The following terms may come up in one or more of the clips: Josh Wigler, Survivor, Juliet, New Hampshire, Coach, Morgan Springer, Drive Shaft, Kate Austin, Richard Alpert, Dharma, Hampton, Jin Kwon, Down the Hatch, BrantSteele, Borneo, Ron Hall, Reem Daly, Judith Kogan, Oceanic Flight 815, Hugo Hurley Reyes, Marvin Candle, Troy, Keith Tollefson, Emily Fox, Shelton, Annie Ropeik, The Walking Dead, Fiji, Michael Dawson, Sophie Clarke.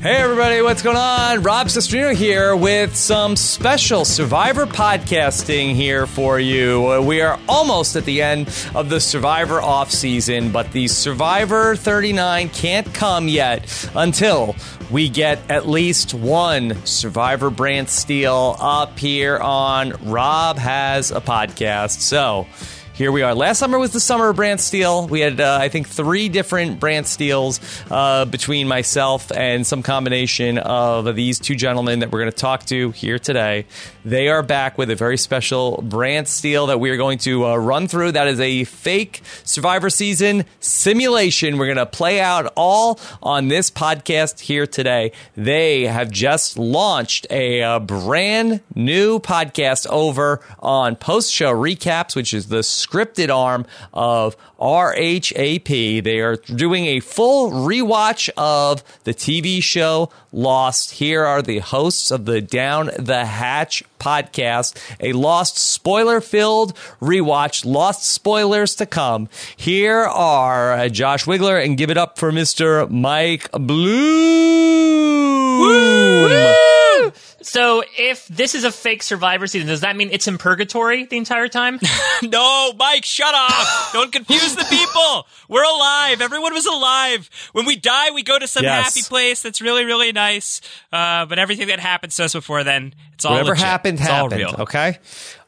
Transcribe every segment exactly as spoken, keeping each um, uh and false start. Hey everybody, what's going on? Rob Cesternino here with some special Survivor podcasting here for you. We are almost at the end of the Survivor offseason, but the Survivor thirty-nine can't come yet until we get at least one Survivor BrantSteele up here on Rob Has a Podcast. So here we are. Last summer was the summer of BrantSteele. We had, uh, I think, three different BrantSteeles uh, between myself and some combination of these two gentlemen that we're going to talk to here today. They are back with a very special BrantSteele that we are going to uh, run through. That is a fake Survivor season simulation. We're going to play out all on this podcast here today. They have just launched a uh, brand new podcast over on Post Show Recaps, which is the scripted arm of R H A P. They are doing a full rewatch of the T V show Lost. Here are the hosts of the Down the Hatch podcast, a Lost spoiler-filled rewatch, Lost spoilers to come. Here are Josh Wigler, and give it up for Mister Mike Bloom. Woo! Woo! So if this is a fake Survivor season, does that mean it's in purgatory the entire time? No, Mike, shut up. Don't confuse the people. We're alive. Everyone was alive. When we die, we go to some yes. happy place that's really, really nice. Uh, but everything that happens to us before then, it's all Whatever legit. happened, it's happened. All real. Okay?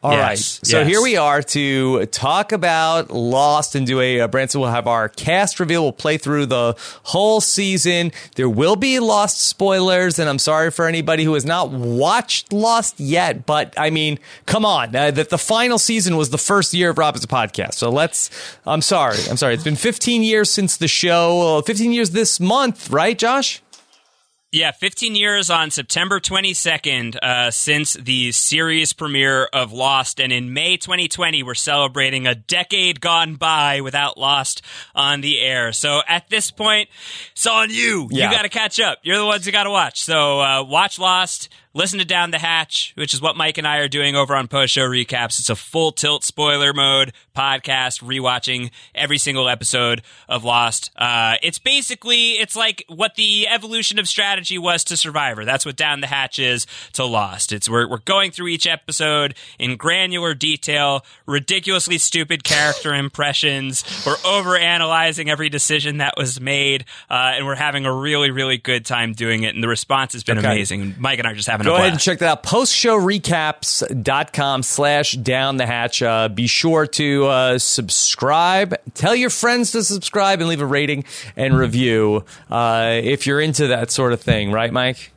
All yes. right. So yes. here we are to talk about Lost and do a uh, BrantSteele. We'll have our cast reveal. We'll play through the whole season. There will be Lost spoilers, and I'm sorry for anybody who has not watched Lost yet, but I mean, come on, uh, that the final season was the first year of Rob As a Podcast. So let's, I'm sorry, I'm sorry. It's been fifteen years since the show, uh, fifteen years this month, right, Josh? Yeah, fifteen years on September twenty-second uh, since the series premiere of Lost. And in May twenty twenty, we're celebrating a decade gone by without Lost on the air. So at this point, it's on you. Yeah. You got to catch up. You're the ones who got to watch. So uh, watch Lost. Listen to Down the Hatch, which is what Mike and I are doing over on Post Show Recaps. It's a full tilt spoiler mode podcast, rewatching every single episode of Lost. Uh, it's basically, it's like what the evolution of strategy was to Survivor. That's what Down the Hatch is to Lost. It's we're, we're going through each episode in granular detail, ridiculously stupid character impressions. We're overanalyzing every decision that was made, uh, and we're having a really, really good time doing it. And the response has been okay. amazing. Mike and I are just having Go ahead and check that out. Postshowrecaps.com slash down the hatch. Uh, be sure to uh, subscribe. Tell your friends to subscribe and leave a rating and review uh, if you're into that sort of thing. Right, Mike?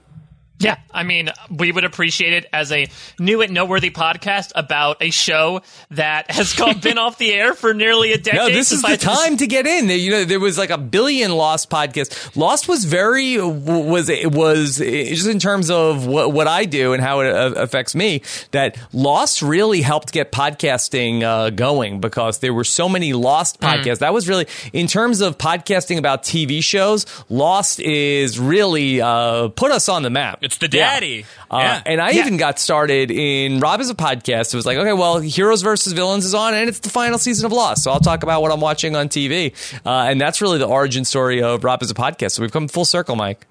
Yeah, I mean, we would appreciate it as a new and noteworthy podcast about a show that has gone, been off the air for nearly a decade. No, this is the time to get in. You know, there was like a billion Lost podcasts. Lost was very was it was just in terms of what, what I do and how it affects me. That Lost really helped get podcasting uh, going because there were so many Lost podcasts. Mm. That was really in terms of podcasting about T V shows. Lost is really uh, put us on the map. It's the daddy. Yeah. Uh, yeah. And I yeah. even got started in Rob As a Podcast. It was like, okay, well, Heroes versus Villains is on, and it's the final season of Lost. So I'll talk about what I'm watching on T V. Uh, and that's really the origin story of Rob As a Podcast. So we've come full circle, Mike.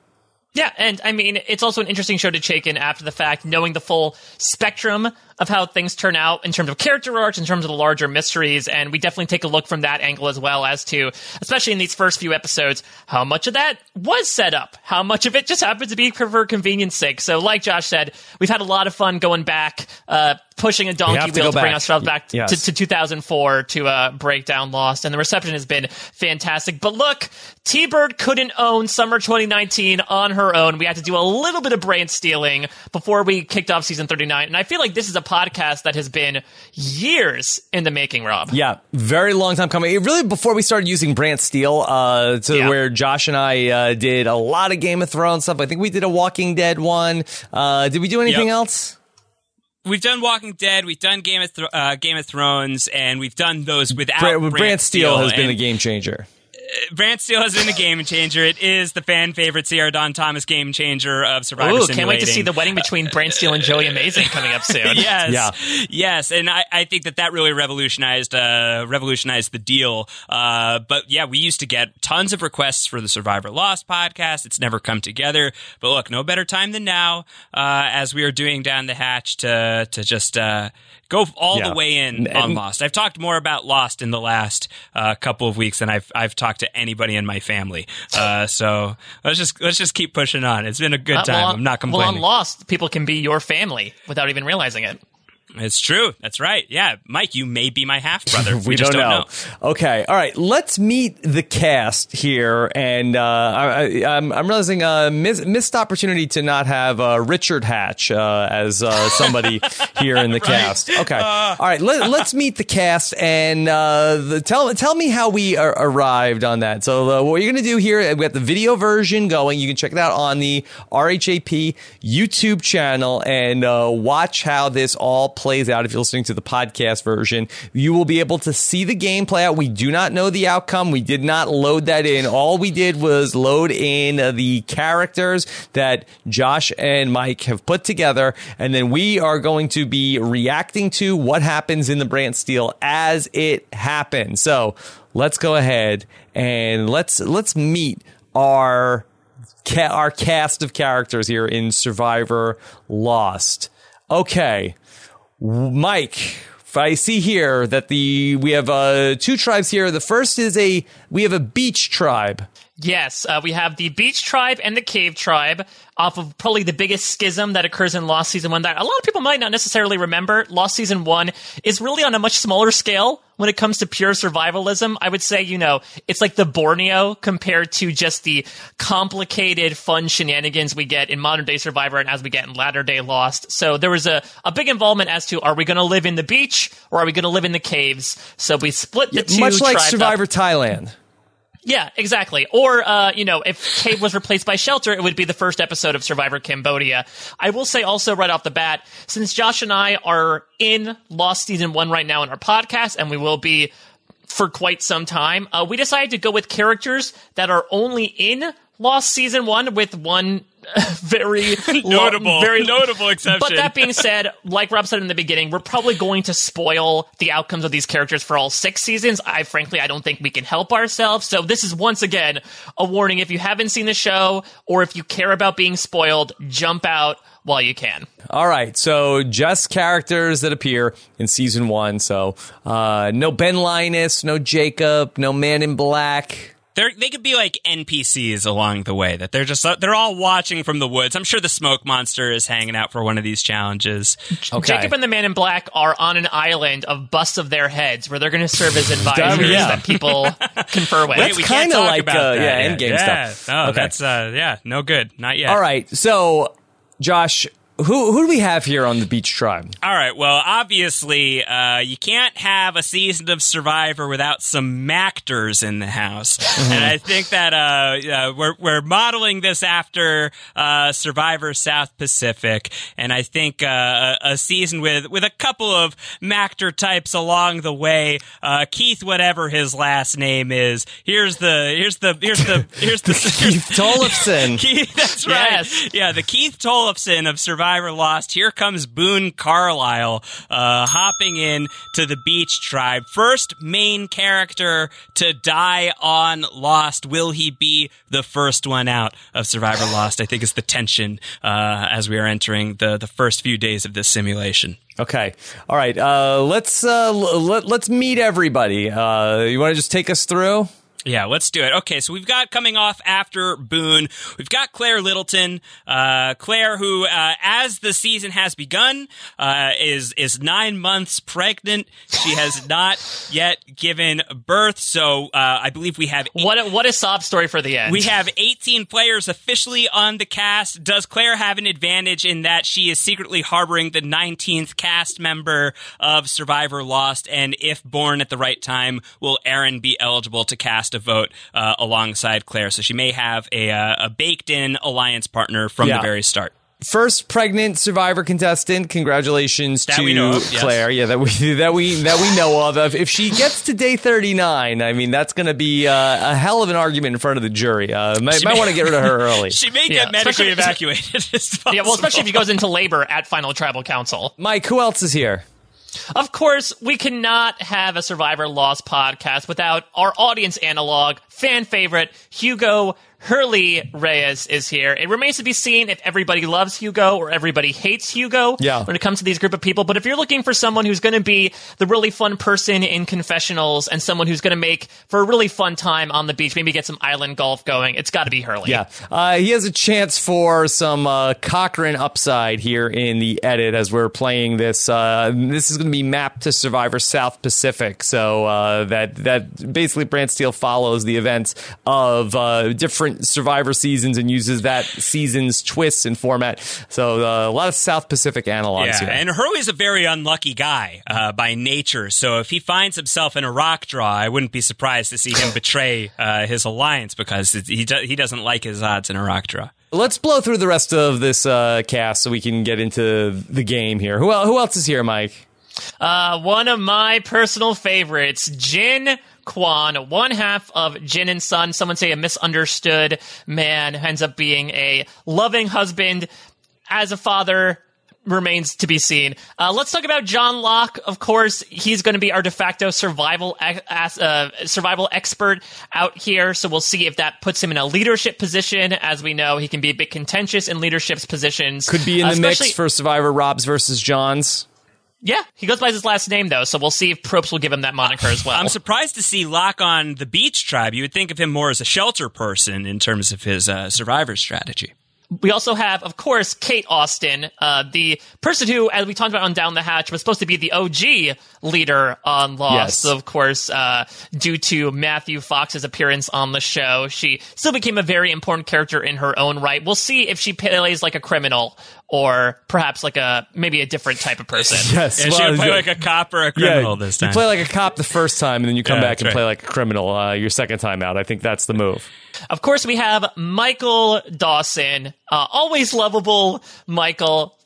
Yeah, and I mean, it's also an interesting show to check in after the fact, knowing the full spectrum of how things turn out in terms of character arcs, in terms of the larger mysteries, and we definitely take a look from that angle as well as to, especially in these first few episodes, how much of that was set up, how much of it just happened to be for convenience sake. So like Josh said, we've had a lot of fun going back, uh, pushing a donkey wheel to, to bring ourselves back yes. to, to two thousand four to uh, break down Lost, and the reception has been fantastic. But look, T-Bird couldn't own Summer twenty nineteen on her own. We had to do a little bit of BrantSteeling before we kicked off Season thirty-nine, and I feel like this is a podcast that has been years in the making, Rob. Yeah, very long time coming. It really, before we started using BrantSteele, uh, to yeah. where Josh and I uh, did a lot of Game of Thrones stuff. I think we did a Walking Dead one. Uh, did we do anything yep. else? We've done Walking Dead, we've done Game of, Th- uh, Game of Thrones, and we've done those without Br- BrantSteele. BrantSteele has been a game changer. BrantSteele is in the Game Changer. It is the fan favorite Sierra Don Thomas Game Changer of Survivor. Ooh, Simulating. Can't wait to see the wedding between BrantSteele and Joey Amazing coming up soon. Yes, yeah. yes, and I, I think that that really revolutionized uh, revolutionized the deal. Uh, but yeah, we used to get tons of requests for the Survivor Lost podcast. It's never come together, but look, no better time than now, uh, as we are doing Down the Hatch to to just uh, go all yeah. the way in and, on Lost. I've talked more about Lost in the last uh, couple of weeks than I've I've talked to anybody in my family. Uh, so let's just let's just keep pushing on. It's been a good uh, time. Well, on, I'm not complaining. Well, on Lost, people can be your family without even realizing it. It's true. That's right. Yeah. Mike, you may be my half-brother. We, we just don't, don't know. know. Okay. All right. Let's meet the cast here. And uh, I, I'm, I'm realizing a mis- missed opportunity to not have uh, Richard Hatch uh, as uh, somebody here in the right. cast. Okay. Uh, All right. Let, let's meet the cast and uh, the, tell tell me how we are arrived on that. So uh, what you're going to do here, we've got the video version going. You can check it out on the R H A P YouTube channel and uh, watch how this all plays plays out. If you're listening to the podcast version, you will be able to see the game play out. We do not know the outcome. We did not load that in. All we did was load in uh, the characters that Josh and Mike have put together, and then we are going to be reacting to what happens in the BrantSteele as it happens. So let's go ahead and let's let's meet our ca- our cast of characters here in Survivor Lost. Okay. Mike, I see here that the we have uh, two tribes here. The first is a we have a beach tribe. Yes, uh, we have the beach tribe and the cave tribe off of probably the biggest schism that occurs in Lost Season one that a lot of people might not necessarily remember. Lost Season one is really on a much smaller scale when it comes to pure survivalism. I would say, you know, it's like the Borneo compared to just the complicated, fun shenanigans we get in modern-day Survivor and as we get in latter-day Lost. So there was a, a big involvement as to, are we going to live in the beach or are we going to live in the caves? So we split the yeah, two tribes. Much like Survivor up. Thailand. Yeah, exactly. Or, uh, you know, if cave was replaced by shelter, it would be the first episode of Survivor Cambodia. I will say also right off the bat, since Josh and I are in Lost Season one right now in our podcast, and we will be for quite some time, uh, we decided to go with characters that are only in Lost Season one with one very notable, lo- very notable exception. But that being said, like Rob said in the beginning, we're probably going to spoil the outcomes of these characters for all six seasons. I frankly, I don't think we can help ourselves. So this is once again a warning. If you haven't seen the show or if you care about being spoiled, jump out while you can. All right. So just characters that appear in season one. So uh, no Ben Linus, no Jacob, no Man in Black. They're, they could be like N P Cs along the way, that they're just, they're all watching from the woods. I'm sure the smoke monster is hanging out for one of these challenges. Okay. Jacob and the Man in Black are on an island of busts of their heads where they're going to serve as advisors yeah. that people confer with. That's kind of like, about uh, that yeah, yet. Endgame yeah. stuff. Yeah. Oh, okay. That's, uh, yeah, no good. Not yet. All right. So, Josh, Who who do we have here on the beach tribe? All right, well, obviously, uh, you can't have a season of Survivor without some Mactors in the house. Mm-hmm. And I think that uh, uh, we're we're modeling this after uh, Survivor South Pacific. And I think uh, a, a season with, with a couple of Mactor types along the way. Uh, Keith, whatever his last name is. Here's the here's the here's the here's the, the Keith Tollefson. Keith, that's right. Yes. Yeah, the Keith Tollefson of Survivor. Survivor Lost. Here comes Boone Carlisle uh, hopping in to the beach tribe. First main character to die on Lost. Will he be the first one out of Survivor Lost? I think it's the tension uh, as we are entering the, the first few days of this simulation. Okay. All right. Uh, let's uh, l- let, let's meet everybody. Uh, you want to just take us through? Yeah, let's do it. Okay, so we've got coming off after Boone, we've got Claire Littleton, uh, Claire, who, uh, as the season has begun, uh, is is nine months pregnant. She has not yet given birth, so uh, I believe we have eight- what a, what a sob story for the end. We have eighteen players officially on the cast. Does Claire have an advantage in that she is secretly harboring the nineteenth cast member of Survivor Lost? And if born at the right time, will Aaron be eligible to cast a vote uh, alongside Claire? So she may have a, uh, a baked-in alliance partner from yeah. the very start. first pregnant Survivor contestant. Congratulations that to we know of, Claire. Yes. Yeah, that we that we that we know of. If she gets to day thirty-nine, I mean, that's going to be uh, a hell of an argument in front of the jury. Uh, might might want to get rid of her early. She may yeah. get medically especially, evacuated. Yeah, well, especially if she goes into labor at Final Tribal Council. Mike, who else is here? Of course, we cannot have a Survivor Lost podcast without our audience analog, fan favorite, Hugo Hurley Reyes is here. It remains to be seen if everybody loves Hugo or everybody hates Hugo yeah. when it comes to these group of people. But if you're looking for someone who's going to be the really fun person in confessionals and someone who's going to make for a really fun time on the beach, maybe get some island golf going, it's got to be Hurley. Yeah, uh, he has a chance for some uh, Cochrane upside here in the edit as we're playing this. Uh, this is going to be mapped to Survivor South Pacific. So uh, that, that basically BrantSteele follows the events of uh, different Survivor seasons and uses that season's twists and format. So uh, a lot of South Pacific analogs yeah, here. And Hurley's a very unlucky guy uh, by nature. So if he finds himself in a rock draw, I wouldn't be surprised to see him betray uh, his alliance because he do- he doesn't like his odds in a rock draw. Let's blow through the rest of this uh, cast so we can get into the game here. Who, el- who else is here, Mike? Uh, one of my personal favorites, Jin Kwon, one half of Jin and Sun. Someone say a misunderstood man who ends up being a loving husband. As a father, remains to be seen. Uh, let's talk about John Locke. Of course, he's going to be our de facto survival ex- uh, survival expert out here. So we'll see if that puts him in a leadership position. As we know, he can be a bit contentious in leadership positions. Could be in the mix for Survivor Rob's versus John's. Yeah, he goes by his last name, though, so we'll see if Probst will give him that moniker as well. I'm surprised to see Locke on the beach tribe. You would think of him more as a shelter person in terms of his uh, survivor strategy. We also have, of course, Kate Austin, uh, the person who, as we talked about on Down the Hatch, was supposed to be the O G leader on Lost. Yes. So, of course, uh, due to Matthew Fox's appearance on the show, she still became a very important character in her own right. We'll see if she plays like a criminal or perhaps like a maybe a different type of person. Yes, yeah, well, she would play like a cop or a criminal yeah, this time. You play like a cop the first time, and then you come yeah, back and right. play like a criminal uh, your second time out. I think that's the move. Of course, we have Michael Dawson, uh, always lovable Michael.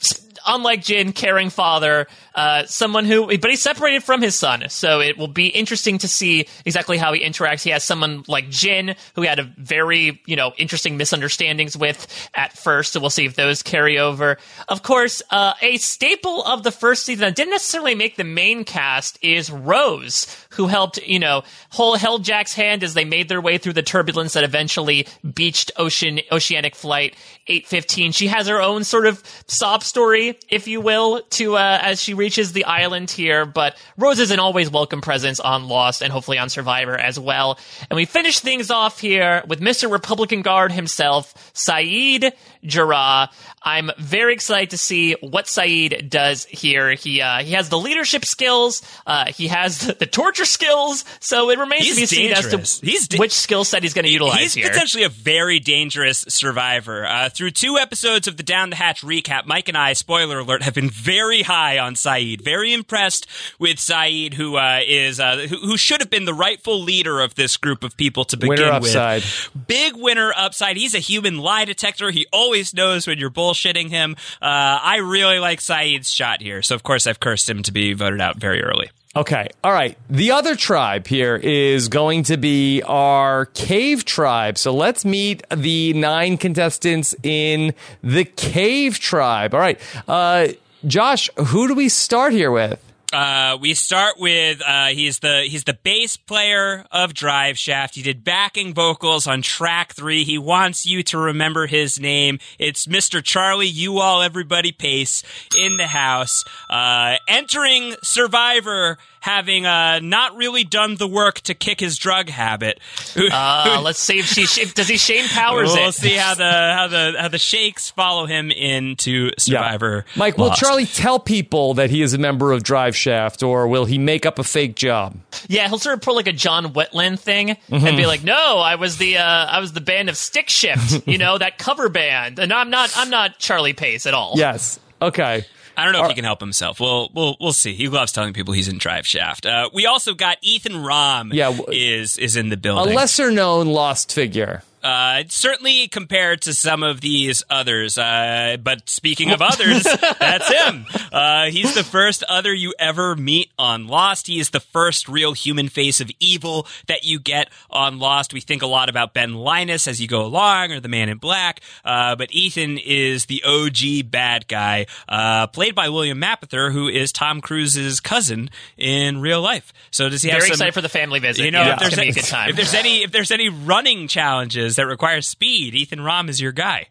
Unlike Jin, caring father, uh, someone who, but he's separated from his son, so it will be interesting to see exactly how he interacts. He has someone like Jin, who he had a very, you know, interesting misunderstandings with at first, so we'll see if those carry over. Of course, uh, a staple of the first season that didn't necessarily make the main cast is Rose, who helped, you know, hold, held Jack's hand as they made their way through the turbulence that eventually beached Ocean Oceanic Flight eight fifteen. She has her own sort of sob story, if you will, to uh, as she reaches the island here. But Rose is an always welcome presence on Lost and hopefully on Survivor as well. And we finish things off here with Mister Republican Guard himself, Sayid Jarrah. I'm very excited to see what Sayid does here. He uh, he has the leadership skills. Uh, he has the, the torture skills. So it remains he's to be seen dangerous. as to da- which skill set he's going to utilize he's here. He's potentially a very dangerous survivor. Uh, through two episodes of the Down the Hatch recap, Mike and I, spoiler alert, have been very high on Sayid. Very impressed with Sayid, who uh, is uh, who, who should have been the rightful leader of this group of people to begin with. Winner upside. Big winner upside. He's a human lie detector. He always knows when you're bullshit. Shitting him. Uh, I really like Saeed's shot here. So, of course, I've cursed him to be voted out very early. Okay. All right. The other tribe here is going to be our cave tribe. So let's meet the nine contestants in the cave tribe. All right. Uh, Josh, who do we start here with? Uh, we start with uh, he's the he's the bass player of Drive Shaft. He did backing vocals on track three. He wants you to remember his name. It's Mister Charlie, you all, everybody, Pace in the house. Uh, entering Survivor, having uh, not really done the work to kick his drug habit. Uh, let's see if she sh- does. He Shane Powers we'll it. We'll see how the how the how the shakes follow him into Survivor. Yeah. Mike, Lost. Will Charlie tell people that he is a member of Drive Shaft, or will he make up a fake job? Yeah, he'll sort of pull like a John Wetland thing mm-hmm. and be like, "No, I was the uh, I was the band of Stick Shift, you know, that cover band, and I'm not I'm not Charlie Pace at all." Yes. Okay. I don't know all if he can help himself. We'll we'll we'll see. He loves telling people he's in Drive Shaft. Uh, we also got Ethan Rom. Yeah, w- is is in the building. A lesser known Lost figure. Uh, certainly compared to some of these others. Uh, but speaking of others, that's him. Uh, he's the first other you ever meet on Lost. He is the first real human face of evil that you get on Lost. We think a lot about Ben Linus as you go along, or the Man in Black. Uh, but Ethan is the O G bad guy, uh, played by William Mapother, who is Tom Cruise's cousin in real life. So does he have Very some, excited for the family visit. You know, yeah. if, there's any, a good time. if there's any, if there's any running challenges that requires speed, Ethan Rom is your guy.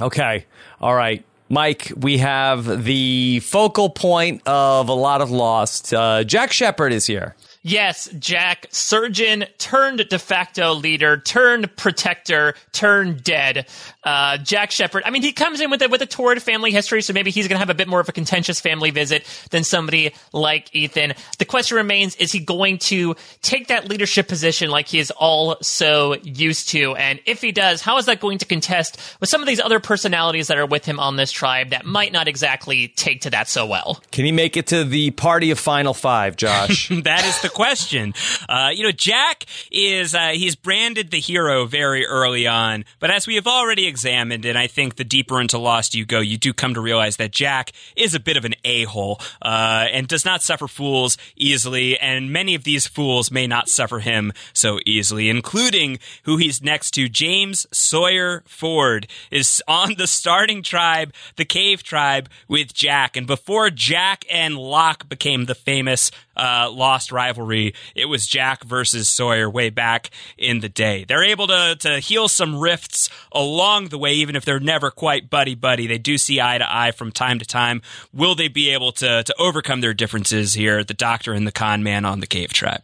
Okay. All right. Mike, we have the focal point of a lot of Lost. Uh, Jack Shephard is here. Yes, Jack, surgeon turned de facto leader, turned protector, turned dead. Uh, Jack Shephard. I mean, he comes in with a, with a torrid family history, so maybe he's going to have a bit more of a contentious family visit than somebody like Ethan. The question remains, is he going to take that leadership position like he is all so used to? And if he does, how is that going to contest with some of these other personalities that are with him on this tribe that might not exactly take to that so well? Can he make it to the party of Final Five, Josh? That is the question. Uh, you know, Jack is, uh, he's branded the hero very early on, but as we have already examined, and I think the deeper into Lost you go, you do come to realize that Jack is a bit of an a-hole, uh, and does not suffer fools easily, and many of these fools may not suffer him so easily, including who he's next to. James Sawyer Ford is on the starting tribe, the Cave Tribe, with Jack, and before Jack and Locke became the famous Uh, Lost rivalry, it was Jack versus Sawyer way back in the day. They're able to to heal some rifts along the way, even if they're never quite buddy-buddy. They do see eye to eye from time to time. Will they be able to to overcome their differences here, the doctor and the con man on the Cave Tribe?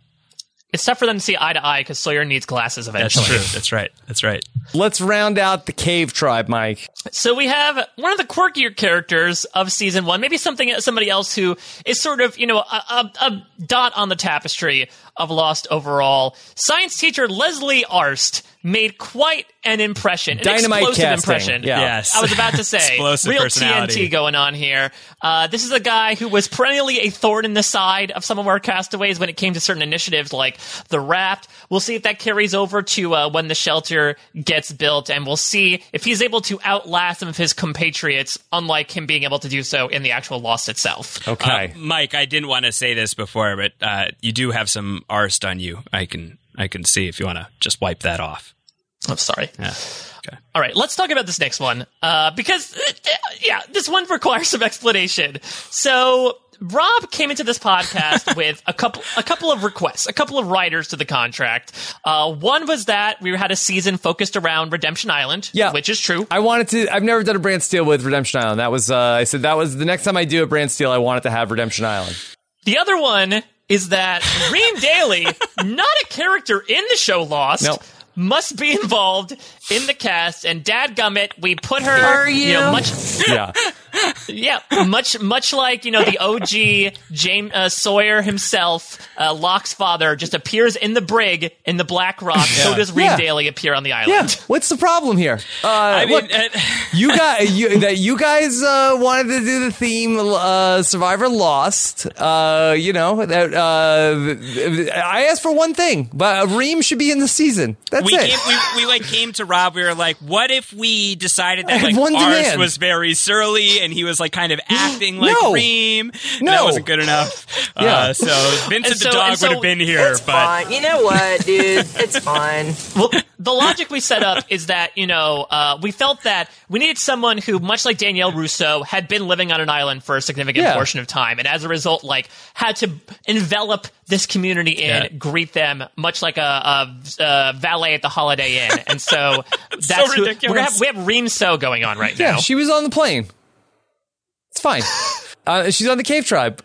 It's tough for them to see eye to eye because Sawyer needs glasses eventually. That's true. That's right. That's right. Let's round out the Cave Tribe, Mike. So we have one of the quirkier characters of season one, maybe something somebody else who is sort of, you know, a, a, a dot on the tapestry of Lost overall. Science teacher Leslie Arzt made quite an impression. An Dynamite explosive casting. impression. Yeah. Yes. I was about to say. Explosive real T N T going on here. Uh, this is a guy who was perennially a thorn in the side of some of our castaways when it came to certain initiatives like The Raft. We'll see if that carries over to uh, when the shelter gets built, and we'll see if he's able to outlast some of his compatriots, unlike him being able to do so in the actual Lost itself. Okay. Uh, Mike, I didn't want to say this before, but uh, you do have some Arzt on you. I can, I can see if you want to just wipe that off. I'm sorry. Yeah. Okay. All right, let's talk about this next one, uh, because, yeah, this one requires some explanation. So Rob came into this podcast with a couple a couple of requests, a couple of riders to the contract. Uh, one was that we had a season focused around Redemption Island, yeah. which is true. I wanted to, I've never done a BrantSteele with Redemption Island. That was, uh, I said that was the next time I do a BrantSteele, I wanted to have Redemption Island. The other one is that Reem Daly, not a character in the show Lost, nope. must be involved in the cast, and dadgummit, we put her, Are you? you know, much, yeah, yeah, much, much like, you know, the O G James uh, Sawyer himself, uh, Locke's father, just appears in the brig in the Black Rock. Yeah. So does Reem yeah. Daly appear on the island? Yeah. What's the problem here? Uh, I look, mean, uh, you guys, you, that you guys uh, wanted to do the theme uh, Survivor Lost. Uh, you know, that uh, I asked for one thing, but Reem should be in the season. That's We, came, we we like came to Rob. We were like, "What if we decided that like Arzt was very surly and he was like kind of acting like no. Reem? No, that wasn't good enough. yeah. uh, so Vincent so, the dog so, would have been here. It's but fine. You know what, dude, it's fine. Well, the logic we set up is that you know uh, we felt that we needed someone who, much like Danielle Russo, had been living on an island for a significant yeah. portion of time, and as a result, like had to envelop this community in, yeah. greet them, much like a, a, a valet at the Holiday Inn. And so that's so who, ridiculous. We're gonna have, we have Reem So going on right yeah, now. Yeah, she was on the plane. It's fine. uh, she's on the Cave Tribe.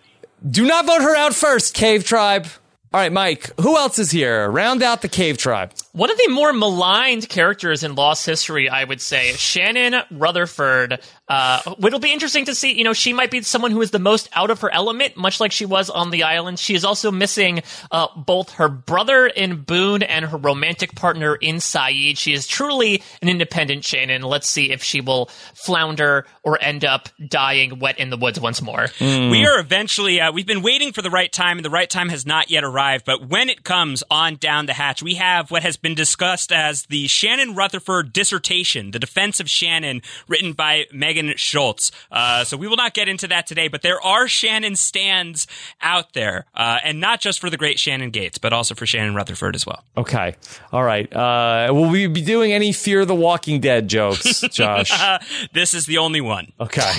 Do not vote her out first, Cave Tribe. All right, Mike, who else is here? Round out the Cave Tribe. One of the more maligned characters in Lost history, I would say, Shannon Rutherford. Uh, it'll be interesting to see, you know, she might be someone who is the most out of her element, much like she was on the island. She is also missing uh, both her brother in Boone and her romantic partner in Sayid. She is truly an independent Shannon. Let's see if she will flounder or end up dying wet in the woods once more. Mm. We are eventually, uh, we've been waiting for the right time, and the right time has not yet arrived. drive. But when it comes on Down the Hatch, we have what has been discussed as the Shannon Rutherford dissertation, The Defense of Shannon, written by Megan Schultz. Uh, so we will not get into that today, but there are Shannon stands out there, uh, and not just for the great Shannon Gates, but also for Shannon Rutherford as well. Okay. All right. Uh, will we be doing any Fear the Walking Dead jokes, Josh? uh, this is the only one. Okay.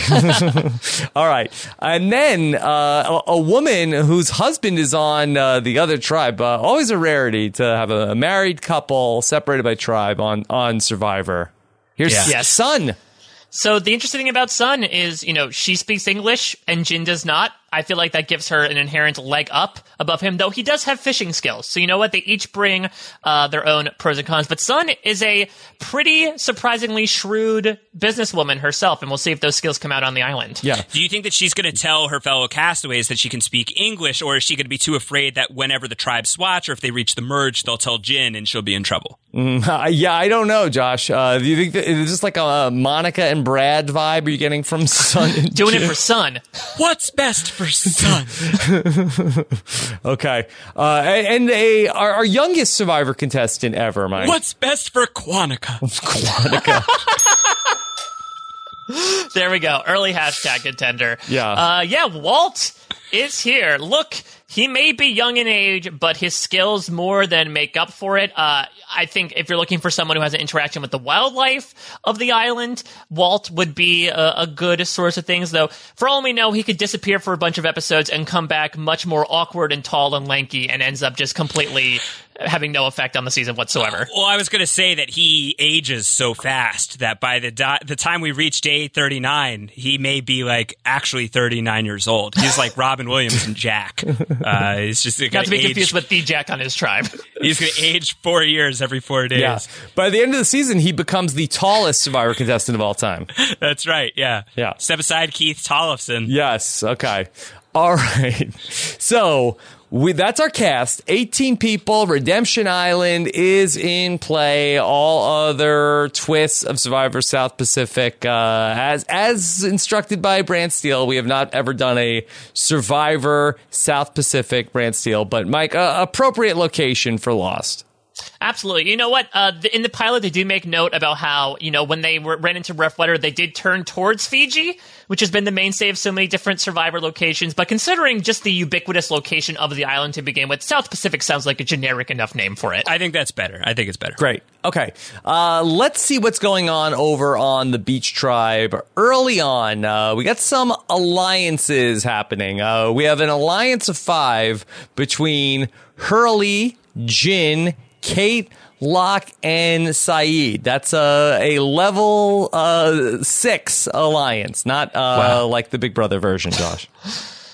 All right. And then uh, a, a woman whose husband is on uh, the other tribe. Uh, always a rarity to have a, a married couple separated by tribe on, on Survivor. Here's yeah. yes. Sun. So the interesting thing about Sun is, you know, she speaks English and Jin does not. I feel like that gives her an inherent leg up above him, though he does have fishing skills. So you know what? They each bring uh, their own pros and cons. But Sun is a pretty surprisingly shrewd businesswoman herself, and we'll see if those skills come out on the island. Yeah. Do you think that she's going to tell her fellow castaways that she can speak English, or is she going to be too afraid that whenever the tribes swatch or if they reach the merge, they'll tell Jin and she'll be in trouble? Mm, uh, yeah, I don't know, Josh. Uh, do you think that it's just like a Monica and Brad vibe you're getting from Sun? Doing it for Sun. What's best for Sun? Okay. Uh, and a our, our youngest Survivor contestant ever, Mike. What's best for Quantica? Quantica. There we go. Early hashtag contender. Yeah. Uh, yeah, Walt is here. Look. He may be young in age, but his skills more than make up for it. Uh, I think if you're looking for someone who has an interaction with the wildlife of the island, Walt would be a, a good source of things, though. For all we know, he could disappear for a bunch of episodes and come back much more awkward and tall and lanky and ends up just completely having no effect on the season whatsoever. Well, I was going to say that he ages so fast that by the di- the time we reach day thirty-nine, he may be like actually thirty-nine years old. He's like Robin Williams and Jack. Uh, he's just not to be age- confused with the Jack on his tribe. He's going to age four years every four days. Yeah. By the end of the season, he becomes the tallest Survivor contestant of all time. That's right. Yeah. Yeah. Step aside, Keith Tollefson. Yes. Okay. All right. So. We, that's our cast. eighteen people. Redemption Island is in play. All other twists of Survivor South Pacific, uh, as as instructed by BrantSteele. We have not ever done a Survivor South Pacific BrantSteele, but Mike, uh, appropriate location for Lost. Absolutely. You know what? Uh, the, in the pilot, they do make note about how, you know, when they were, ran into rough weather, they did turn towards Fiji, which has been the mainstay of so many different Survivor locations. But considering just the ubiquitous location of the island to begin with, South Pacific sounds like a generic enough name for it. I think that's better. I think it's better. Great. Okay. Uh, let's see what's going on over on the Beach Tribe. Early on, uh, we got some alliances happening. Uh, we have an alliance of five between Hurley, Jin, Kate, Locke, and Sayid. That's a, a level uh, six alliance, not uh, wow. like the Big Brother version, Josh.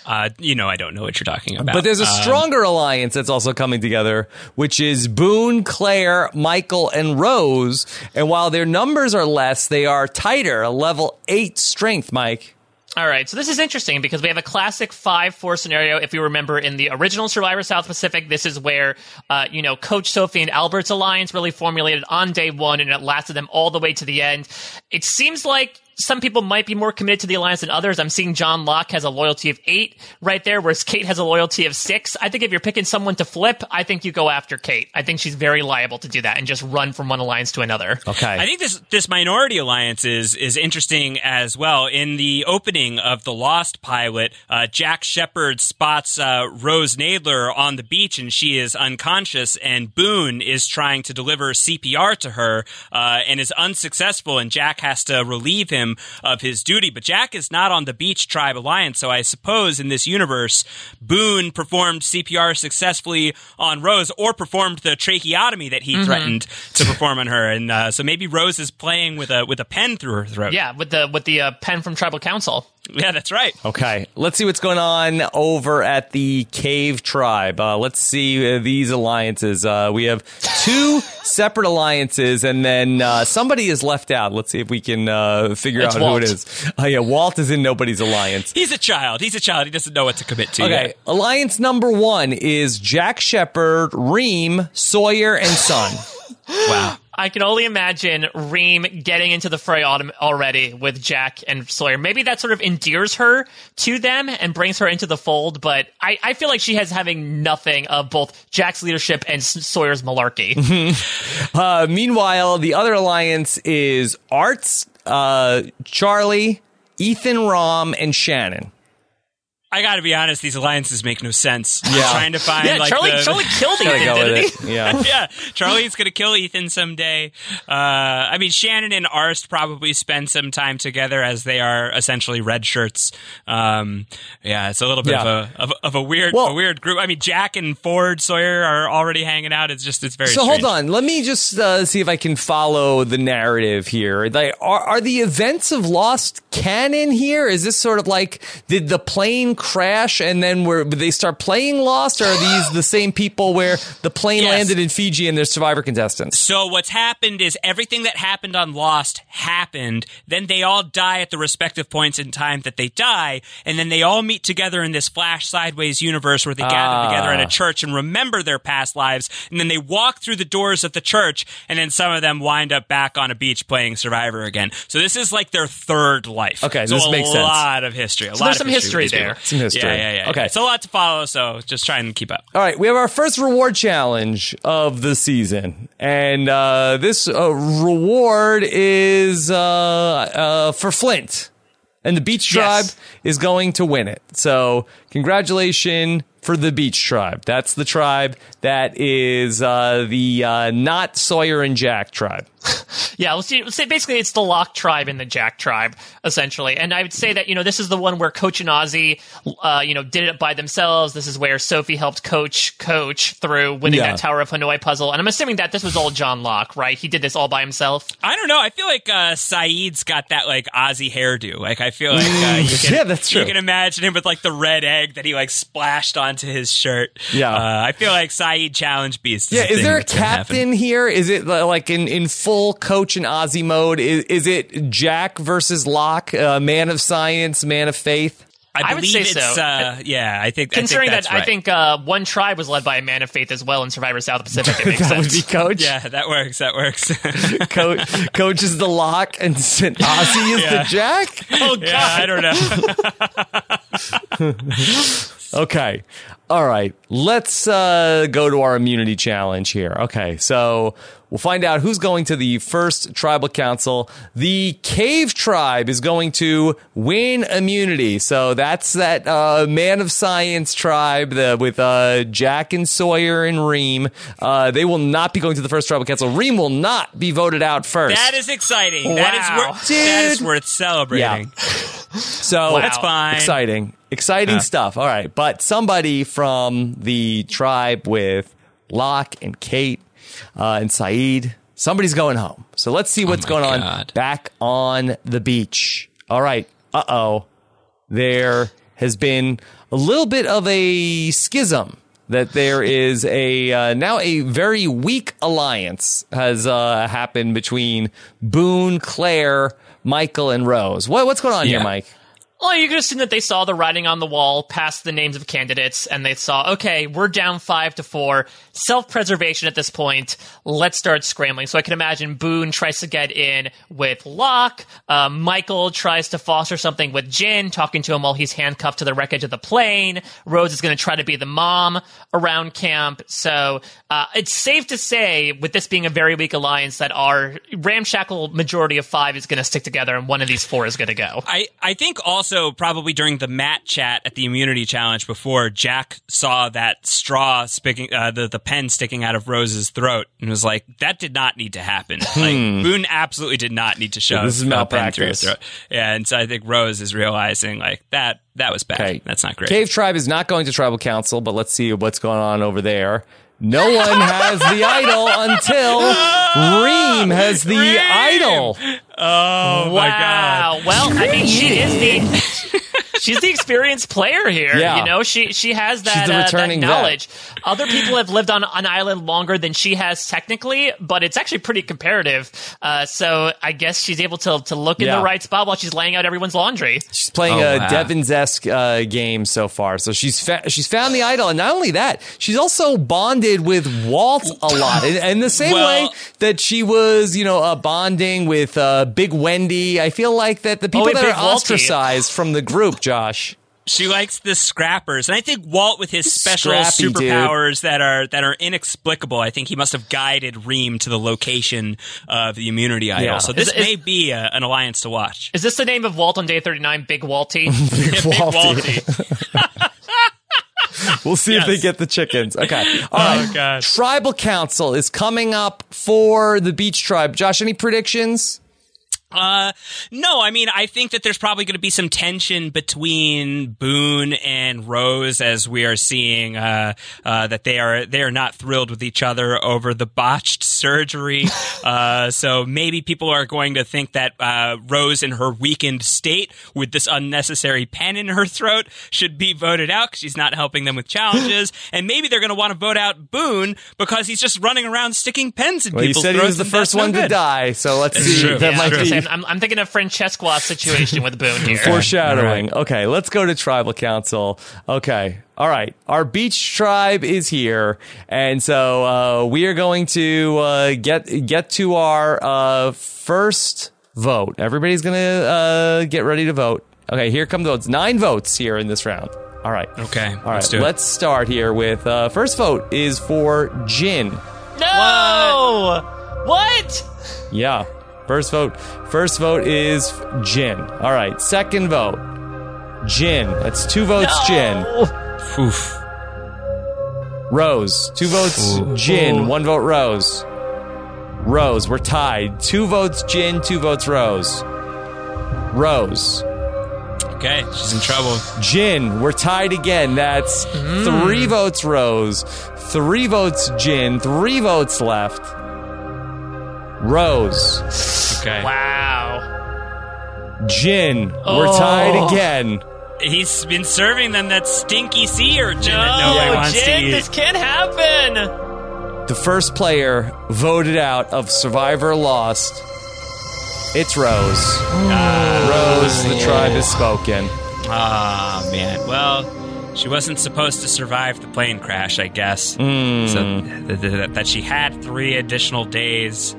uh, you know, I don't know what you're talking about. But there's a stronger um, alliance that's also coming together, which is Boone, Claire, Michael, and Rose. And while their numbers are less, they are tighter, a level eight strength, Mike. All right, so this is interesting because we have a classic five four scenario. If you remember in the original Survivor South Pacific, this is where, uh, you know, Coach Sophie and Albert's alliance really formulated on day one, and it lasted them all the way to the end. It seems like some people might be more committed to the alliance than others. I'm seeing John Locke has a loyalty of eight right there, whereas Kate has a loyalty of six. I think if you're picking someone to flip, I think you go after Kate. I think she's very liable to do that and just run from one alliance to another. Okay. I think this this minority alliance is, is interesting as well. In the opening of the Lost pilot, uh, Jack Shephard spots uh, Rose Nadler on the beach, and she is unconscious, and Boone is trying to deliver C P R to her uh, and is unsuccessful, and Jack has to relieve him of his duty. But Jack is not on the Beach Tribe Alliance, so I suppose in this universe, Boone performed C P R successfully on Rose, or performed the tracheotomy that he mm-hmm. threatened to perform on her, and uh, so maybe Rose is playing with a with a pen through her throat. Yeah, with the with the uh, pen from Tribal Council. Yeah, that's right. Okay, let's see what's going on over at the Cave Tribe. Uh, let's see uh, these alliances. Uh, we have two separate alliances, and then uh, somebody is left out. Let's see if we can uh, figure it's out Walt. Who it is. Oh, uh, yeah, Walt is in nobody's alliance. He's a child. He's a child. He doesn't know what to commit to. Okay, yet. Alliance number one is Jack Shephard, Reem, Sawyer, and Sun. Wow. I can only imagine Reem getting into the fray already with Jack and Sawyer. Maybe that sort of endears her to them and brings her into the fold, but I, I feel like she has having nothing of both Jack's leadership and Sawyer's malarkey. Mm-hmm. Uh, meanwhile, the other alliance is Arzt, uh, Charlie, Ethan Rom, and Shannon. I gotta be honest, these alliances make no sense. Yeah. Trying to find, yeah, like, Charlie, the... Charlie killed Ethan, didn't he? Yeah. Yeah, Charlie's gonna kill Ethan someday. Uh, I mean, Shannon and Arzt probably spend some time together as they are essentially red shirts. Um, yeah, it's a little bit yeah. of, a, of, of a weird well, a weird group. I mean, Jack and Ford Sawyer are already hanging out. It's just, it's very so strange. Hold on, let me just uh, see if I can follow the narrative here. Like, are, are the events of Lost canon here? Is this sort of like, did the plane crash and then where they start playing Lost, or are these the same people where the plane yes. landed in Fiji and they're Survivor contestants? So what's happened is everything that happened on Lost happened, then they all die at the respective points in time that they die, and then they all meet together in this Flash Sideways universe where they ah. gather together at a church and remember their past lives, and then they walk through the doors of the church, and then some of them wind up back on a beach playing Survivor again. So this is like their third life. Okay, so this makes sense. A lot of history. A so lot there's of some history, history there. Some history. Yeah, yeah, yeah. Okay. It's a lot to follow, so just try and keep up. All right, we have our first reward challenge of the season. And uh, this uh, reward is uh, uh, for Flint. And the Beach Tribe yes. is going to win it. So, congratulations for the Beach Tribe. That's the tribe that is uh, the uh, not Sawyer and Jack tribe. Yeah, let's see, let's say basically it's the Locke tribe and the Jack tribe, essentially. And I would say that, you know, this is the one where Coach and Ozzy, uh, you know, did it by themselves. This is where Sophie helped Coach Coach through winning yeah. that Tower of Hanoi puzzle. And I'm assuming that this was all John Locke, right? He did this all by himself. I don't know. I feel like uh, Saeed's got that, like, Ozzy hairdo. Like, I feel like uh, you, can, yeah, that's true. You can imagine him with, like, the red egg that he, like, splashed onto his shirt. Yeah. Uh, I feel like Sayid Challenge Beast. Is yeah, is there a captain here? Is it, like, in, in full Coach and Ozzy mode? Is, is it Jack versus Locke, uh, man of science, man of faith? I, I would say so. Uh, yeah, I think considering I think that's that, right. I think uh, one tribe was led by a man of faith as well in Survivor South Pacific. It makes that sense. Would be Coach. Yeah, that works. That works. Coach, Coach is the Locke, and Ozzy is yeah. the Jack. Oh God, yeah, I don't know. Okay, all right. Let's uh, go to our immunity challenge here. Okay, so we'll find out who's going to the first tribal council. The Cave Tribe is going to win immunity. So that's that uh, man of science tribe the, with uh, Jack and Sawyer and Reem. Uh, they will not be going to the first tribal council. Reem will not be voted out first. That is exciting. Wow. That, is wor- that is worth celebrating. Yeah. So wow. That's fine. Exciting. Exciting huh. stuff. All right. But somebody from the tribe with Locke and Kate uh, and Sayid, somebody's going home. So let's see what's oh going God. on back on the beach. All right. Uh-oh. There has been a little bit of a schism that there is a uh, now a very weak alliance has uh, happened between Boone, Claire, Michael, and Rose. What, what's going on yeah. here, Mike? Well, you could assume that they saw the writing on the wall past the names of candidates, and they saw, okay, we're down five to four. Self-preservation at this point. Let's start scrambling. So I can imagine Boone tries to get in with Locke. Uh, Michael tries to foster something with Jin, talking to him while he's handcuffed to the wreckage of the plane. Rose is going to try to be the mom around camp. So uh, it's safe to say, with this being a very weak alliance, that our ramshackle majority of five is going to stick together, and one of these four is going to go. I, I think also... Also, probably during the Matt chat at the immunity challenge before, Jack saw that straw sticking, uh, the the pen sticking out of Rose's throat, and was like, "That did not need to happen." Like Boone absolutely did not need to shove this is malpractice through his throat. Yeah, and so I think Rose is realizing like that that was bad. Okay. That's not great. Cave Tribe is not going to tribal council, but let's see what's going on over there. No one has the idol until Reem has the Reem! idol. Oh, wow. My God. Well, I mean, she is the... she's the experienced player here. Yeah. You know, she she has that, uh, that knowledge. Vet. Other people have lived on an island longer than she has technically, but it's actually pretty comparative. Uh, so I guess she's able to to look yeah. in the right spot while she's laying out everyone's laundry. She's playing oh, a wow. Devons-esque uh, game so far. So she's fa- she's found the idol, and not only that, she's also bonded with Walt a lot. In, in the same well, way that she was, you know, uh, bonding with uh, Big Wendy. I feel like that the people oh, that are Walty. ostracized from the group, Josh. She likes the scrappers, and I think Walt, with his special Scrappy, superpowers dude. that are that are inexplicable, I think he must have guided Reem to the location of the immunity idol. Yeah. So this is, may is, be a, an alliance to watch. Is this the name of Walt on day thirty-nine? Big Walty. Big, yeah, Big Walty. Walty. We'll see yes. if they get the chickens. Okay. All oh, right. Gosh. Tribal Council is coming up for the Beach Tribe. Josh, any predictions? Uh, no, I mean, I think that there's probably going to be some tension between Boone and Rose, as we are seeing, uh, uh, that they are, they are not thrilled with each other over the botched surgery. uh, so maybe people are going to think that, uh, Rose in her weakened state with this unnecessary pen in her throat should be voted out because she's not helping them with challenges. And maybe they're going to want to vote out Boone because he's just running around sticking pens in well, people's throats. You said he was the first one to die, so let's see. True. That yeah, might true. be. I'm, I'm thinking of Francesco's situation with Boone here. Foreshadowing. Right. Okay, let's go to Tribal Council. Okay, all right. Our beach tribe is here, and so uh, we are going to uh, get get to our uh, first vote. Everybody's going to uh, get ready to vote. Okay, here come those nine votes here in this round. All right. Okay. All right. Let's, do it. Let's start here with uh, first vote is for Jin. No. What? what? Yeah. First vote. First vote is Jin. All right. Second vote, Jin. That's two votes, no! Jin. Oof. Rose. Two votes, Ooh. Jin. One vote, Rose. Rose. We're tied. Two votes, Jin. Two votes, Rose. Rose. Okay. She's in trouble. Jin. We're tied again. That's mm. three votes, Rose. Three votes, Jin. Three votes left. Rose. Okay. Wow. Jin. Oh. We're tied again. He's been serving them that stinky sea urchin no, that nobody wants Jin, to eat. This can't happen. The first player voted out of Survivor Lost. It's Rose. Uh, Rose, the yeah. tribe has spoken. Ah, oh, man. Well... She wasn't supposed to survive the plane crash, I guess. Mm. So th- th- th- that she had three additional days,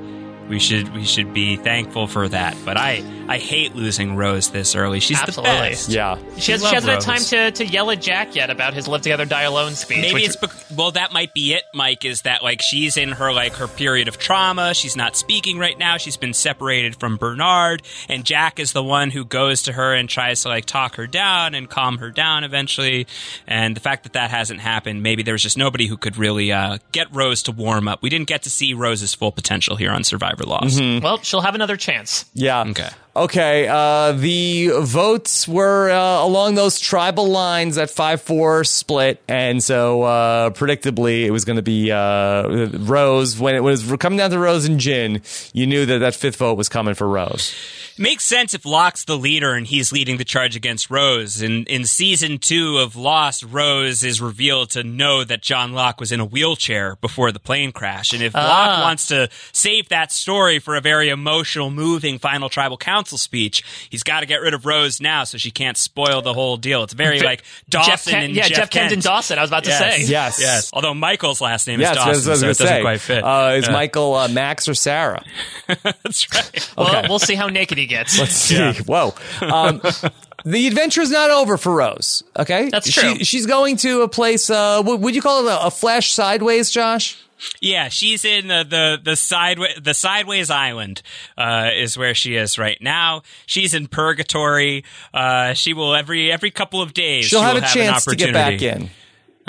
we should we should be thankful for that. But I, I hate losing Rose this early. She's Absolutely. the best. Yeah, she, has, she hasn't had time to, to yell at Jack yet about his "Live Together, Die Alone" speech. Maybe it's bec- well, that might be it, Mike. Is that like she's in her like her period of trauma? She's not speaking right now. She's been separated from Bernard, and Jack is the one who goes to her and tries to like talk her down and calm her down eventually. And the fact that that hasn't happened, maybe there was just nobody who could really uh, get Rose to warm up. We didn't get to see Rose's full potential here on Survivor Lost. Mm-hmm. Well, she'll have another chance. Yeah. Okay. Okay, uh, the votes were uh, along those tribal lines at five four split, and so uh, predictably it was going to be uh, Rose. When it was coming down to Rose and Jin, you knew that that fifth vote was coming for Rose. Makes sense if Locke's the leader and he's leading the charge against Rose. In in season two of Lost, Rose is revealed to know that John Locke was in a wheelchair before the plane crash, and if uh. Locke wants to save that story for a very emotional, moving final tribal council speech, he's got to get rid of Rose now so she can't spoil the whole deal. It's very like Dawson Jeff Ken- and yeah, Jeff, Jeff Kent and Dawson. I was about to yes. say yes, yes. Although Michael's last name yes, is Dawson, so it doesn't say. quite fit. Uh, is yeah. Michael uh, Max or Sarah? That's right. Okay. Well, we'll see how naked he gets. Let's see. Yeah. Whoa. Um, the adventure is not over for Rose. Okay, that's true. She, she's going to a place. Uh, would you call it a, a flash sideways, Josh? Yeah, she's in the the the sideways the sideways island uh, is where she is right now. She's in purgatory. Uh, she will every every couple of days she'll she have will a have chance an to get back in.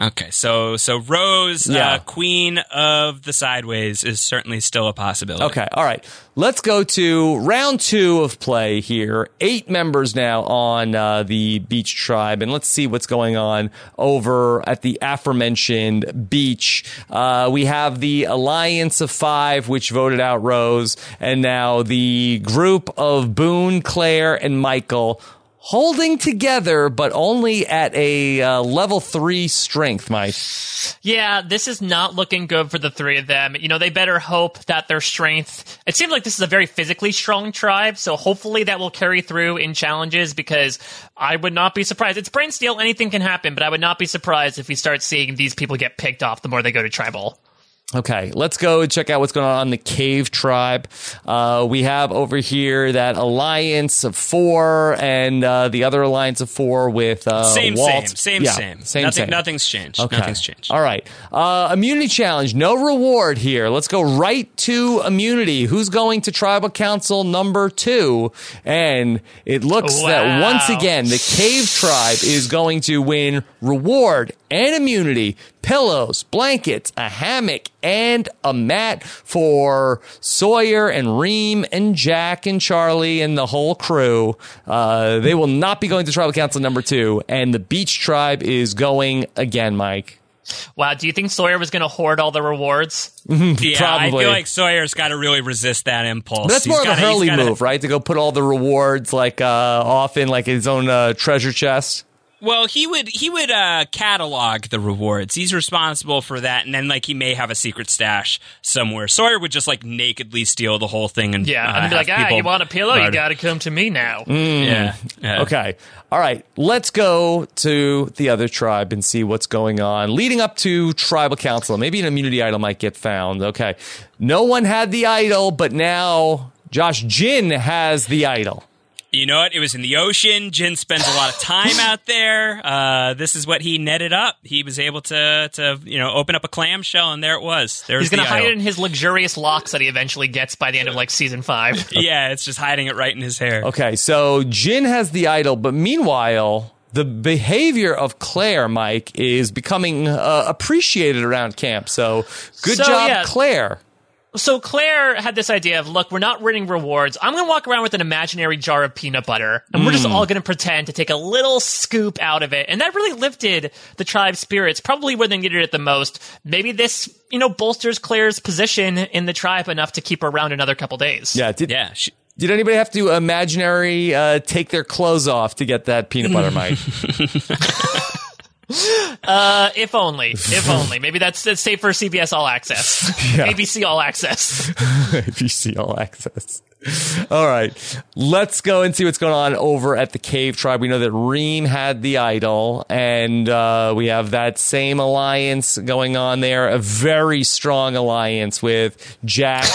Okay, so so Rose, yeah. uh, queen of the sideways, is certainly still a possibility. Okay, all right. Let's go to round two of play here. Eight members now on uh, the Beach Tribe, and let's see what's going on over at the aforementioned beach. Uh, we have the Alliance of Five, which voted out Rose, and now the group of Boone, Claire, and Michael holding together, but only at a uh, level three strength, Mike. Yeah, this is not looking good for the three of them. You know, they better hope that their strength... It seems like this is a very physically strong tribe, so hopefully that will carry through in challenges, because I would not be surprised. It's BrantSteele, anything can happen, but I would not be surprised if we start seeing these people get picked off the more they go to tribal. Okay, let's go check out what's going on in the Cave Tribe. Uh, we have over here that Alliance of Four and uh, the other Alliance of Four with uh, same, Walt. Same, same, yeah, same, same, Nothing, same. Nothing's changed. Okay. Nothing's changed. All right. Uh, immunity challenge, no reward here. Let's go right to immunity. Who's going to Tribal Council number two? And it looks wow. that once again, the Cave Tribe is going to win reward and immunity, pillows, blankets, a hammock, and a mat for Sawyer and Reem and Jack and Charlie and the whole crew. Uh, they will not be going to Tribal Council number two, and the Beach Tribe is going again, Mike. Wow, do you think Sawyer was going to hoard all the rewards? Yeah, probably. I feel like Sawyer's got to really resist that impulse. That's he's more of a gotta, Hurley gotta... move, right? To go put all the rewards like uh, off in like his own uh, treasure chest. Well, he would he would uh, catalog the rewards. He's responsible for that, and then like he may have a secret stash somewhere. Sawyer would just like nakedly steal the whole thing, and yeah, uh, and be like, ah, you want a pillow? Murder. You got to come to me now. Mm. Yeah. yeah. Okay. All right. Let's go to the other tribe and see what's going on, leading up to Tribal Council. Maybe an immunity idol might get found. Okay. No one had the idol, but now Josh Jin has the idol. You know what? It was in the ocean. Jin spends a lot of time out there. Uh, this is what he netted up. He was able to, to you know, open up a clamshell, and there it was. There was He's going to hide it in his luxurious locks that he eventually gets by the end of, like, season five. Yeah, it's just hiding it right in his hair. Okay, so Jin has the idol, but meanwhile... The behavior of Claire, Mike, is becoming uh, appreciated around camp. So good so, job, yeah. Claire. So Claire had this idea of, look, we're not winning rewards. I'm going to walk around with an imaginary jar of peanut butter, and mm. we're just all going to pretend to take a little scoop out of it. And that really lifted the tribe's spirits, probably where they needed it the most. Maybe this, you know, bolsters Claire's position in the tribe enough to keep her around another couple days. Yeah, did, yeah. She, did anybody have to imaginary uh, take their clothes off to get that peanut butter, Mike? Uh, if only, if only. Maybe that's, that's safe for C B S All Access. Yeah. A B C All Access. A B C All Access. All right, let's go and see what's going on over at the Cave Tribe. We know that Reem had the idol, and uh, we have that same alliance going on there. A very strong alliance with Jack,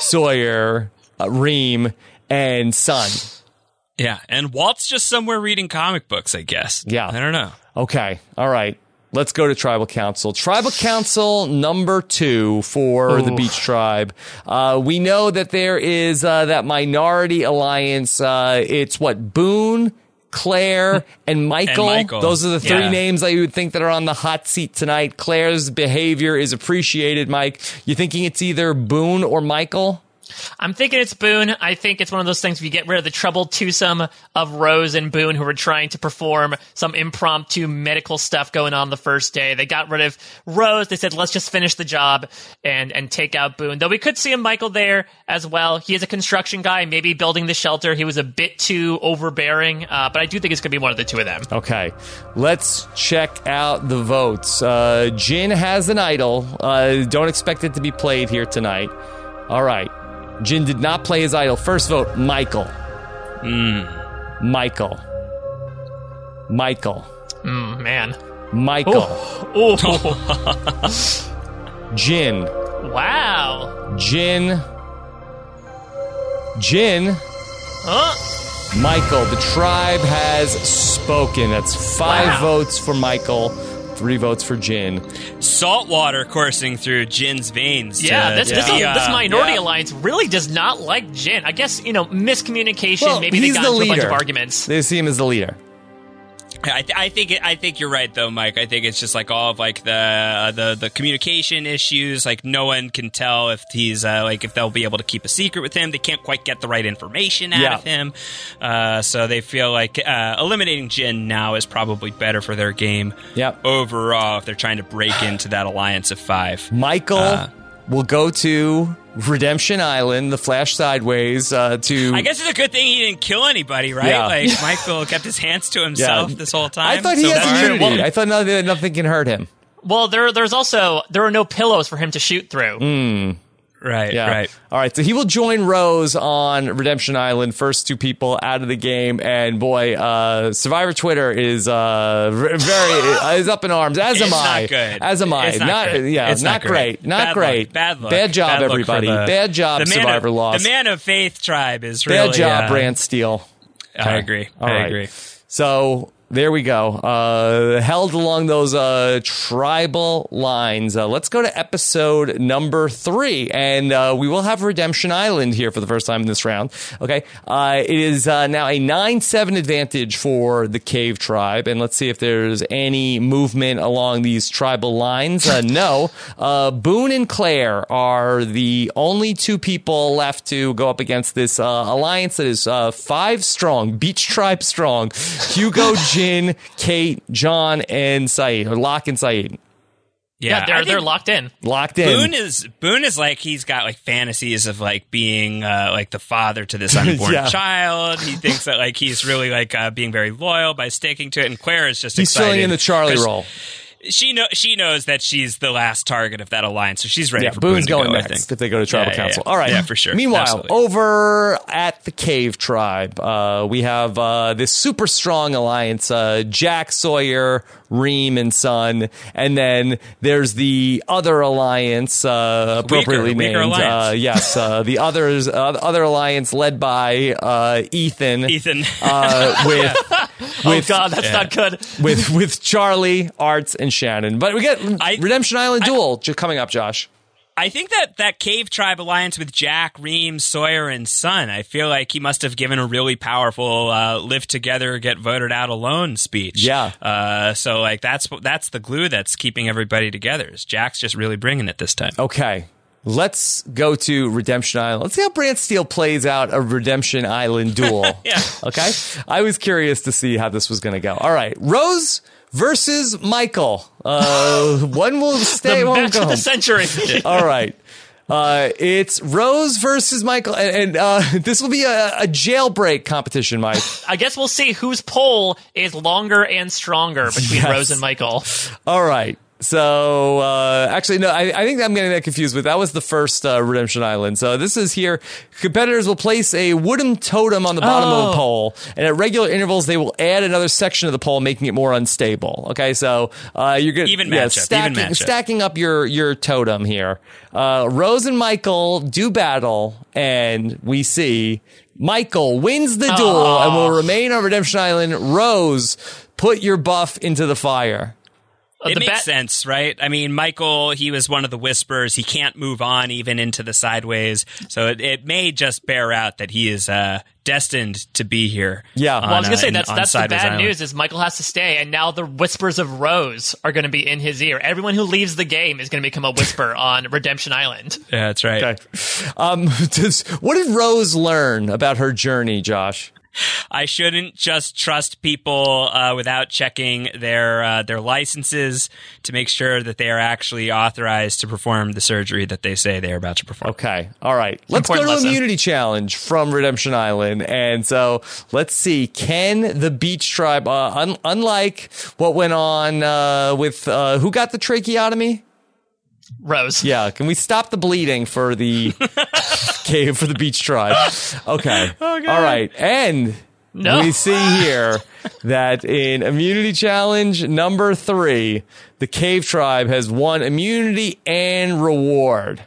Sawyer, uh, Reem, and Sun. Yeah, and Walt's just somewhere reading comic books, I guess. Yeah. I don't know. Okay, all right. Let's go to Tribal Council. Tribal Council number two for Ooh. the Beach Tribe. Uh, we know that there is uh, that minority alliance. Uh, it's what, Boone, Claire, and Michael. and Michael. Those are the three yeah. names I would think that are on the hot seat tonight. Claire's behavior is appreciated, Mike. You thinking it's either Boone or Michael? I'm thinking it's Boone. I think it's one of those things where you get rid of the troubled twosome of Rose and Boone, who were trying to perform some impromptu medical stuff going on the first day. They got rid of Rose. They said, let's just finish the job and, and take out Boone. Though we could see him, Michael, there as well. He is a construction guy, maybe building the shelter. He was a bit too overbearing, uh, but I do think it's going to be one of the two of them. Okay. Let's check out the votes. Uh, Jin has an idol. Uh, don't expect it to be played here tonight. All right. Jin did not play his idol. First vote, Michael. Mm. Michael. Michael. Mm, man. Michael. Ooh. Ooh. Jin. Wow. Jin. Jin. Huh? Michael. The tribe has spoken. That's five wow. votes for Michael. Three votes for Jin. Salt water coursing through Jin's veins. Yeah, to, this, yeah. This, uh, this minority yeah. alliance really does not like Jin. I guess, you know, miscommunication. Well, maybe they got the into leader. a bunch of arguments. They see him as the leader. I, th- I think it, I think you're right though, Mike. I think it's just like all of like the uh, the the communication issues. Like no one can tell if he's uh, like if they'll be able to keep a secret with him. They can't quite get the right information out yeah. of him. Uh, so they feel like uh, eliminating Jin now is probably better for their game. Yep. Overall, if they're trying to break into that alliance of five, Michael uh, will go to Redemption Island, the Flash sideways uh, to... I guess it's a good thing he didn't kill anybody, right? Yeah. Like, Michael kept his hands to himself yeah. this whole time. I thought he so has immunity. Well, I thought nothing, nothing can hurt him. Well, there, there's also... There are no pillows for him to shoot through. Mm. Right, yeah. right. All right, so he will join Rose on Redemption Island. First two people out of the game. And, boy, uh, Survivor Twitter is uh, very... is up in arms, as it's am I. Not good. As am I. It's not, not good. Yeah, it's not, not great. great. Not bad great. Luck. Bad luck. Bad job, Bad everybody. The, Bad job, Survivor of, Lost. The Man of Faith tribe is really... Bad job, uh, BrantSteele. Okay. I agree. All I right. agree. So... There we go. Uh, held along those uh, tribal lines. Uh, let's go to episode number three, and uh, we will have Redemption Island here for the first time in this round. Okay, uh, it is uh, now a nine seven advantage for the Cave Tribe, and let's see if there's any movement along these tribal lines. Uh, no. Uh, Boone and Claire are the only two people left to go up against this uh, alliance that is uh, five strong, Beach Tribe strong. Hugo J. Jin, Kate, John, and Sayid, or Locke and Sayid. Yeah, yeah they're they're locked in. Locked in. Boone is Boone is like he's got like fantasies of like being uh, like the father to this unborn yeah. child. He thinks that like he's really like uh, being very loyal by sticking to it. And Claire is just he's excited. He's filling in the Charlie role. She know she knows that she's the last target of that alliance, so she's ready yeah, for Boone's Boone to going go, next if they go to tribal yeah, council. Yeah, yeah. All right, yeah, for sure. Meanwhile, Absolutely. over at the Cave Tribe, uh, we have uh, this super strong alliance: uh, Jack, Sawyer, Reem, and Sun. And then there's the other alliance, uh, appropriately weaker, named. Weaker alliance. Uh, yes, uh, the others uh, other alliance led by uh, Ethan. Ethan uh, with. Yeah. With, oh God, that's yeah. not good. With with Charlie, Arzt, and Shannon, but we get I, Redemption Island I, duel I, coming up, Josh. I think that that Cave Tribe alliance with Jack, Reem, Sawyer, and Sun, I feel like he must have given a really powerful uh, live together, get voted out alone speech. Yeah. Uh, so like that's that's the glue that's keeping everybody together. Is Jack's just really bringing it this time. Okay. Let's go to Redemption Island. Let's see how BrantSteele plays out a Redemption Island duel. yeah. Okay? I was curious to see how this was going to go. All right. Rose versus Michael. Uh, one will stay, one will go home. The match of the century. All right. Uh, it's Rose versus Michael, and, and uh, this will be a, a jailbreak competition, Mike. I guess we'll see whose pole is longer and stronger between yes. Rose and Michael. All right. So, uh, actually, no, I, I think I'm getting that confused with. That was the first uh, Redemption Island. So this is here. Competitors will place a wooden totem on the bottom oh. of the pole. And at regular intervals, they will add another section of the pole, making it more unstable. Okay, so uh, you're good. Even yeah, matchup. Stacking, even matchup. Stacking up your, your totem here. Uh, Rose and Michael do battle, and we see Michael wins the oh. duel and will remain on Redemption Island. Rose, put your buff into the fire. It makes bat- sense, right? I mean, Michael, he was one of the whispers. He can't move on even into the sideways. So it, it may just bear out that he is uh, destined to be here. Yeah. On, well, I was going to uh, say, that's, in, that's the bad island. News is Michael has to stay. And now the whispers of Rose are going to be in his ear. Everyone who leaves the game is going to become a whisper on Redemption Island. Yeah, that's right. Okay. Um, does, what did Rose learn about her journey, Josh? I shouldn't just trust people uh, without checking their uh, their licenses to make sure that they are actually authorized to perform the surgery that they say they are about to perform. Okay. All right. Let's Important go to lesson. Immunity challenge from Redemption Island. And so let's see. Can the Beach Tribe, uh, un- unlike what went on uh, with uh, who got the tracheotomy? Rose. Yeah. Can we stop the bleeding for the cave for the Beach Tribe? Okay. Oh, God. All right. And no. we see here that in immunity challenge number three, the Cave Tribe has won immunity and reward.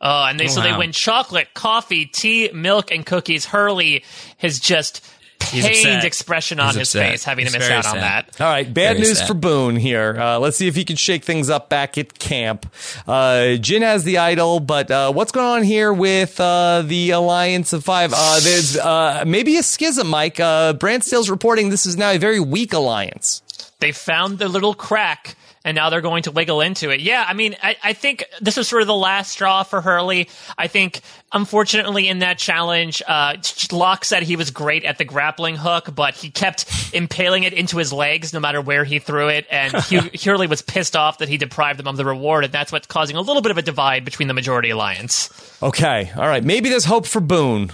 Oh, and they, oh, so wow. they win chocolate, coffee, tea, milk, and cookies. Hurley has just pained expression on He's his upset. face, having He's to miss out sad. on that. All right, bad very news sad. for Boone here. Uh, let's see if he can shake things up back at camp. Uh, Jin has the idol, but uh, what's going on here with uh, the Alliance of Five? Uh, there's uh, maybe a schism, Mike. Uh, BrantSteele's reporting this is now a very weak alliance. They found the little crack. and now they're going to wiggle into it. Yeah, I mean, I, I think this is sort of the last straw for Hurley. I think, unfortunately, in that challenge, uh, Locke said he was great at the grappling hook, but he kept impaling it into his legs no matter where he threw it, and Hur- Hurley was pissed off that he deprived them of the reward, and that's what's causing a little bit of a divide between the Majority Alliance. Okay, all right. Maybe there's hope for Boone.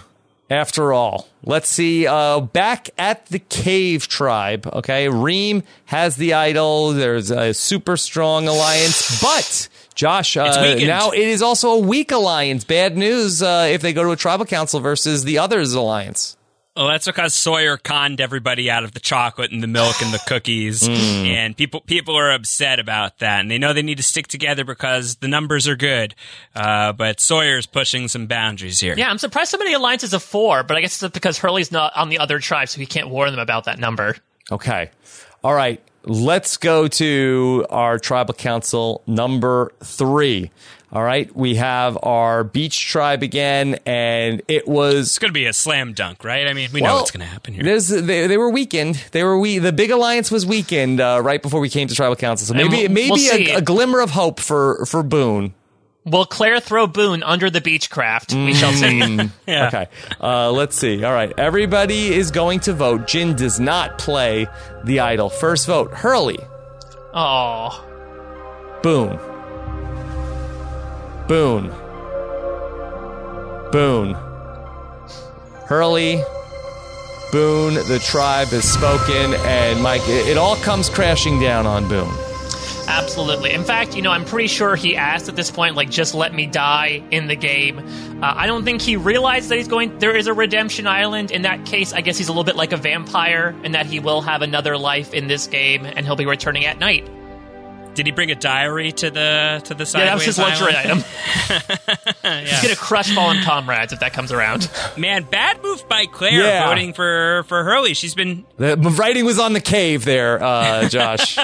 After all, let's see. Uh, back at the Cave Tribe, okay? Reem has the idol. There's a super strong alliance, but Josh, uh, now it is also a weak alliance. Bad news uh, if they go to a tribal council versus the others' alliance. Well, that's because Sawyer conned everybody out of the chocolate and the milk and the cookies, mm. and people people are upset about that. And they know they need to stick together because the numbers are good. Uh, but Sawyer's pushing some boundaries here. Yeah, I'm surprised so many alliances of four, but I guess it's because Hurley's not on the other tribe, so he can't warn them about that number. Okay, all right. Let's go to our tribal council number three. All right, we have our beach tribe again, and it was... It's going to be a slam dunk, right? I mean, we well, know what's going to happen here. They, they were weakened. They were we. The big alliance was weakened uh, right before we came to tribal council. So maybe we'll, maybe we'll a, a glimmer of hope for, for Boone. Will Claire throw Boone under the Beechcraft? We shall see. yeah. Okay, uh, let's see. All right, everybody is going to vote. Jin does not play the idol. First vote, Hurley. Oh, Boone. Boone. Boone. Hurley. Boone. The tribe has spoken, and Mike. It, it all comes crashing down on Boone. Absolutely. In fact, you know, I'm pretty sure he asked at this point, like, just let me die in the game. Uh, I don't think he realized that he's going, there is a Redemption Island. In that case, I guess he's a little bit like a vampire in that he will have another life in this game and he'll be returning at night. Did he bring a diary to the to the sideways? Yeah, that was his luxury item. yeah. He's gonna crush fallen comrades if that comes around. Man, bad move by Claire yeah. voting for, for Hurley. She's been the writing was on the cave there, uh, Josh.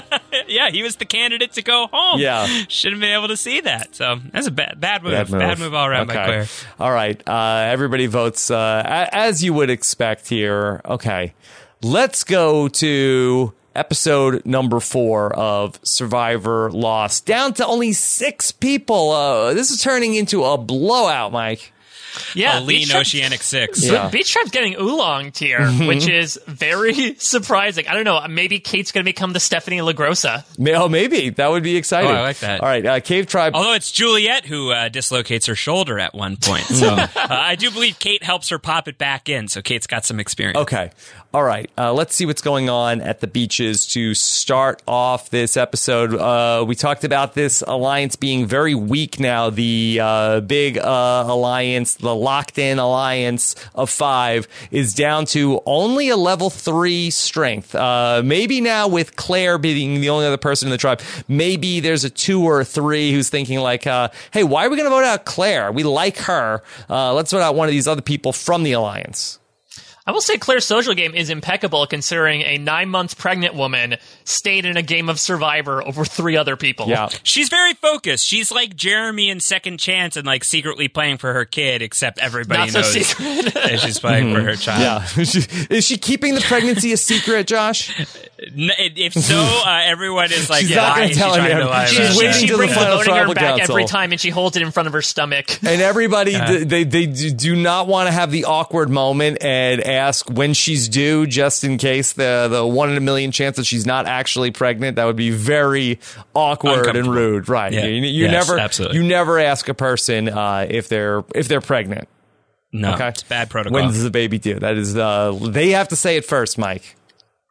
yeah, he was the candidate to go home. Yeah, should have been able to see that. So that's a bad bad move. Bad move, bad move all around okay. by Claire. All right, uh, everybody votes uh, as you would expect here. Okay, let's go to episode number four of Survivor Lost. Down to only six people. Uh, this is turning into a blowout, Mike. Yeah, a lean Oceanic Six. Yeah. Beach Tribe's getting oolonged here, mm-hmm. which is very surprising. I don't know. Maybe Kate's going to become the Stephanie LaGrossa. Oh, maybe. That would be exciting. Oh, I like that. All right, uh, Cave Tribe. Although it's Juliet who uh, dislocates her shoulder at one point. So uh, I do believe Kate helps her pop it back in, so Kate's got some experience. Okay. All right. Uh, let's see what's going on at the beaches to start off this episode. Uh, we talked about this alliance being very weak now. The uh, big uh, alliance, the locked-in alliance of five is down to only a level three strength. Uh, maybe now with Claire being the only other person in the tribe, maybe there's a two or a three who's thinking like, uh, hey, why are we going to vote out Claire? We like her. Uh, let's vote out one of these other people from the alliance. I will say Claire's social game is impeccable considering a nine-month pregnant woman stayed in a game of Survivor over three other people. Yeah. She's very focused. She's like Jeremy in Second Chance and like secretly playing for her kid, except everybody Not knows so secret. that she's playing mm-hmm. for her child. Yeah. Is she keeping the pregnancy a secret, Josh? If so, uh, everyone is like, she's yeah, not going to tell him. She's waiting she till the final tribal council. Every time, and she holds it in front of her stomach. And everybody, uh, d- they they do not want to have the awkward moment and ask when she's due, just in case the the one in a million chance that she's not actually pregnant. That would be very awkward and rude, right? Yeah. You, you yes, never, absolutely. you never ask a person uh, if they're if they're pregnant. No, okay? It's bad protocol. When does the baby due? That is, uh, they have to say it first, Mike.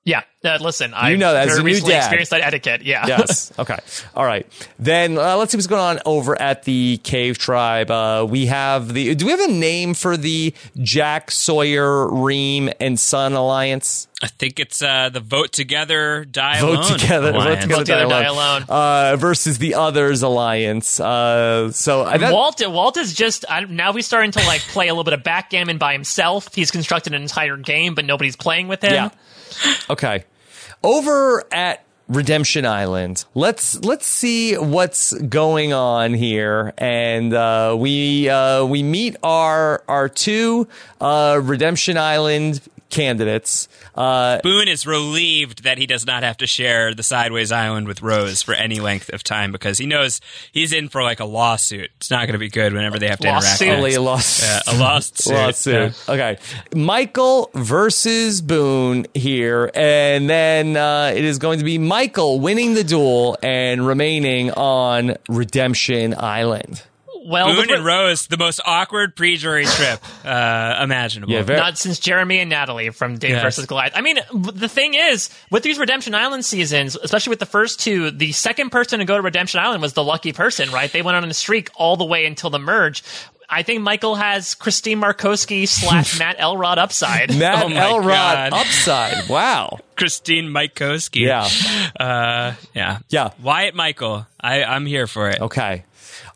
Yeah, uh, listen, I you know that very recently experienced that etiquette, yeah. Yes, okay, all right. Then uh, let's see what's going on over at the Cave Tribe. Uh, we have the, do we have a name for the Jack, Sawyer, Reem, and Sun Alliance? I think it's uh, the Vote Together, Die Alone. Vote Together, Vote Together, Die Alone. Uh, versus the Others Alliance. Uh, so I that, Walt, Walt is just, I, now he's starting to like play a little bit of backgammon by himself. He's constructed an entire game, but nobody's playing with him. Yeah. Okay, over at Redemption Island, let's let's see what's going on here, and uh, we uh, we meet our our two uh, Redemption Island candidates. Uh, Boone is relieved that he does not have to share the Sideways Island with Rose for any length of time because he knows he's in for like a lawsuit. It's not going to be good whenever they have to interact. Only a lawsuit. Yeah, a lawsuit. lawsuit. Yeah. Okay. Michael versus Boone here. And then uh, it is going to be Michael winning the duel and remaining on Redemption Island. Well, Boone and Rose, the most awkward pre-jury trip uh, imaginable. Yeah, very- Not since Jeremy and Natalie from David yes. versus Goliath. I mean, the thing is, with these Redemption Island seasons, especially with the first two, the second person to go to Redemption Island was the lucky person, right? They went on a streak all the way until the merge. I think Michael has Christine Markowski slash Matt Elrod upside. Matt oh Elrod God. upside. Wow. Christine Markowski. Yeah. Uh, yeah. Yeah. Wyatt Michael. I, I'm here for it. Okay.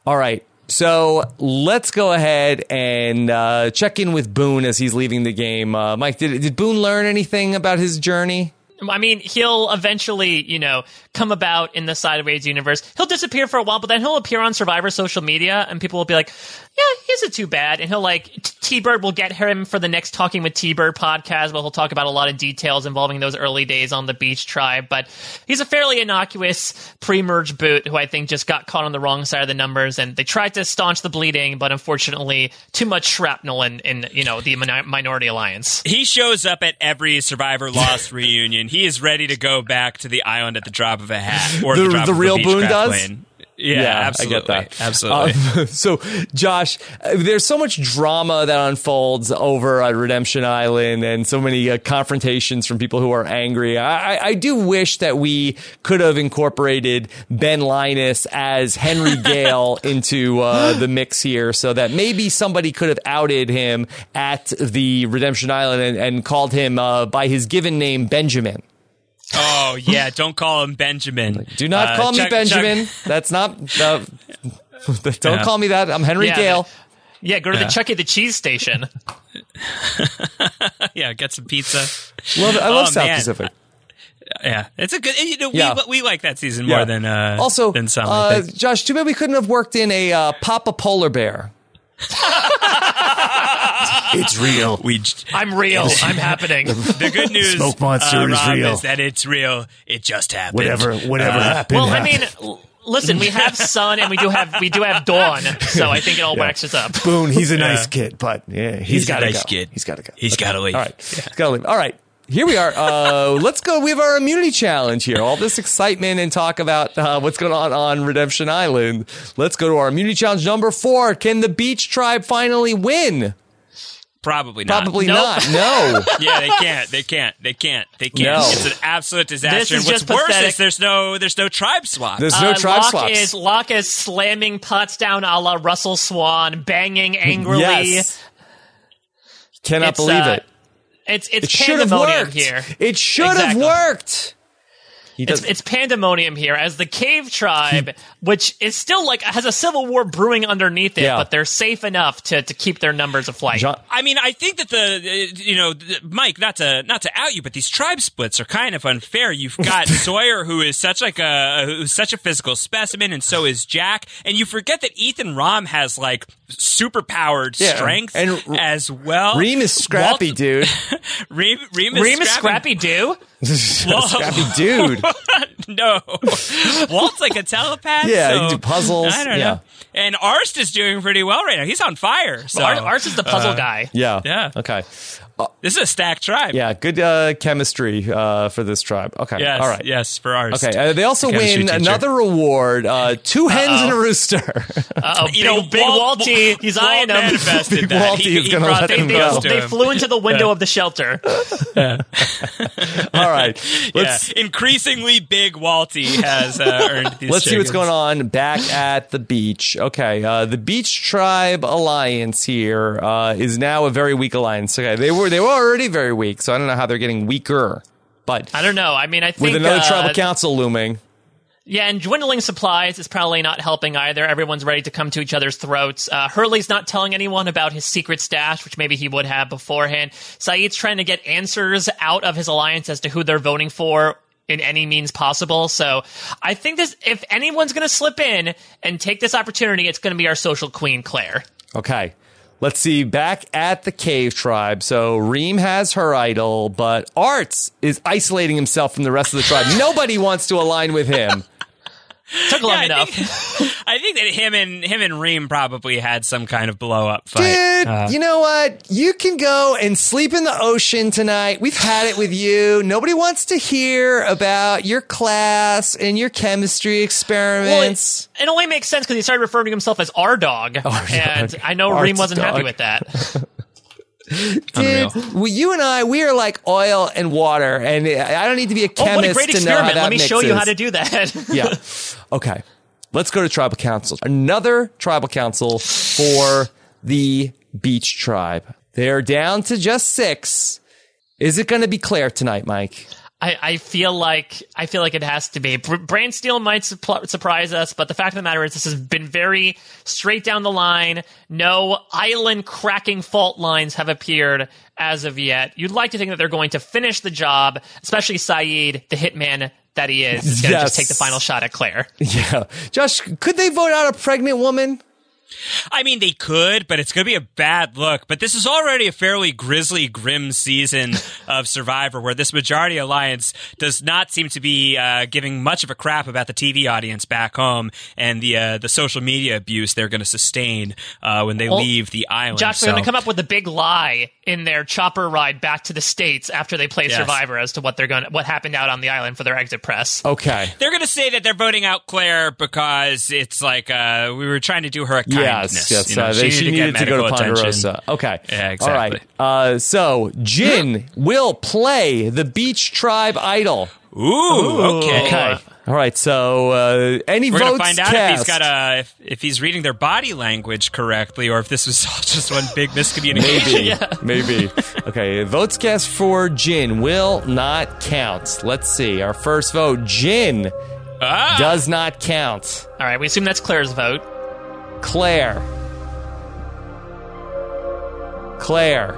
All right. So let's go ahead and uh, check in with Boone as he's leaving the game. Uh, Mike, did, did Boone learn anything about his journey? I mean, he'll eventually, you know, come about in the Sideways universe. He'll disappear for a while, but then he'll appear on Survivor social media, and people will be like, yeah, he isn't too bad. And he'll, like, T-Bird will get him for the next Talking with T-Bird podcast, but he'll talk about a lot of details involving those early days on the beach tribe. But he's a fairly innocuous pre-merge boot who I think just got caught on the wrong side of the numbers, and they tried to staunch the bleeding, but unfortunately, too much shrapnel in, in you know, the min- Minority Alliance. He shows up at every Survivor Lost reunion. He is ready to go back to the island at the drop of a hat. Or the, the, drop the of real Boone does? Plane. Yeah, yeah, absolutely. I get that. Absolutely. Um, so, Josh, there's so much drama that unfolds over at Redemption Island and so many uh, confrontations from people who are angry. I, I do wish that we could have incorporated Ben Linus as Henry Gale into uh, the mix here so that maybe somebody could have outed him at the Redemption Island and, and called him uh, by his given name, Benjamin. Oh, yeah. Don't call him Benjamin. Do not call uh, me Chuck, Benjamin. Chuck. That's not... Uh, don't yeah. call me that. I'm Henry yeah, Gale. Yeah, go to yeah. the Chuck E. the Cheese station. yeah, get some pizza. Love it. I love oh, South man. Pacific. Yeah, it's a good. You know, we yeah. we like that season yeah. more than uh, also than some. Uh, Josh, too bad we couldn't have worked in a uh, Papa Polar Bear. It's real. We, I'm real. I'm happening. The good news, Smoke Monster, uh, Rob, is real. Is that it's real. It just happened. Whatever, whatever uh, happened. Well, happened. I mean, listen, we have Sun and we do have we do have Dawn, so I think it all yeah. waxes up. Boone, he's a nice yeah. kid, but yeah, he's, he's got a nice go. kid. He's got to go. He's okay. got to leave. All right, yeah. he's got to leave. All right. Here we are. Uh, let's go. We have our immunity challenge here. All this excitement and talk about uh, what's going on on Redemption Island. Let's go to our immunity challenge number four. Can the Beach Tribe finally win? Probably not. Probably nope. not. No. yeah, they can't. They can't. They can't. They can't. No. It's an absolute disaster. And what's worse pathetic. is there's no there's no tribe swap. There's no uh, tribe swap. Is Locke is slamming pots down a la Russell Swan, banging angrily. Yes. Cannot it's, believe uh, it. It's it's it pandemonium here. It should exactly. have worked. It's, it's pandemonium here as the Cave Tribe, which is still like has a civil war brewing underneath it, yeah. but they're safe enough to, to keep their numbers afloat. John- I mean, I think that the you know, Mike, not to not to out you, but these tribe splits are kind of unfair. You've got Sawyer, who is such like a who's such a physical specimen, and so is Jack, and you forget that Ethan Rom has like super powered yeah, strength and, and as well. Reem is scrappy, Walt- dude. Reem Reem is Reem scrappy, dude. Scrappy dude. no. Walt's like a telepath. Yeah, so he can do puzzles. I don't yeah. know. And Arzt is doing pretty well right now. He's on fire. So well, Arzt is the puzzle uh, guy. Yeah. Yeah. Okay. Uh, this is a stacked tribe. Yeah, good uh, chemistry uh, for this tribe. Okay. Yes, all right. Yes, for Arzt. Okay. Uh, they also the win teacher. another reward, uh, two hens Uh-oh. and a rooster. Uh-oh. You big, know, Big Walt, Walty, he's Walt eyeing them. Big that. Walty he, is going to let them go. They, they flew into the window yeah. of the shelter. Yeah. all right. Let's, yeah. Increasingly big Walty has uh, earned these Let's chickens. see what's going on back at the beach. Okay. Uh, the Beach Tribe Alliance here uh, is now a very weak alliance. Okay. They were They were already very weak, so I don't know how they're getting weaker. But I don't know. I mean, I think with another uh, tribal council looming. Yeah, and dwindling supplies is probably not helping either. Everyone's ready to come to each other's throats. Uh, Hurley's not telling anyone about his secret stash, which maybe he would have beforehand. Sayid's trying to get answers out of his alliance as to who they're voting for in any means possible. So I think this, if anyone's going to slip in and take this opportunity, it's going to be our social queen, Claire. Okay. Let's see, back at the Cave Tribe. So Reem has her idol, but Arzt is isolating himself from the rest of the tribe. Nobody wants to align with him. Took long yeah, I enough. Think, I think that him and him and Reem probably had some kind of blow up fight. Dude, uh, you know what? You can go and sleep in the ocean tonight. We've had it with you. Nobody wants to hear about your class and your chemistry experiments. Well, it, it only makes sense because he started referring to himself as our dog, our and dog. I know Reem wasn't dog. happy with that. Dude, well, you and I, we are like oil and water, and I don't need to be a chemist oh, to know how that Let me mixes. show you how to do that. Yeah. Okay. Let's go to tribal council. Another tribal council for the Beach Tribe. They're down to just six. Is it going to be Claire tonight, Mike? I, I feel like I feel like it has to be. BrantSteele might su- surprise us, but the fact of the matter is this has been very straight down the line. No island-cracking fault lines have appeared as of yet. You'd like to think that they're going to finish the job, especially Sayid, the hitman that he is, is going to yes. just take the final shot at Claire. Yeah. Josh, could they vote out a pregnant woman? I mean, they could, but it's going to be a bad look. But this is already a fairly grisly, grim season of Survivor, where this majority alliance does not seem to be uh, giving much of a crap about the T V audience back home and the uh, the social media abuse they're going to sustain uh, when they well, leave the island. Josh, so. they're going to come up with a big lie in their chopper ride back to the States after they play yes. Survivor as to what they're going, what happened out on the island for their exit press. Okay, they're going to say that they're voting out Claire because it's like uh, we were trying to do her a yeah. Yes, yes. You know, uh, she, she needed, needed to go to Ponderosa. Attention. Okay. Yeah, exactly. All right. Uh, so, Jin will play the Beach Tribe idol. Ooh, Ooh okay. okay. All right, so uh, any We're votes We're going to find out cast. if he's got a, if, if he's reading their body language correctly or if this was all just one big miscommunication. Maybe, yeah. maybe. Okay, votes cast for Jin will not count. Let's see. Our first vote, Jin ah. does not count. All right, we assume that's Claire's vote. Claire. Claire.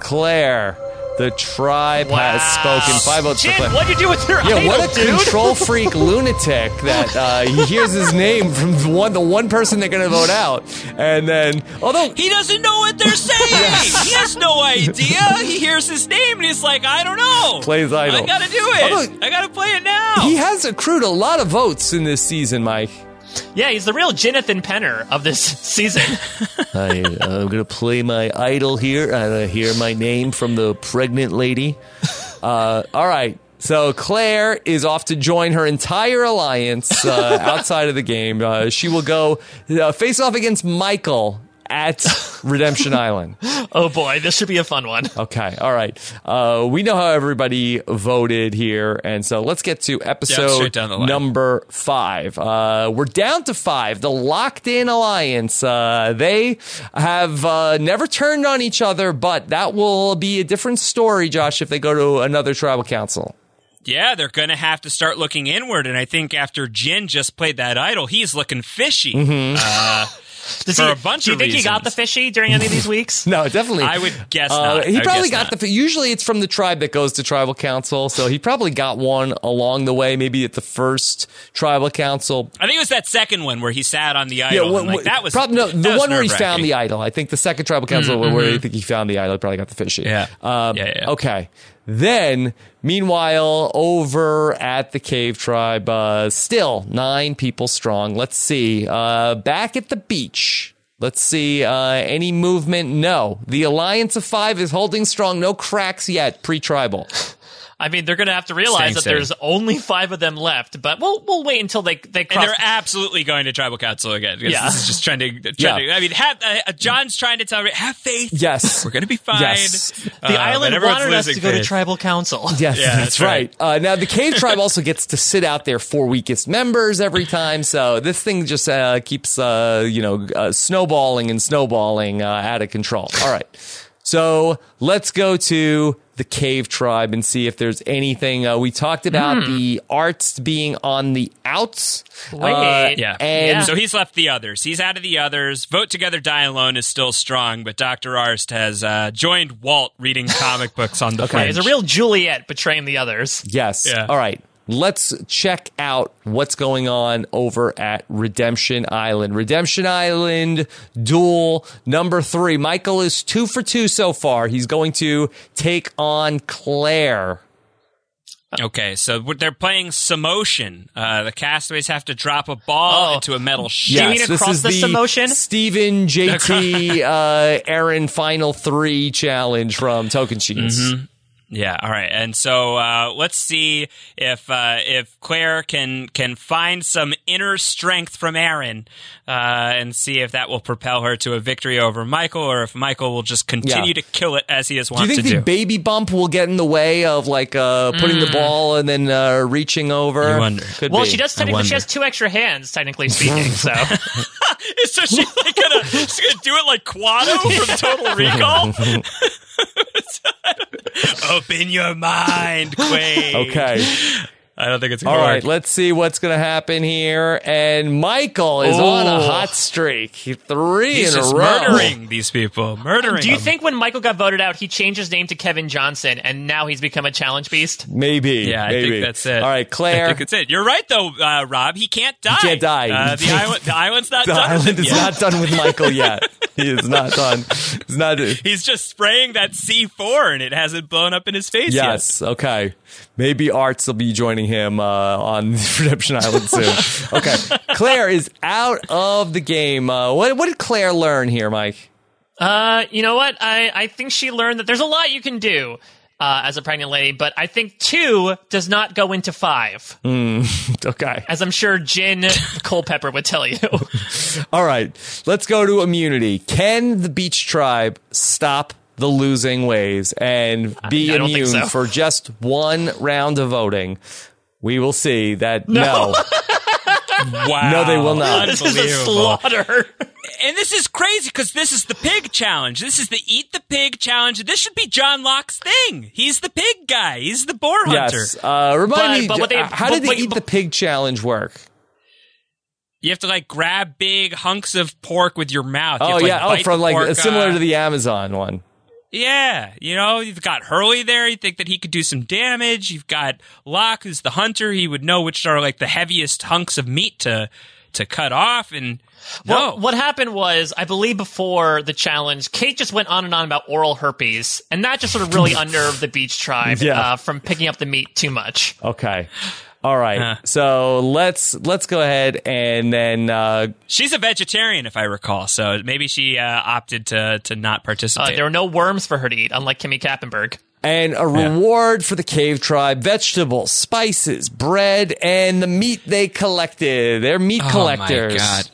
Claire. The tribe wow. has spoken. Five votes Jin, for Claire. What'd you do with your yeah, idol, what a dude? Control freak lunatic that uh, he hears his name from the one, the one person they're going to vote out. And then, although... He doesn't know what they're saying. Yes. He has no idea. He hears his name and he's like, I don't know. Plays idol. I got to do it. Although, I got to play it now. He has accrued a lot of votes in this season, Mike. Yeah, he's the real Jonathan Penner of this season. I, I'm going to play my idol here. I'm going to hear my name from the pregnant lady. Uh, all right. So Claire is off to join her entire alliance uh, outside of the game. Uh, she will go uh, face off against Michael at Redemption Island. Oh, boy. This should be a fun one. Okay. All right. Uh, we know how everybody voted here. And so let's get to episode yeah, number five. Uh, we're down to five. The Locked In Alliance. Uh, they have uh, never turned on each other, but that will be a different story, Josh, if they go to another tribal council. Yeah, they're going to have to start looking inward. And I think after Jin just played that idol, he's looking fishy. Mm-hmm. Uh Does for he, a bunch do you of think reasons. He got the fishy during any of these weeks? No, definitely. I would guess uh, not. He probably got not. the. Usually, it's from the tribe that goes to tribal council, so he probably got one along the way. Maybe at the first tribal council. I think it was that second one where he sat on the idol. Yeah, what, and like, that was probably no, that the was one where he found the idol. I think the second tribal council mm-hmm. where I think he found the idol. He probably got the fishy. Yeah. Um, yeah, yeah. Okay. Then, meanwhile, over at the Cave Tribe, uh, still nine people strong. Let's see. Uh, back at the beach, let's see. Uh, any movement? No. The Alliance of Five is holding strong. No cracks yet, pre-tribal. I mean, they're going to have to realize Same that thing. there's only five of them left, but we'll we'll wait until they they cross. And they're absolutely going to tribal council again. Yeah. This is just trending. trending. Yeah. I mean, have, uh, John's trying to tell me, have faith. Yes. We're going to be fine. Yes. Uh, the island wanted us to faith. go to tribal council. Yes, yeah, that's right. right. Uh, now, the Cave Tribe also gets to sit out their four weakest members every time, so this thing just uh, keeps, uh, you know, uh, snowballing and snowballing uh, out of control. All right. So let's go to the Cave Tribe and see if there's anything. Uh, we talked about mm. the Arzt being on the outs. Wait. Uh, yeah. And yeah. So he's left the others. He's out of the others. Vote Together, Die Alone is still strong, but Doctor Arzt has uh, joined Walt reading comic books on the okay. French. He's a real Juliet betraying the others. Yes. Yeah. All right. let's check out what's going on over at Redemption Island. Redemption Island duel number three. Michael is two for two so far. He's going to take on Claire. Okay, so they're playing Samotion. Uh, the castaways have to drop a ball oh, into a metal sheet. Yes, this is the Samotion? Steven, J T, uh, Aaron Final Three challenge from Token Sheets. Mm-hmm. Yeah, all right. And so uh, let's see if uh, if Claire can can find some inner strength from Aaron uh, and see if that will propel her to a victory over Michael, or if Michael will just continue yeah. to kill it as he has wanted to do. Do you think the do. baby bump will get in the way of like uh, putting mm. the ball and then uh, reaching over? I wonder. Could well, be. She does technically. She has two extra hands, technically speaking. So is so she like, gonna, she's gonna do it like Quado from Total Recall? Open your mind, Quaid. Okay. I don't think it's going to work. All right, let's see what's going to happen here. And Michael is Ooh. on a hot streak. Three He's in a row. Murdering these people. Murdering Do you them. think when Michael got voted out, he changed his name to Kevin Johnson, and now he's become a challenge beast? Maybe. Yeah, maybe. I think that's it. All right, Claire. I think that's it. You're right, though, uh, Rob. He can't die. He can't die. Uh, the, island, the island's not the done island with him yet. The island is not done with Michael yet. He is not done. He's, not, he's just spraying that C four, and it hasn't blown up in his face yes, yet. Yes, okay. Maybe Arzt will be joining him uh, on Redemption Island soon. Okay, Claire is out of the game. Uh, what what did Claire learn here, Mike? Uh, you know what? I, I think she learned that there's a lot you can do uh, as a pregnant lady, but I think two does not go into five. Mm, okay. As I'm sure Jin Culpepper would tell you. All right, let's go to immunity. Can the Beach Tribe stop the losing ways and be I, I immune so. for just one round of voting? We will see that. No. no. Wow. No, they will not. This is a slaughter. And this is crazy because this is the pig challenge. This is the eat the pig challenge. This should be John Locke's thing. He's the pig guy. He's the boar hunter. Yes. Uh, remind but, me, but they, how but, did the but, eat but, the pig challenge work? You have to like grab big hunks of pork with your mouth. You oh, have to, like, yeah. Oh, from like pork, similar uh, to the Amazon one. Yeah, you know, you've got Hurley there. You think that he could do some damage. You've got Locke, who's the hunter. He would know which are like the heaviest hunks of meat to to cut off. And well, no. what happened was, I believe before the challenge, Kate just went on and on about oral herpes, and that just sort of really unnerved the Beach Tribe yeah. uh, from picking up the meat too much. Okay. All right, huh. so let's let's go ahead and then uh, she's a vegetarian, if I recall. So maybe she uh, opted to to not participate. Uh, there were no worms for her to eat, unlike Kimmy Kappenberg. And a reward yeah. for the Cave Tribe: vegetables, spices, bread, and the meat they collected. They're meat oh collectors. Oh my god!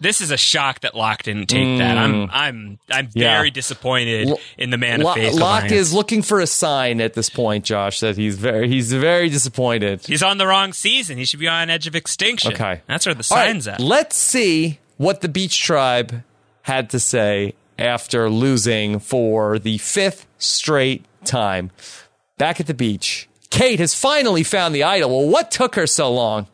This is a shock that Locke didn't take mm. that. I'm I'm I'm yeah. very disappointed L- in the Man of Faith. L- Locke is looking for a sign at this point, Josh. That he's very he's very disappointed. He's on the wrong season. He should be on Edge of Extinction. Okay, that's where the sign's right. at. Let's see what the Beach Tribe had to say after losing for the fifth straight time. Back at the beach, Kate has finally found the idol. Well, what took her so long?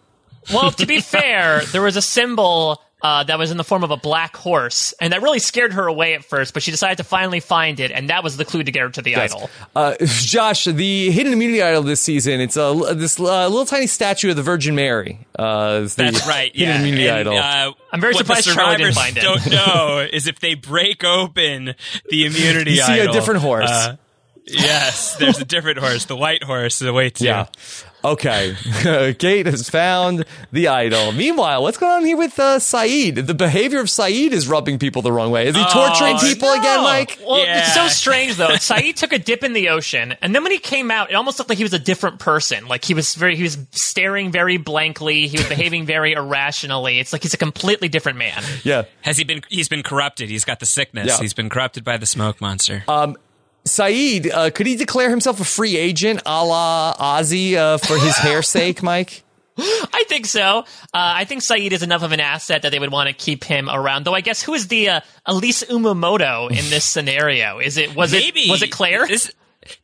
Well, to be fair, there was a symbol. Uh, that was in the form of a black horse, and that really scared her away at first, but she decided to finally find it, and that was the clue to get her to the yes. idol. Uh, Josh, the hidden immunity idol this season, it's a, this uh, little tiny statue of the Virgin Mary. Uh, the That's right, hidden yeah. immunity and, idol. Uh, I'm very surprised Charlie didn't find it. What the survivors don't know is if they break open the immunity you idol. You see a different horse. Uh, yes, there's a different horse. The white horse is a way to... Yeah. Okay, Kate has found the idol. Meanwhile, what's going on here with uh, Sayid? The behavior of Sayid is rubbing people the wrong way. Is he torturing oh, people no. again, Mike? Well, yeah. It's so strange, though. Sayid took a dip in the ocean, and then when he came out, it almost looked like he was a different person. Like, he was very, he was staring very blankly. He was behaving very irrationally. It's like he's a completely different man. Yeah. Has he been, he's been corrupted. He's got the sickness. Yeah. He's been corrupted by the smoke monster. Um. Sayid, uh, could he declare himself a free agent a la Ozzy uh, for his hair's sake, Mike? I think so. Uh, I think Sayid is enough of an asset that they would want to keep him around. Though I guess who is the uh, Elise Umamoto in this scenario? Is it was Maybe. it was it Claire? This,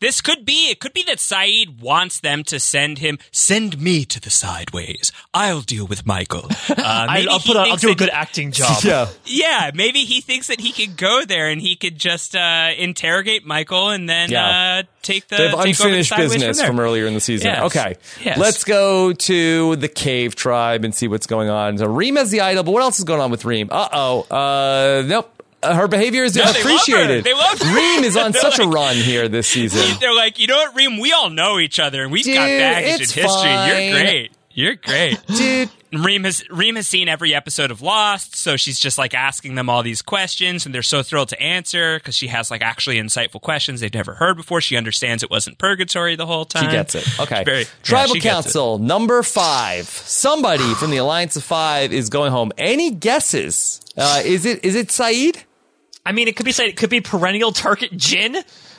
this could be, it could be that Sayid wants them to send him, send me to the sideways. I'll deal with Michael. Uh, I, I'll, put a, I'll do a good he, acting job. Yeah. yeah, maybe he thinks that he could go there and he could just uh, interrogate Michael and then yeah. uh, take the, they have take unfinished over the business from, from earlier in the season. Yes. Okay, yes. Let's go to the Cave Tribe and see what's going on. So Reem has the idol, but what else is going on with Reem? Uh-oh. Uh, nope. Her behavior is no, appreciated. They love her. They love her. Reem is on such like, a run here this season. They're like, you know what, Reem? We all know each other, and we've Dude, got baggage in history. Fine. You're great. You're great. Dude. Reem has, Reem has seen every episode of Lost, so she's just, like, asking them all these questions, and they're so thrilled to answer because she has, like, actually insightful questions they've never heard before. She understands it wasn't purgatory the whole time. She gets it. Okay. Very, Tribal yeah, Council, number five. Somebody from the Alliance of Five is going home. Any guesses? Uh, is it is it Sayid? I mean, it could be Sayid. It could be perennial target Jin,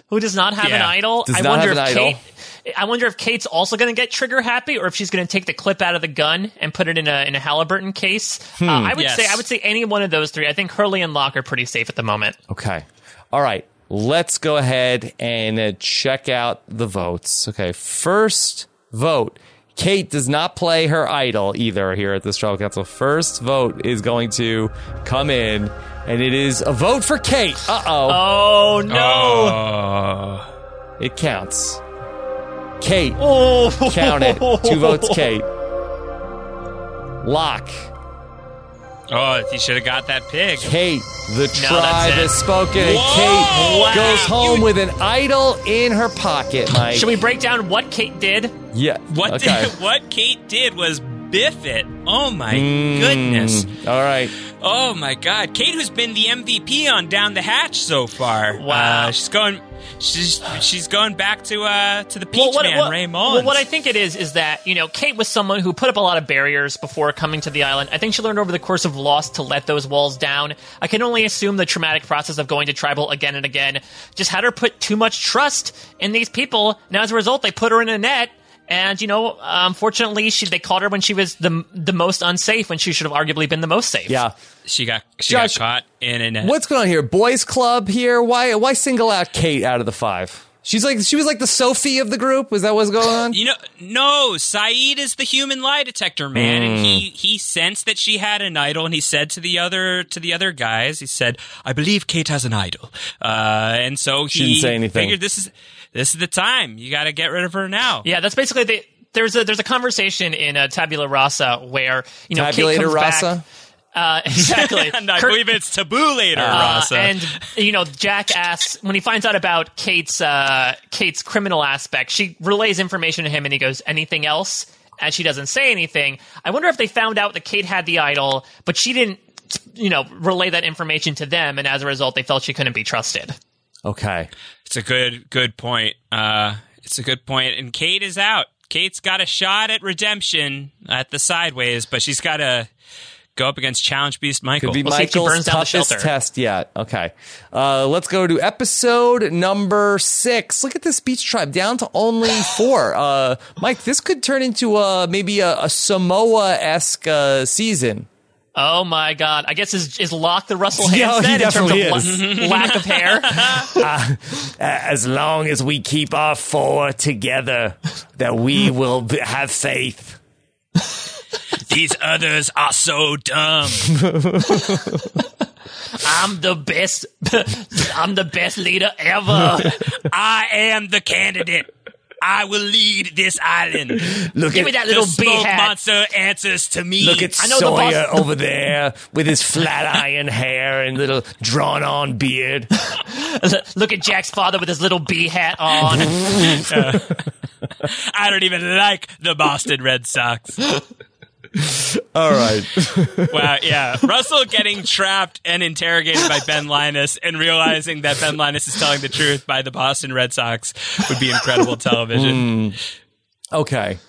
who does not have yeah. an idol. Does I not wonder have if an idol. Kate, I wonder if Kate's also going to get trigger happy, or if she's going to take the clip out of the gun and put it in a in a Halliburton case. Hmm. Uh, I would yes. say I would say any one of those three. I think Hurley and Locke are pretty safe at the moment. Okay, all right. Let's go ahead and check out the votes. Okay, first vote. Kate does not play her idol either here at this Tribal Council. First vote is going to come in, and it is a vote for Kate. Uh-oh. Oh, no. Uh, it counts. Kate. Oh. Count it. Two votes, Kate. Locke. Oh, he should have got that pig. Kate, the tribe no, has spoken. And Kate wow. goes home you... with an idol in her pocket, Mike. Should we break down what Kate did? Yeah. What okay. did, what Kate did was biff it. Oh, my mm. goodness. All right. Oh, my God. Kate, who's been the M V P on Down the Hatch so far. Wow. Uh, she's going... She's she's going back to uh to the peach well, what, man, what, Ray Mullins. Well, what I think it is is that, you know, Kate was someone who put up a lot of barriers before coming to the island. I think she learned over the course of Lost to let those walls down. I can only assume the traumatic process of going to tribal again and again just had her put too much trust in these people. Now, as a result, they put her in a net. And, you know, unfortunately, she they caught her when she was the the most unsafe, when she should have arguably been the most safe. Yeah. She got she Josh, got caught in a net. What's going on here? Boys club here? Why why single out Kate out of the five? She's like she was like the Sophie of the group. Was that what's going on? You know, no. Sayid is the human lie detector man, mm. and he he sensed that she had an idol, and he said to the other to the other guys, he said, "I believe Kate has an idol," uh, and so she he didn't say anything. Figured this is this is the time. You got to get rid of her now. Yeah, that's basically the there's a there's a conversation in uh, Tabula Rasa where you know Tabulator Kate comes Rasa? back. Uh, exactly. And I Kirk, believe it's taboo later, uh, Rasa. And, you know, Jack asks, when he finds out about Kate's uh, Kate's criminal aspect, she relays information to him and he goes, anything else? And she doesn't say anything. I wonder if they found out that Kate had the idol, but she didn't, you know, relay that information to them. And as a result, they felt she couldn't be trusted. Okay. It's a good, good point. Uh, it's a good point. And Kate is out. Kate's got a shot at redemption at the sideways, but she's got a... Go up against Challenge Beast Michael. Could be we'll Michael's toughest test yet. Okay. Uh, let's go to episode number six. Look at this beach tribe down to only four. Uh, Mike, this could turn into a, maybe a, a Samoa-esque uh, season. Oh, my God. I guess is, is Locke the Russell Hands yeah, in terms of la- lack of hair? uh, as long as we keep our four together, that we will be- have faith. These others are so dumb. I'm the best. I'm the best leader ever. I am the candidate. I will lead this island. Look Give at me that little the smoke hat. Monster answers to me. Look at I know Sawyer the boss- over there with his flat iron hair and little drawn-on beard. Look at Jack's father with his little bee hat on. uh, I don't even like the Boston Red Sox. All right. Wow, yeah. Russell getting trapped and interrogated by Ben Linus and realizing that Ben Linus is telling the truth by the Boston Red Sox would be incredible television. Mm. Okay.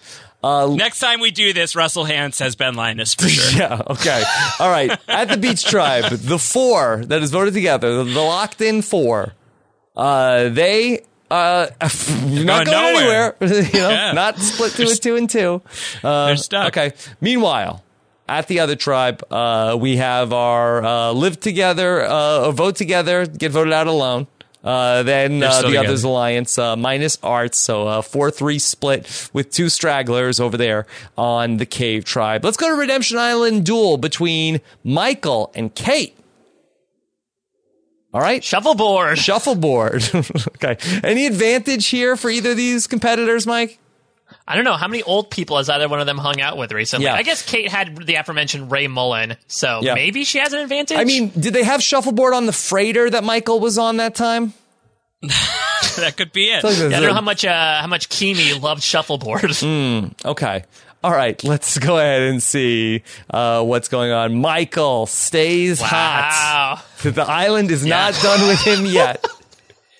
Uh, Next time we do this, Russell Hand says Ben Linus for sure. Yeah, okay. All right. At the Beach Tribe, the four that is voted together, the locked-in four, uh, they... Uh, you're not going, going anywhere. You know, yeah. Not split two and two and two. Uh, they're stuck. Okay. Meanwhile, at the other tribe, uh, we have our uh, live together, uh, vote together, get voted out alone. Uh, then uh, the together. Others alliance uh, minus Arts, so a four three split with two stragglers over there on the Cave Tribe. Let's go to Redemption Island duel between Michael and Kate. All right. Shuffleboard. Shuffleboard. Okay. Any advantage here for either of these competitors, Mike? I don't know. How many old people has either one of them hung out with recently? Yeah. I guess Kate had the aforementioned Ray Mullen, so yeah. maybe she has an advantage. I mean, did they have shuffleboard on the freighter that Michael was on that time? That could be it. Like yeah, I don't know how much uh, how much Kimi loved shuffleboard. Mm, okay. All right. Let's go ahead and see uh, what's going on. Michael stays wow. hot. The island is yeah. not done with him yet.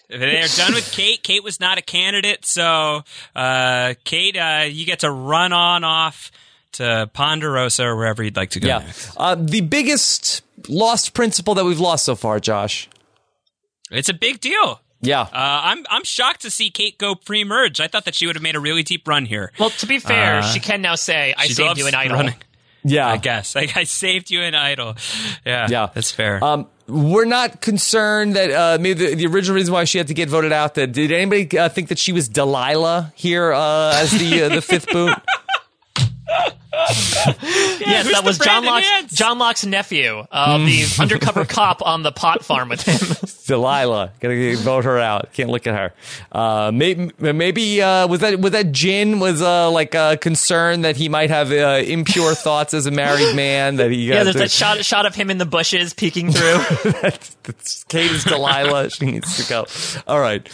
They're done with Kate. Kate was not a candidate, so uh, Kate, uh, you get to run on off to Ponderosa or wherever you'd like to go yeah. next. Uh, the biggest lost principal that we've lost so far, Josh. It's a big deal. Yeah. Uh, I'm I'm shocked to see Kate go pre-merge. I thought that she would have made a really deep run here. Well, to be fair, uh, she can now say, I saved you an idol. Running. Yeah. I guess. I, I saved you an idol. Yeah, yeah. That's fair. Um, We're not concerned that uh, maybe the, the original reason why she had to get voted out. That did anybody uh, think that she was Delilah here uh, as the uh, the fifth boot? yeah, yes, that was John Locke's, John Locke's nephew, uh, the undercover cop on the pot farm with him. Delilah, gotta vote her out. Can't look at her. Uh, maybe maybe uh, was that was that Jin was uh, like uh, concerned that he might have uh, impure thoughts as a married man. That he yeah, there's to, that shot shot of him in the bushes peeking through. that's, that's, Kate is Delilah. She needs to go. All right,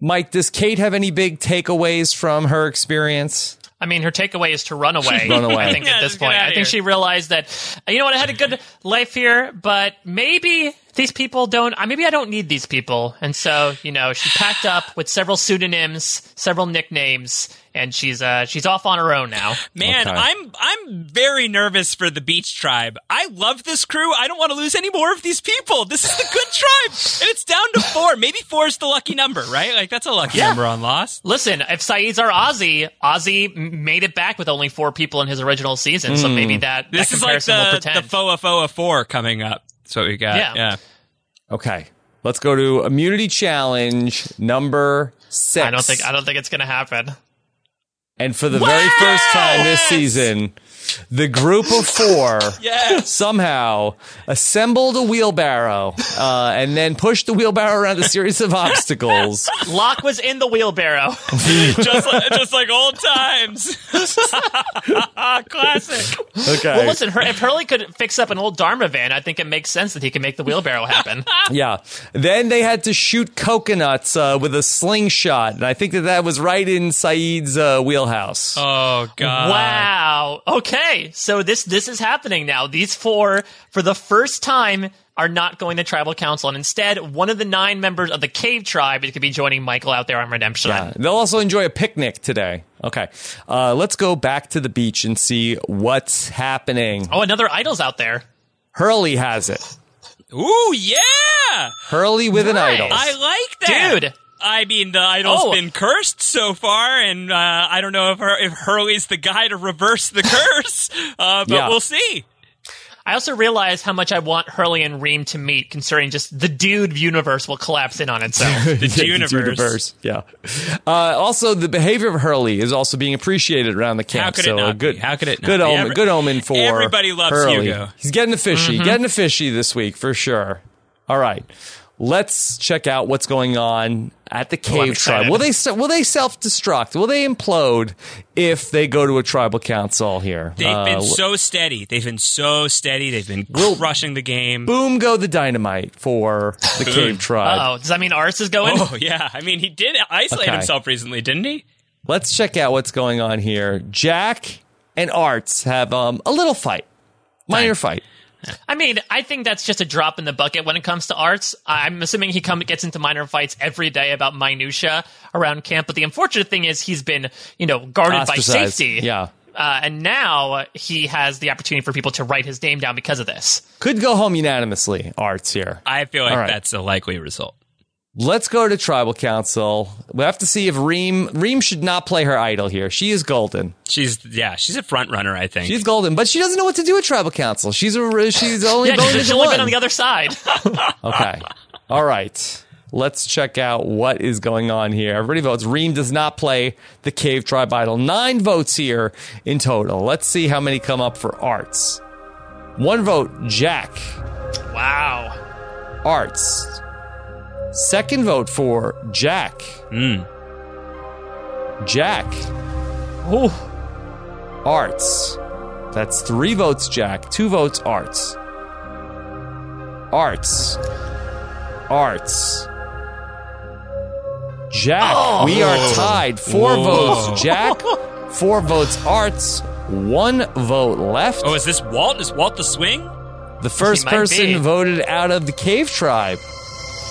Mike. Does Kate have any big takeaways from her experience? I mean, her takeaway is to run away, run away. I think, yeah, at this point. I think here. She realized that, you know what, I had a good life here, but maybe these people don't, maybe I don't need these people. And so, you know, she packed up with several pseudonyms, several nicknames, and she's uh, she's off on her own now. Man, okay. I'm I'm very nervous for the Beach Tribe. I love this crew. I don't want to lose any more of these people. This is the good tribe, and it's down to four. Maybe four is the lucky number, right? Like, that's a lucky yeah. number on Lost. Listen, if Sayid's our Ozzy, Ozzy made it back with only four people in his original season, mm. so maybe that, this that comparison is like the, will pretend. This is like the four coming up. That's what we got. Yeah. yeah. Okay. Let's go to Immunity Challenge number six. I don't think I don't think it's going to happen. And for the what? very first time this season, the group of four yes. somehow assembled a wheelbarrow uh, and then pushed the wheelbarrow around a series of obstacles. Locke was in the wheelbarrow. just, like, just like old times. Classic. Okay. Well, listen, her, if Hurley could fix up an old Dharma van, I think it makes sense that he can make the wheelbarrow happen. Yeah. Then they had to shoot coconuts uh, with a slingshot. And I think that that was right in Sayid's uh, wheelhouse. Oh, God. Wow. Okay. Okay, so this this is happening now. These four, for the first time, are not going to tribal council, and instead, one of the nine members of the Cave Tribe is going to be joining Michael out there on Redemption. Yeah, they'll also enjoy a picnic today. Okay, uh, let's go back to the beach and see what's happening. Oh, another idol's out there. Hurley has it. Ooh, yeah! Hurley with nice. an idol. I like that. Dude! I mean, the idol's oh. been cursed so far, and uh, I don't know if, Hur- if Hurley's the guy to reverse the curse, uh, but yeah. we'll see. I also realize how much I want Hurley and Reem to meet, concerning just the dude universe will collapse in on itself. the, yeah, universe. the universe. Yeah. Uh, also, the behavior of Hurley is also being appreciated around the camp. How could so it not good, be? How could it not good be? Omen, Every- good omen for Everybody loves Hurley. Hugo. He's getting a fishy. Mm-hmm. Getting a fishy this week, for sure. All right. Let's check out what's going on at the Cave oh, Tribe. Will they will they self-destruct? Will they implode if they go to a tribal council here? They've uh, been so steady. They've been so steady. They've been rushing the game. Boom, go the dynamite for the Cave Tribe. Uh-oh. Does that mean Arzt is going? Oh, yeah. I mean, he did isolate okay. himself recently, didn't he? Let's check out what's going on here. Jack and Arzt have um, a little fight. Minor Fine. fight. I mean, I think that's just a drop in the bucket when it comes to Arzt. I'm assuming he come, gets into minor fights every day about minutia around camp, but the unfortunate thing is he's been, you know, guarded Ostracized. by safety. Yeah. Uh, and now he has the opportunity for people to write his name down because of this. Could go home unanimously, Arzt here. I feel like right. that's a likely result. Let's go to tribal council. We have to see if Reem... Reem should not play her idol here. She is golden. She's... Yeah, she's a front runner, I think. She's golden, but she doesn't know what to do at tribal council. She's a, she's only... yeah, she's only been on the other side. Okay. All right. Let's check out what is going on here. Everybody votes. Reem does not play the Cave Tribe Idol. Nine votes here in total. Let's see how many come up for Arzt. One vote, Jack. Wow. Arzt. Second vote for Jack. Mm. Jack. Oh. Arzt. That's three votes, Jack. Two votes, Arzt. Arzt. Arzt. Jack, oh, we are tied. Four whoa. votes, Jack. Four votes, Arzt. One vote left. Oh, is this Walt? Is Walt the swing? The first person be. voted out of the Cave Tribe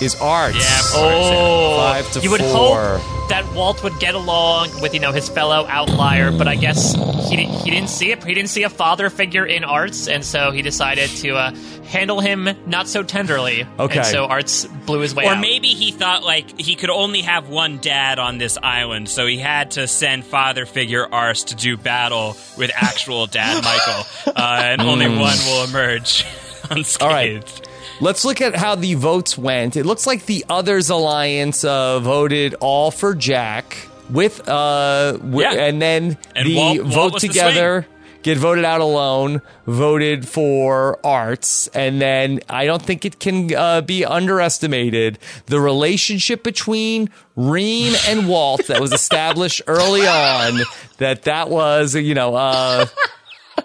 is Arzt. Yeah, oh, five to you four. You would hope that Walt would get along with, you know, his fellow outlier, but I guess he he didn't see it. He didn't see a father figure in Arzt, and so he decided to uh, handle him not so tenderly. Okay, and so Arzt blew his way or out. Or maybe he thought like he could only have one dad on this island, so he had to send father figure Arzt to do battle with actual dad Michael, uh, and only one will emerge unscathed. All right. Let's look at how the votes went. It looks like the Others Alliance uh, voted all for Jack, with uh, w- yeah. and then and the Walt, Vote Walt Together, the Get Voted Out Alone, voted for Arzt. And then I don't think it can uh, be underestimated. The relationship between Reem and Walt that was established early on, that that was, you know... Uh,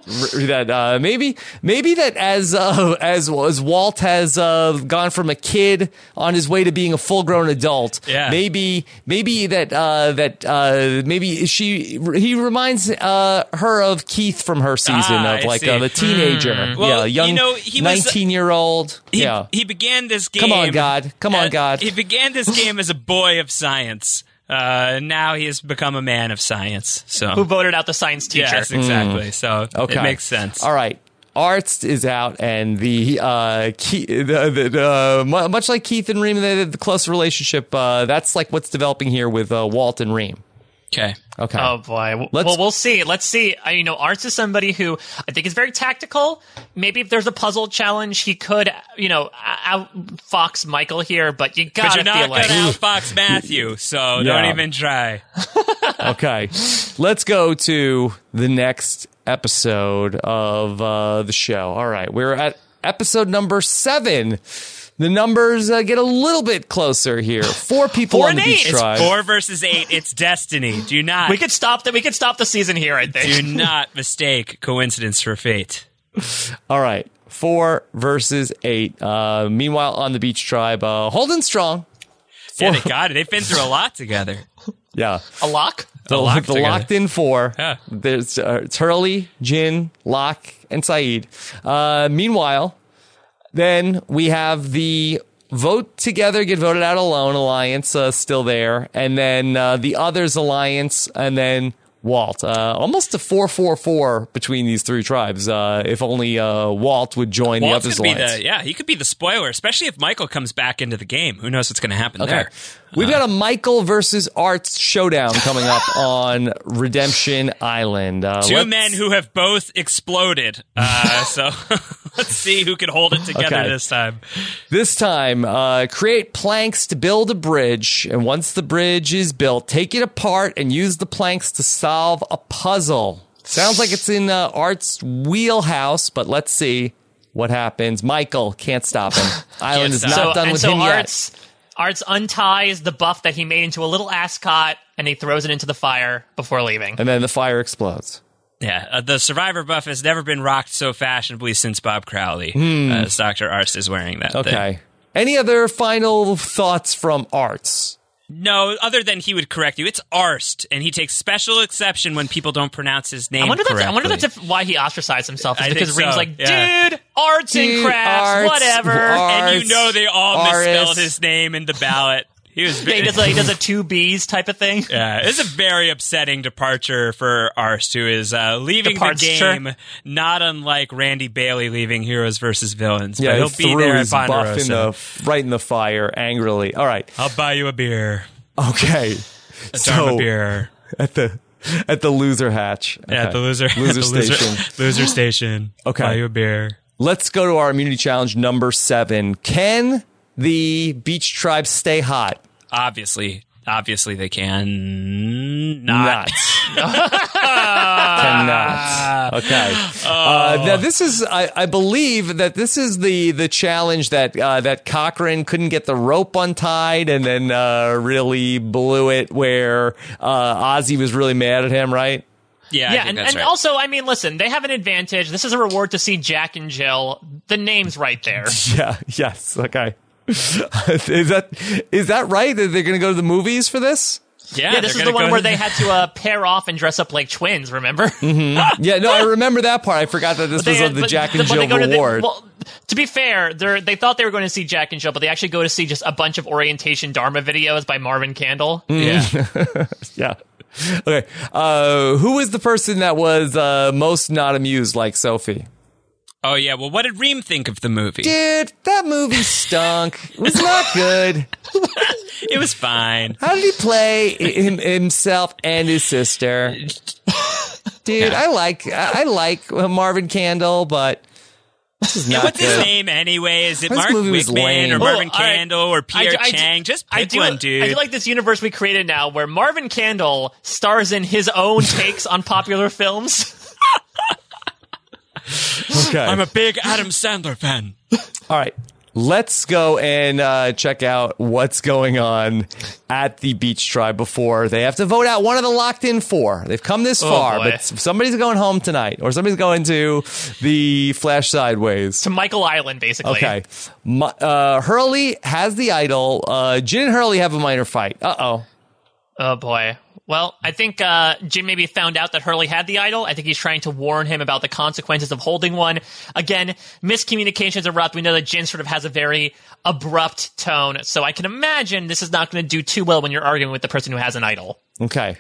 that uh, maybe maybe that as uh, as as Walt has uh, gone from a kid on his way to being a full grown adult, yeah. maybe maybe that uh, that uh, maybe she he reminds uh, her of Keith from her season ah, of like uh, the teenager, mm. well, yeah, young you know, he nineteen was, year old. He, yeah, he began this game. Come on, God! Come on, uh, God! He began this game as a boy of science. Uh, now he has become a man of science. So who voted out the science teacher? Yes, exactly. Mm. So okay. It makes sense. All right, Arzt is out, and the uh, Ke- the, the, the uh, much like Keith and Reem, the, the close relationship. Uh, that's like what's developing here with uh, Walt and Reem. Okay. Okay. Oh boy. Let's, well, we'll see. Let's see. I, you know, Arzt is somebody who I think is very tactical. Maybe if there's a puzzle challenge, he could, you know, outfox Michael here. But you gotta but you're feel not like gonna outfox Matthew, so yeah. Don't even try. Okay. Let's go to the next episode of uh, the show. All right, we're at episode number seven. The numbers uh, get a little bit closer here. Four people four on the eight. Beach Tribe. It's four versus eight. It's destiny. Do not. We could stop the. We could stop the season here. I think. Do not mistake coincidence for fate. All right, four versus eight. Uh, meanwhile, on the Beach Tribe, uh, holding strong. Yeah, they got it. They've been through a lot together. Yeah, a lock. The, locked, the locked in four. Yeah. There's uh, Turley, Jin, Locke, and Sayid. Uh, meanwhile. Then we have the Vote Together, Get Voted Out Alone Alliance uh, still there. And then uh, the Others Alliance and then Walt. Uh, almost a four four four between these three tribes. Uh, if only uh, Walt would join Walt the Others Alliance. The, yeah, he could be the spoiler, especially if Michael comes back into the game. Who knows what's going to happen okay. there. We've got a Michael versus Arzt showdown coming up on Redemption Island. Uh, Two let's... men who have both exploded. Uh, so let's see who can hold it together okay. this time. This time, uh, create planks to build a bridge. And once the bridge is built, take it apart and use the planks to solve a puzzle. Sounds like it's in uh, Arzt's wheelhouse, but let's see what happens. Michael can't stop him. Island stop. is not so, done with so him Arzt- yet. Arzt unties the buff that he made into a little ascot, and he throws it into the fire before leaving. And then the fire explodes. Yeah, uh, the Survivor buff has never been rocked so fashionably since Bob Crowley. Mm. Uh, as Doctor Arzt is wearing that okay. thing. Okay. Any other final thoughts from Arzt? No, other than he would correct you. It's Arzt, and he takes special exception when people don't pronounce his name I wonder correctly. That's, I wonder that's if, why he ostracized himself. Is because so. Reem's like, yeah. dude, Arzt dude, and crafts, Arzt, whatever. Arzt, and you know they all Arzt. misspelled his name in the ballot. He was very- yeah, he, does, like, he does a two B's type of thing. Yeah, it's a very upsetting departure for Arzt, who is uh, leaving Departs, the game, sure. not unlike Randy Bailey leaving Heroes versus Villains. Yeah, but he'll he be there at Ponderosa. Right in the fire, angrily. All right. I'll buy you a beer. Okay. A so, Dharma beer. At the at the loser hatch. Okay. Yeah, at the loser Loser the station. Loser, loser station. Okay. Buy you a beer. Let's go to our immunity challenge number seven. Can the beach tribes stay hot? Obviously. Obviously, they can not. not. Cannot. Okay. Oh. Uh, now, this is, I, I believe that this is the the challenge that uh, that Cochran couldn't get the rope untied and then uh, really blew it, where uh, Ozzy was really mad at him, right? Yeah, yeah, I think and, that's and right. Also, I mean, listen, they have an advantage. This is a reward to see Jack and Jill. The name's right there. Yeah. Yes. Okay. is that is that right? That they're going to go to the movies for this? Yeah, yeah, this is the one where they had to uh, pair off and dress up like twins. Remember? Mm-hmm. Yeah, no, I remember that part. I forgot that this they, was of the but, Jack and Jill reward. To the, well, to be fair, they thought they were going to see Jack and Jill, but they actually go to see just a bunch of orientation Dharma videos by Marvin Candle. Mm. Yeah, yeah. Okay, uh, who was the person that was uh, most not amused, like Sophie? Oh, yeah. Well, what did Reem think of the movie? Dude, that movie stunk. It was not good. It was fine. How did he play him, himself and his sister? Dude, yeah. I like I like Marvin Candle, but this is not What's good. His name anyway? Is it this Mark Wickman or Marvin oh, Candle I, or Pierre I, I, Chang? I, Just pick I do, one, dude. I do like this universe we created now where Marvin Candle stars in his own takes on popular films. Okay. I'm a big Adam Sandler fan. All right. Let's go and uh, check out what's going on at the Beach Tribe before they have to vote out one of the locked-in four. They've come this oh far, boy. But somebody's going home tonight, or somebody's going to the Flash Sideways. To Michael Island, basically. Okay. Uh, Hurley has the idol. Uh, Jin and Hurley have a minor fight. Uh-oh. Oh, boy. Well, I think uh, Jim maybe found out that Hurley had the idol. I think he's trying to warn him about the consequences of holding one. Again, miscommunications erupt. We know that Jin sort of has a very abrupt tone. So I can imagine this is not going to do too well when you're arguing with the person who has an idol. Okay.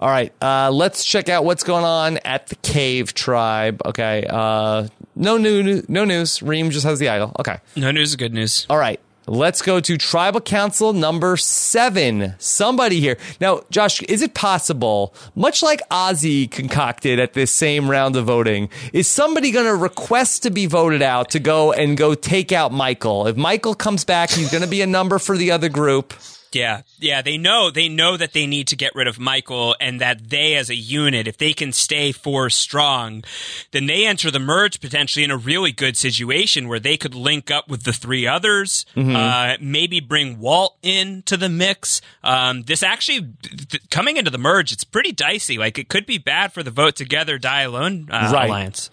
All right. Uh, let's check out what's going on at the Cave Tribe. Okay. Uh, no, new, no news. Reem just has the idol. Okay. No news is good news. All right. Let's go to Tribal Council number seven. Somebody here. Now, Josh, is it possible, much like Ozzy concocted at this same round of voting, is somebody going to request to be voted out to go and go take out Michael? If Michael comes back, he's going to be a number for the other group. Yeah, yeah, they know they know that they need to get rid of Michael, and that they as a unit, if they can stay four strong, then they enter the merge potentially in a really good situation where they could link up with the three others, mm-hmm. uh, maybe bring Walt into the mix. Um, this actually, th- coming into the merge, it's pretty dicey. Like, it could be bad for the vote together, die alone uh, right. alliance.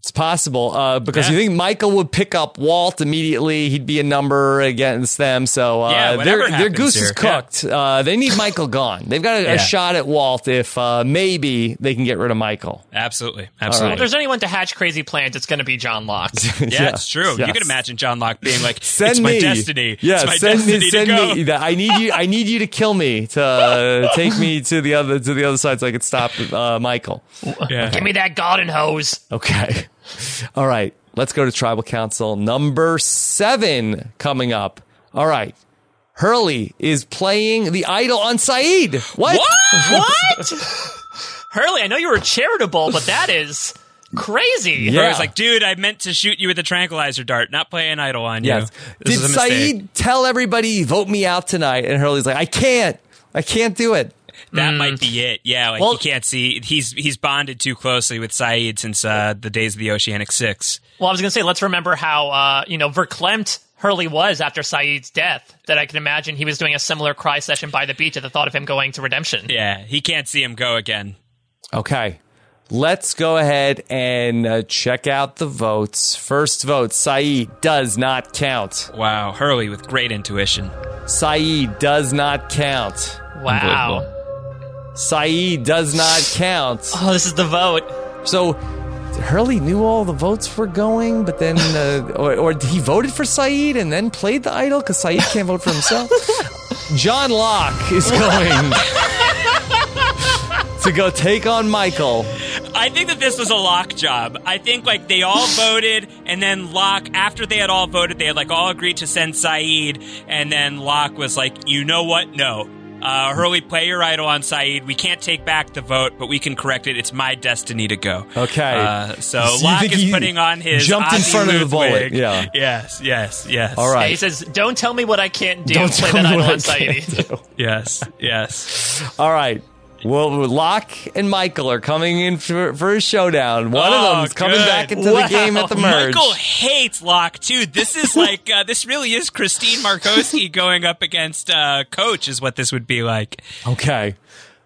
It's possible uh, because yeah. you think Michael would pick up Walt immediately. He'd be a number against them. So uh, yeah, their, their goose here. is cooked. Yeah. Uh, they need Michael gone. They've got a, yeah. a shot at Walt if uh, maybe they can get rid of Michael. Absolutely. Absolutely. Right. Well, if there's anyone to hatch crazy plans, it's going to be John Locke. yeah, yeah, it's true. Yes. You can imagine John Locke being like, send it's me. my destiny. Yeah, it's my send destiny me, send to go. Me. I need you. I need you to kill me to uh, take me to the other to the other side so I could stop uh, Michael. Yeah. Give me that garden hose. Okay. All right, let's go to Tribal Council number seven coming up. All right, Hurley is playing the idol on Sayid. What? What? What? Hurley, I know you were charitable, but that is crazy. Yeah. Hurley's like, dude, I meant to shoot you with a tranquilizer dart, not play an idol on yes. you. This Did Sayid tell everybody, vote me out tonight? And Hurley's like, I can't. I can't do it. That mm. might be it. Yeah, like well, you can't see. He's he's bonded too closely with Sayid since uh, the days of the Oceanic Six. Well, I was going to say, let's remember how, uh, you know, verklempt Hurley was after Saeed's death, that I can imagine he was doing a similar cry session by the beach at the thought of him going to Redemption. Yeah, he can't see him go again. Okay. Let's go ahead and uh, check out the votes. First vote, Sayid does not count. Wow, Hurley with great intuition. Sayid does not count. Wow. Sayid does not count. Oh, this is the vote. So Hurley knew all the votes were going, but then, uh, or, or he voted for Sayid and then played the idol because Sayid can't vote for himself. John Locke is going to go take on Michael. I think that this was a Locke job. I think, like, they all voted, and then Locke, after they had all voted, they had, like, all agreed to send Sayid, and then Locke was like, you know what? No. Uh, Hurley, play your idol on Sayid. We can't take back the vote, but we can correct it. It's my destiny to go. Okay. Uh, so, so Locke is putting on his jumped Ozzy in front of the volley. Yeah. Yes. Yes. Yes. All right. Yeah, he says, "Don't tell me what I can't do. Don't play tell that me idol what on Sayid." Yes. Yes. All right. Well, Locke and Michael are coming in for, for a showdown. One oh, of them's coming good. back into wow. the game at the merge. Michael hates Locke, too. This is like, uh, this really is Christine Markowski going up against uh, Coach is what this would be like. Okay.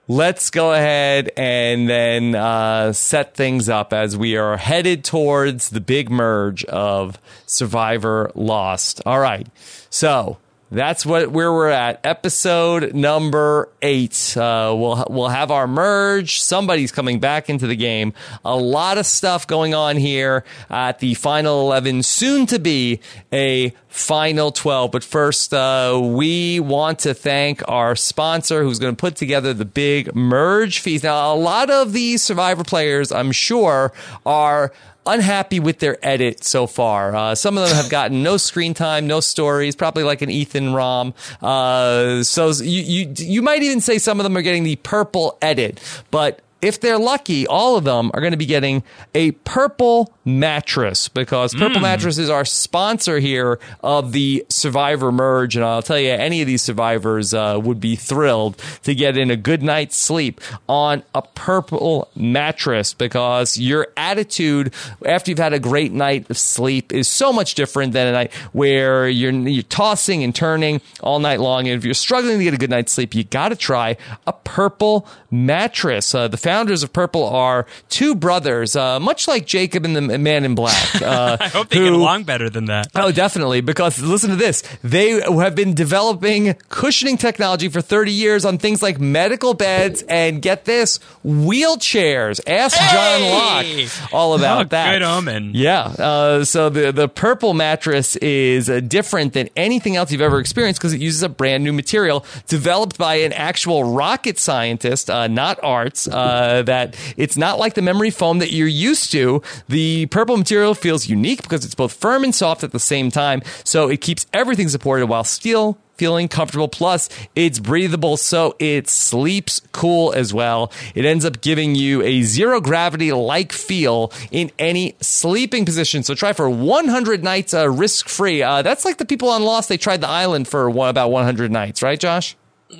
Let's go ahead and then uh, set things up as we are headed towards the big merge of Survivor Lost. All right. So... that's what where we're at. Episode number eight. Uh, we'll we'll have our merge. Somebody's coming back into the game. A lot of stuff going on here at the final eleven, soon to be a final twelve. But first, uh, we want to thank our sponsor who's going to put together the big merge feast. Now, a lot of these Survivor players, I'm sure, are unhappy with their edit so far. Uh, some of them have gotten no screen time, no stories, probably like an Ethan Rom. Uh, so you, you, you might even say some of them are getting the purple edit, but if they're lucky, all of them are going to be getting a purple mattress because Purple mm. Mattress is our sponsor here of the Survivor Merge. And I'll tell you, any of these survivors uh, would be thrilled to get in a good night's sleep on a purple mattress because your attitude after you've had a great night of sleep is so much different than a night where you're, you're tossing and turning all night long. And if you're struggling to get a good night's sleep, you got to try a purple mattress. Uh, the family Founders of Purple are two brothers, uh, much like Jacob and the Man in Black. Uh, I hope they who, get along better than that. Oh, definitely. Because listen to this. They have been developing cushioning technology for thirty years on things like medical beds and, get this, wheelchairs. Ask hey! John Locke all about oh, that. Good omen. Yeah. Uh, so the, the Purple mattress is uh, different than anything else you've ever experienced because it uses a brand new material developed by an actual rocket scientist, uh, not Arts. Uh, Uh, that it's not like the memory foam that you're used to. The purple material feels unique because it's both firm and soft at the same time, so it keeps everything supported while still feeling comfortable. Plus, it's breathable, so it sleeps cool as well. It ends up giving you a zero gravity like feel in any sleeping position. So try for one hundred nights uh, risk free. Uh, that's like the people on Lost. They tried the island for one, about one hundred nights, right, Josh?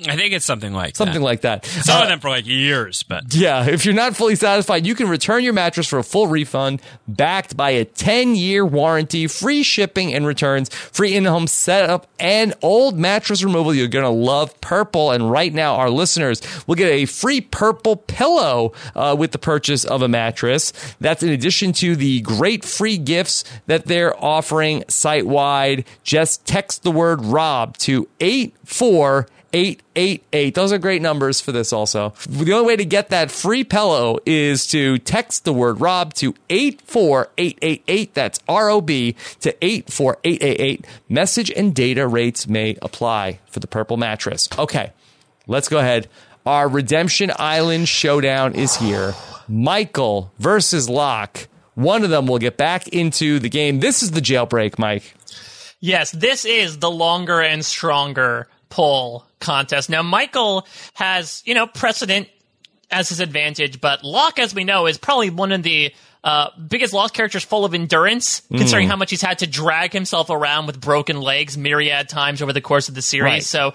I think it's something like something that. like that. Some uh, of them for like years, but yeah. If you're not fully satisfied, you can return your mattress for a full refund, backed by a ten-year warranty, free shipping and returns, free in-home setup, and old mattress removal. You're gonna love Purple, and right now our listeners will get a free Purple pillow uh, with the purchase of a mattress. That's in addition to the great free gifts that they're offering site-wide. Just text the word Rob to eight four eight eight. eight eight eight. Those are great numbers for this also. The only way to get that free pillow is to text the word Rob to eight four eight eight eight. That's R O B to eight four eight eight eight. Message and data rates may apply for the purple mattress. Okay, let's go ahead. Our Redemption Island showdown is here. Michael versus Locke. One of them will get back into the game. This is the jailbreak, Mike. Yes, this is the longer and stronger pull contest. Now, Michael has, you know, precedent as his advantage, but Locke, as we know, is probably one of the uh, biggest Lost characters full of endurance, mm. considering how much he's had to drag himself around with broken legs myriad times over the course of the series. Right. So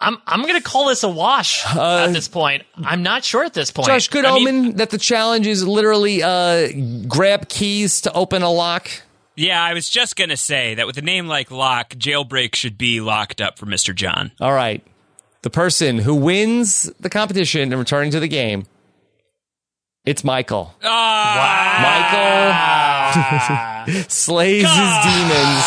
I'm I'm going to call this a wash uh, at this point. I'm not sure at this point. Josh, good I omen mean, that the challenge is literally uh, grab keys to open a lock. Yeah, I was just going to say that with a name like Locke, jailbreak should be locked up for Mister John. All right. The person who wins the competition and returning to the game, it's Michael. Oh, wow. Michael slays God. his demons,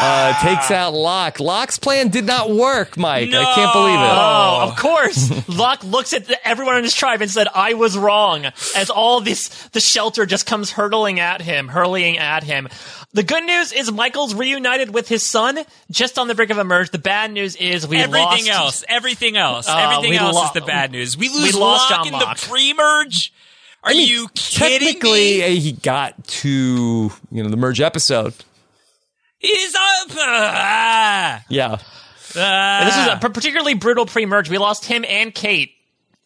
uh, takes out Locke. Locke's plan did not work, Mike. No. I can't believe it. Oh, of course. Locke looks at the, everyone in his tribe and said, I was wrong, as all this the shelter just comes hurtling at him, hurling at him. The good news is Michael's reunited with his son just on the brink of a merge. The bad news is we everything lost. Everything else. Everything else. Uh, everything else lo- is the bad news. We lose we lost Locke in the pre-merge. Are I mean, you kidding technically, me? Technically, he got to, you know, the merge episode. He's up. Uh, yeah. Ah. This is a particularly brutal pre-merge. We lost him and Kate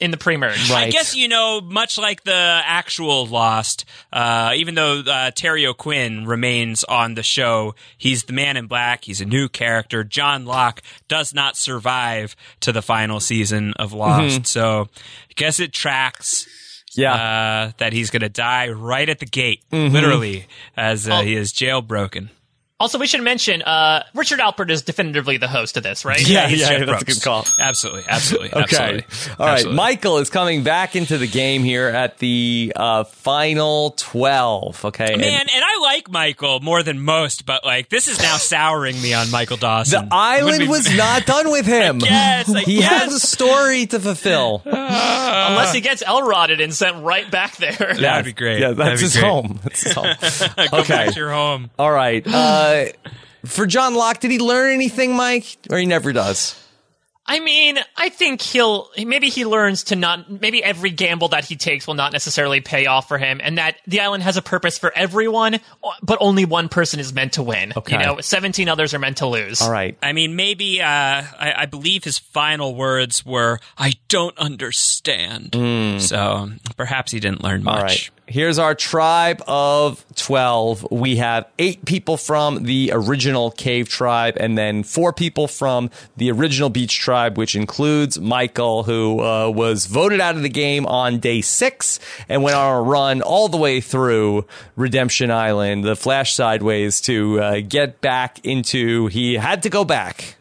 in the pre-merge. Right. I guess, you know, much like the actual Lost, uh, even though uh, Terry O'Quinn remains on the show, he's the Man in Black. He's a new character. John Locke does not survive to the final season of Lost. Mm-hmm. So I guess it tracks... Yeah, uh, that he's going to die right at the gate, mm-hmm. literally, as uh, he is jailbroken. Also, we should mention, uh, Richard Alpert is definitively the host of this, right? Yeah, yeah, he's yeah, yeah that's a good call. Absolutely, absolutely, okay. absolutely. All right, absolutely. Michael is coming back into the game here at the uh, final twelve, okay? Man, and, and I like Michael more than most, but, like, this is now souring me on Michael Dawson. The island be... was not done with him. Yes, I guess. He has a story to fulfill. Uh, Unless he gets Elroded and sent right back there. That yes. would be great. Yeah, that's his great. home. That's his home. Go okay. back to your home. All right, uh... Uh, for John Locke, did he learn anything, Mike? Or he never does? I mean, I think he'll... Maybe he learns to not... Maybe every gamble that he takes will not necessarily pay off for him, and that the island has a purpose for everyone, but only one person is meant to win. Okay. You know, seventeen others are meant to lose. All right. I mean, maybe... Uh, I, I believe his final words were, I don't understand. Mm. So, perhaps he didn't learn much. All right. Here's our tribe of twelve. We have eight people from the original cave tribe and then four people from the original beach tribe, which includes Michael, who uh, was voted out of the game on day six and went on a run all the way through Redemption Island, the flash sideways to uh, get back into... He had to go back.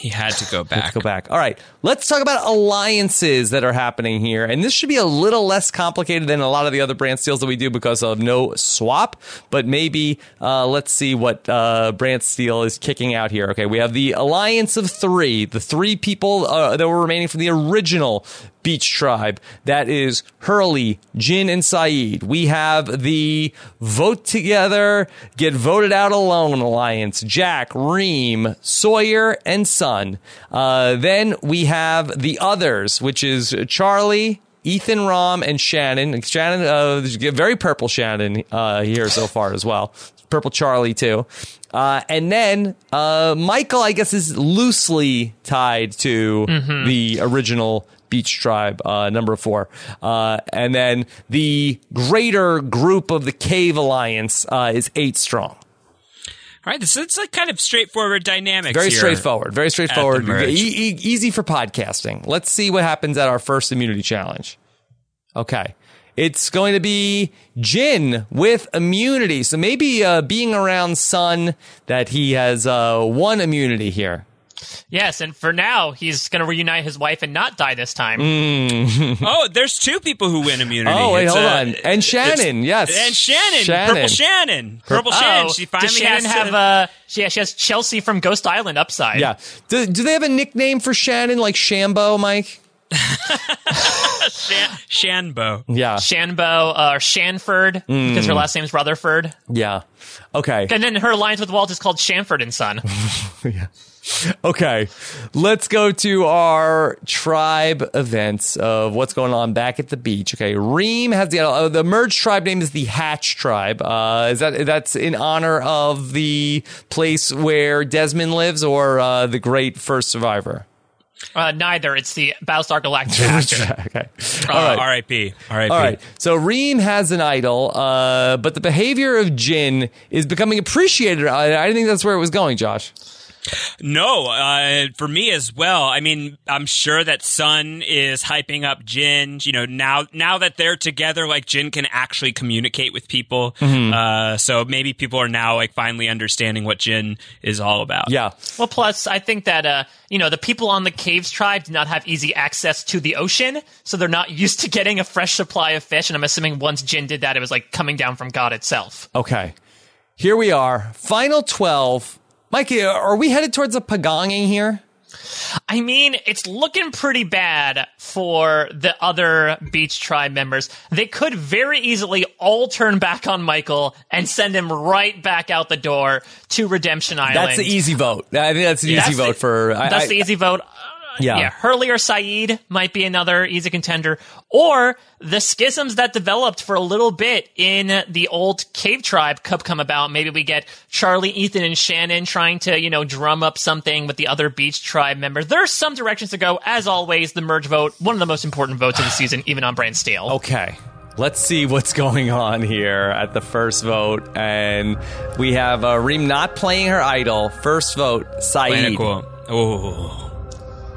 He had to go back. Had to go back. All right. Let's talk about alliances that are happening here. And this should be a little less complicated than a lot of the other BrantSteele that we do because of no swap. But maybe uh, let's see what uh, BrantSteele is kicking out here. Okay. We have the alliance of three, the three people uh, that were remaining from the original beach tribe. That is Hurley, Jin, and Sayid. We have the vote together, get voted out alone alliance. Jack, Reem, Sawyer, and Sun. Uh, then we have the others, which is Charlie, Ethan Rom, and Shannon. Shannon, uh, very purple Shannon uh, here so far as well. Purple Charlie, too. Uh, and then uh, Michael, I guess, is loosely tied to mm-hmm. the original beach tribe, uh, number four. Uh, and then the greater group of the cave alliance uh, is eight strong. All right, so it's like kind of straightforward dynamics. Very here straightforward, very straightforward, e- e- easy for podcasting. Let's see what happens at our first immunity challenge. Okay. It's going to be Jin with immunity. So maybe uh, being around Sun that he has uh, one immunity here. Yes, and for now, he's going to reunite his wife and not die this time. Mm. Oh, there's two people who win immunity. Oh, wait, it's, hold uh, on. And Shannon, yes. And Shannon, Shannon. Purple Shannon. Purple oh, Shannon. She finally does Shannon has have to... uh, she, she has Chelsea from Ghost Island upside. Yeah. Do, do they have a nickname for Shannon, like Shambo, Mike? Shan- Shanbo. Yeah. Shanbo uh, or Shanford, mm. because her last name's Rutherford. Yeah. Okay. And then her alliance with Walt is called Shanford and Son. yeah. Okay, let's go to our tribe events of what's going on back at the beach. Okay, Reem has the uh, the merged tribe name is the Hatch tribe. Uh, is that that's in honor of the place where Desmond lives, or uh, the great first survivor? Uh, neither. It's the Battlestar Galactica. okay. Uh, R I P. R I P. All right. So Reem has an idol, uh, but the behavior of Jin is becoming appreciated. I, I think that's where it was going, Josh. No, uh, for me as well. I mean, I'm sure that Sun is hyping up Jin. You know, now now that they're together, like Jin can actually communicate with people. Mm-hmm. Uh, so maybe people are now like finally understanding what Jin is all about. Yeah. Well, plus I think that uh, you know the people on the Caves tribe do not have easy access to the ocean, so they're not used to getting a fresh supply of fish. And I'm assuming once Jin did that, it was like coming down from God itself. Okay. Here we are, final twelve. Mikey, are we headed towards a pagonging here? I mean, it's looking pretty bad for the other Beach Tribe members. They could very easily all turn back on Michael and send him right back out the door to Redemption Island. That's the easy vote. I think that's the yeah, easy that's vote the, for... I, that's I, the easy vote. yeah. yeah, Hurley or Sayid might be another easy contender, or the schisms that developed for a little bit in the old cave tribe could come about. Maybe we get Charlie, Ethan, and Shannon trying to, you know, drum up something with the other beach tribe members. There are some directions to go. As always, the merge vote, one of the most important votes of the season, even on BrantSteele. Okay. Let's see what's going on here at the first vote. And we have uh, Reem not playing her idol. First vote, Sayid. Oh.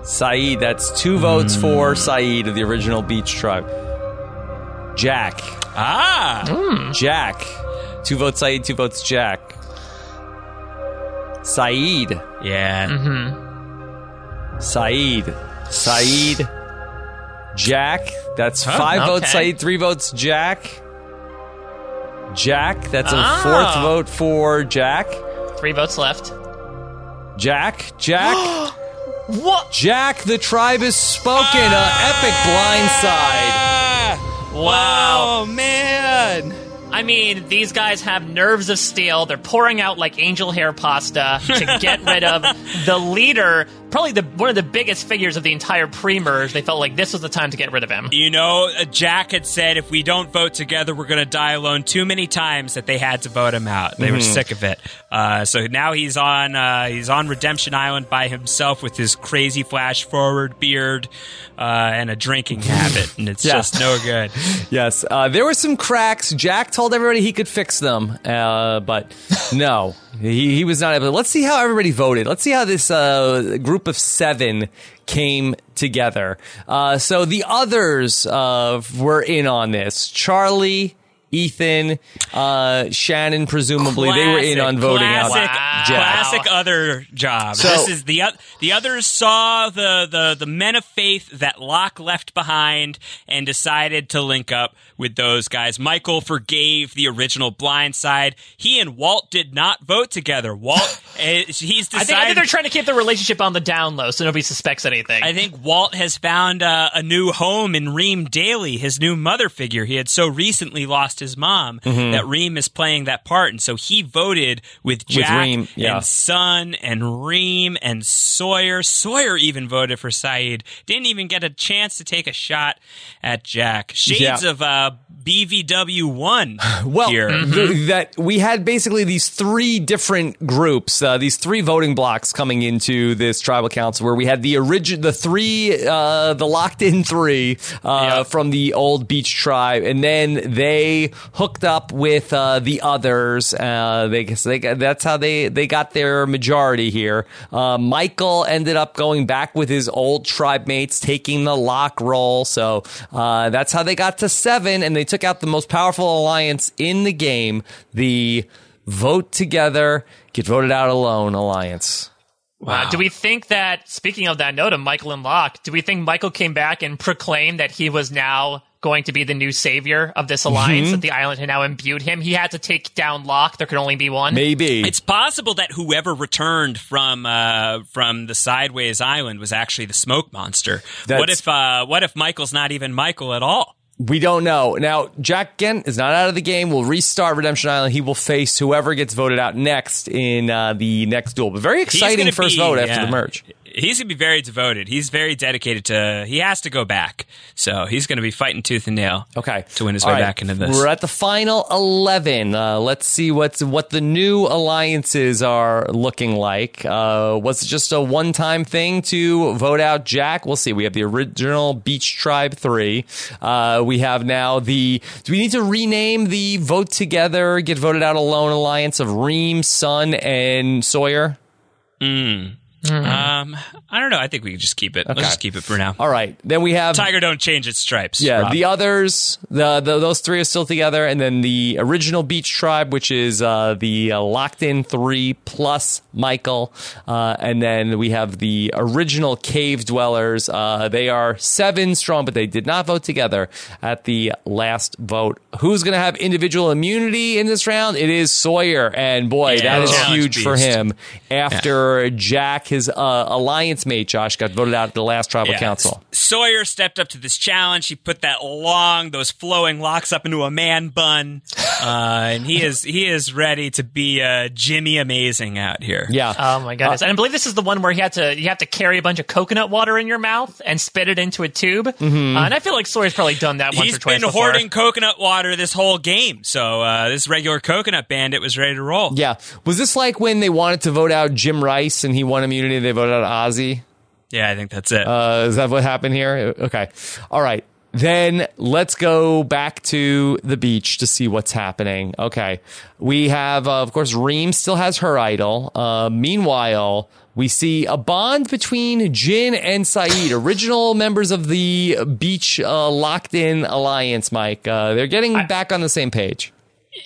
Sayid, that's two votes mm. for Sayid of the original beach tribe. Jack. Ah. Mm. Jack. Two votes Sayid, two votes Jack. Sayid. Yeah. Mm-hmm. Sayid. Sayid. Jack. That's oh, five okay. votes Sayid, three votes Jack. Jack. That's a oh. fourth vote for Jack. Three votes left. Jack. Jack. What? Jack, the tribe is spoken. Ah! An epic blindside. Wow. Oh, man. I mean, these guys have nerves of steel. They're pouring out like angel hair pasta to get rid of the leader, probably the one of the biggest figures of the entire pre-merge. They felt like this was the time to get rid of him. You know, Jack had said, if we don't vote together, we're going to die alone, too many times that they had to vote him out. They mm-hmm. were sick of it. Uh, so now he's on uh, he's on Redemption Island by himself with his crazy flash-forward beard uh, and a drinking habit, and it's yeah. just no good. Yes. Uh, there were some cracks. Jack told everybody he could fix them, uh, but no, he, he was not able to. Let's see how everybody voted. Let's see how this uh, group of seven came together. Uh, so the others uh, were in on this. Charlie, Ethan, uh, Shannon, presumably classic, they were in on voting classic, out. Wow. Classic other job. So, this is the the others saw the, the the men of faith that Locke left behind and decided to link up with those guys. Michael forgave the original blindside. He and Walt did not vote together. Walt, he's decided. I think, I think they're trying to keep the relationship on the down low so nobody suspects anything. I think Walt has found uh, a new home in Reem Daly, his new mother figure. He had so recently lost his. his mom mm-hmm. that Reem is playing that part, and so he voted with Jack with Reem, yeah. and Sun and Reem and Sawyer. Sawyer even voted for Sayid. Didn't even get a chance to take a shot at Jack. Shades yeah. of uh, B V W one well, here. Mm-hmm. Th- that we had basically these three different groups, uh, these three voting blocks coming into this tribal council where we had the origin, the three, uh, the locked-in three uh, yep. from the old beach tribe, and then they hooked up with uh, the others. Uh, they, they that's how they, they got their majority here. Uh, Michael ended up going back with his old tribe mates, taking the Locke role. So uh, that's how they got to seven, and they took out the most powerful alliance in the game, the vote together, get voted out alone alliance. Wow. Uh, do we think that, speaking of that note of Michael and Locke, do we think Michael came back and proclaimed that he was now going to be the new savior of this alliance, mm-hmm. that the island had now imbued him? He had to take down Locke. There could only be one. Maybe. It's possible that whoever returned from uh, from the Sideways Island was actually the smoke monster. That's... What if uh, what if Michael's not even Michael at all? We don't know. Now, Jack Gant is not out of the game. We'll restart Redemption Island. He will face whoever gets voted out next in uh, the next duel. But very exciting first be, vote after yeah. the merge. He's going to be very devoted. He's very dedicated to... He has to go back. So he's going to be fighting tooth and nail okay. to win his All way right. back into this. We're at the final eleven. Uh, let's see what's, what the new alliances are looking like. Uh, was it just a one-time thing to vote out Jack? We'll see. We have the original Beach Tribe three. Uh, we have now the... Do we need to rename the Vote Together, Get Voted Out Alone alliance of Reem, Sun, and Sawyer? Hmm. Mm-hmm. Um, I don't know. I think we can just keep it. Okay. Let's just keep it for now. All right. Then we have Tiger don't change its stripes. Yeah. Rob. The others, the, the those three are still together, and then the original Beach Tribe, which is uh, the uh, locked in three plus Michael, uh, and then we have the original Cave Dwellers. Uh, they are seven strong, but they did not vote together at the last vote. Who's going to have individual immunity in this round? It is Sawyer, and boy, yeah, that is huge beast. For him after yeah. Jack. his uh, alliance mate, Josh, got voted out at the last tribal yeah. council. Sawyer stepped up to this challenge. He put that long, those flowing locks up into a man bun. Uh, and he is he is ready to be uh, Jimmy Amazing out here. Yeah. Oh, my goodness. Uh, and I believe this is the one where he had to you have to carry a bunch of coconut water in your mouth and spit it into a tube. Mm-hmm. Uh, and I feel like Sawyer's probably done that once He's or twice before. He's been hoarding coconut water this whole game. So uh, this regular coconut bandit was ready to roll. Yeah. Was this like when they wanted to vote out Jim Rice and he won immunity, they voted out Ozzy? Yeah, I think that's it. Uh, is that what happened here? Okay. All right. Then let's go back to the beach to see what's happening. Okay. We have, uh, of course, Reem still has her idol. Uh, meanwhile, we see a bond between Jin and Sayid, original members of the beach uh, locked-in alliance, Mike. Uh, they're getting I- back on the same page.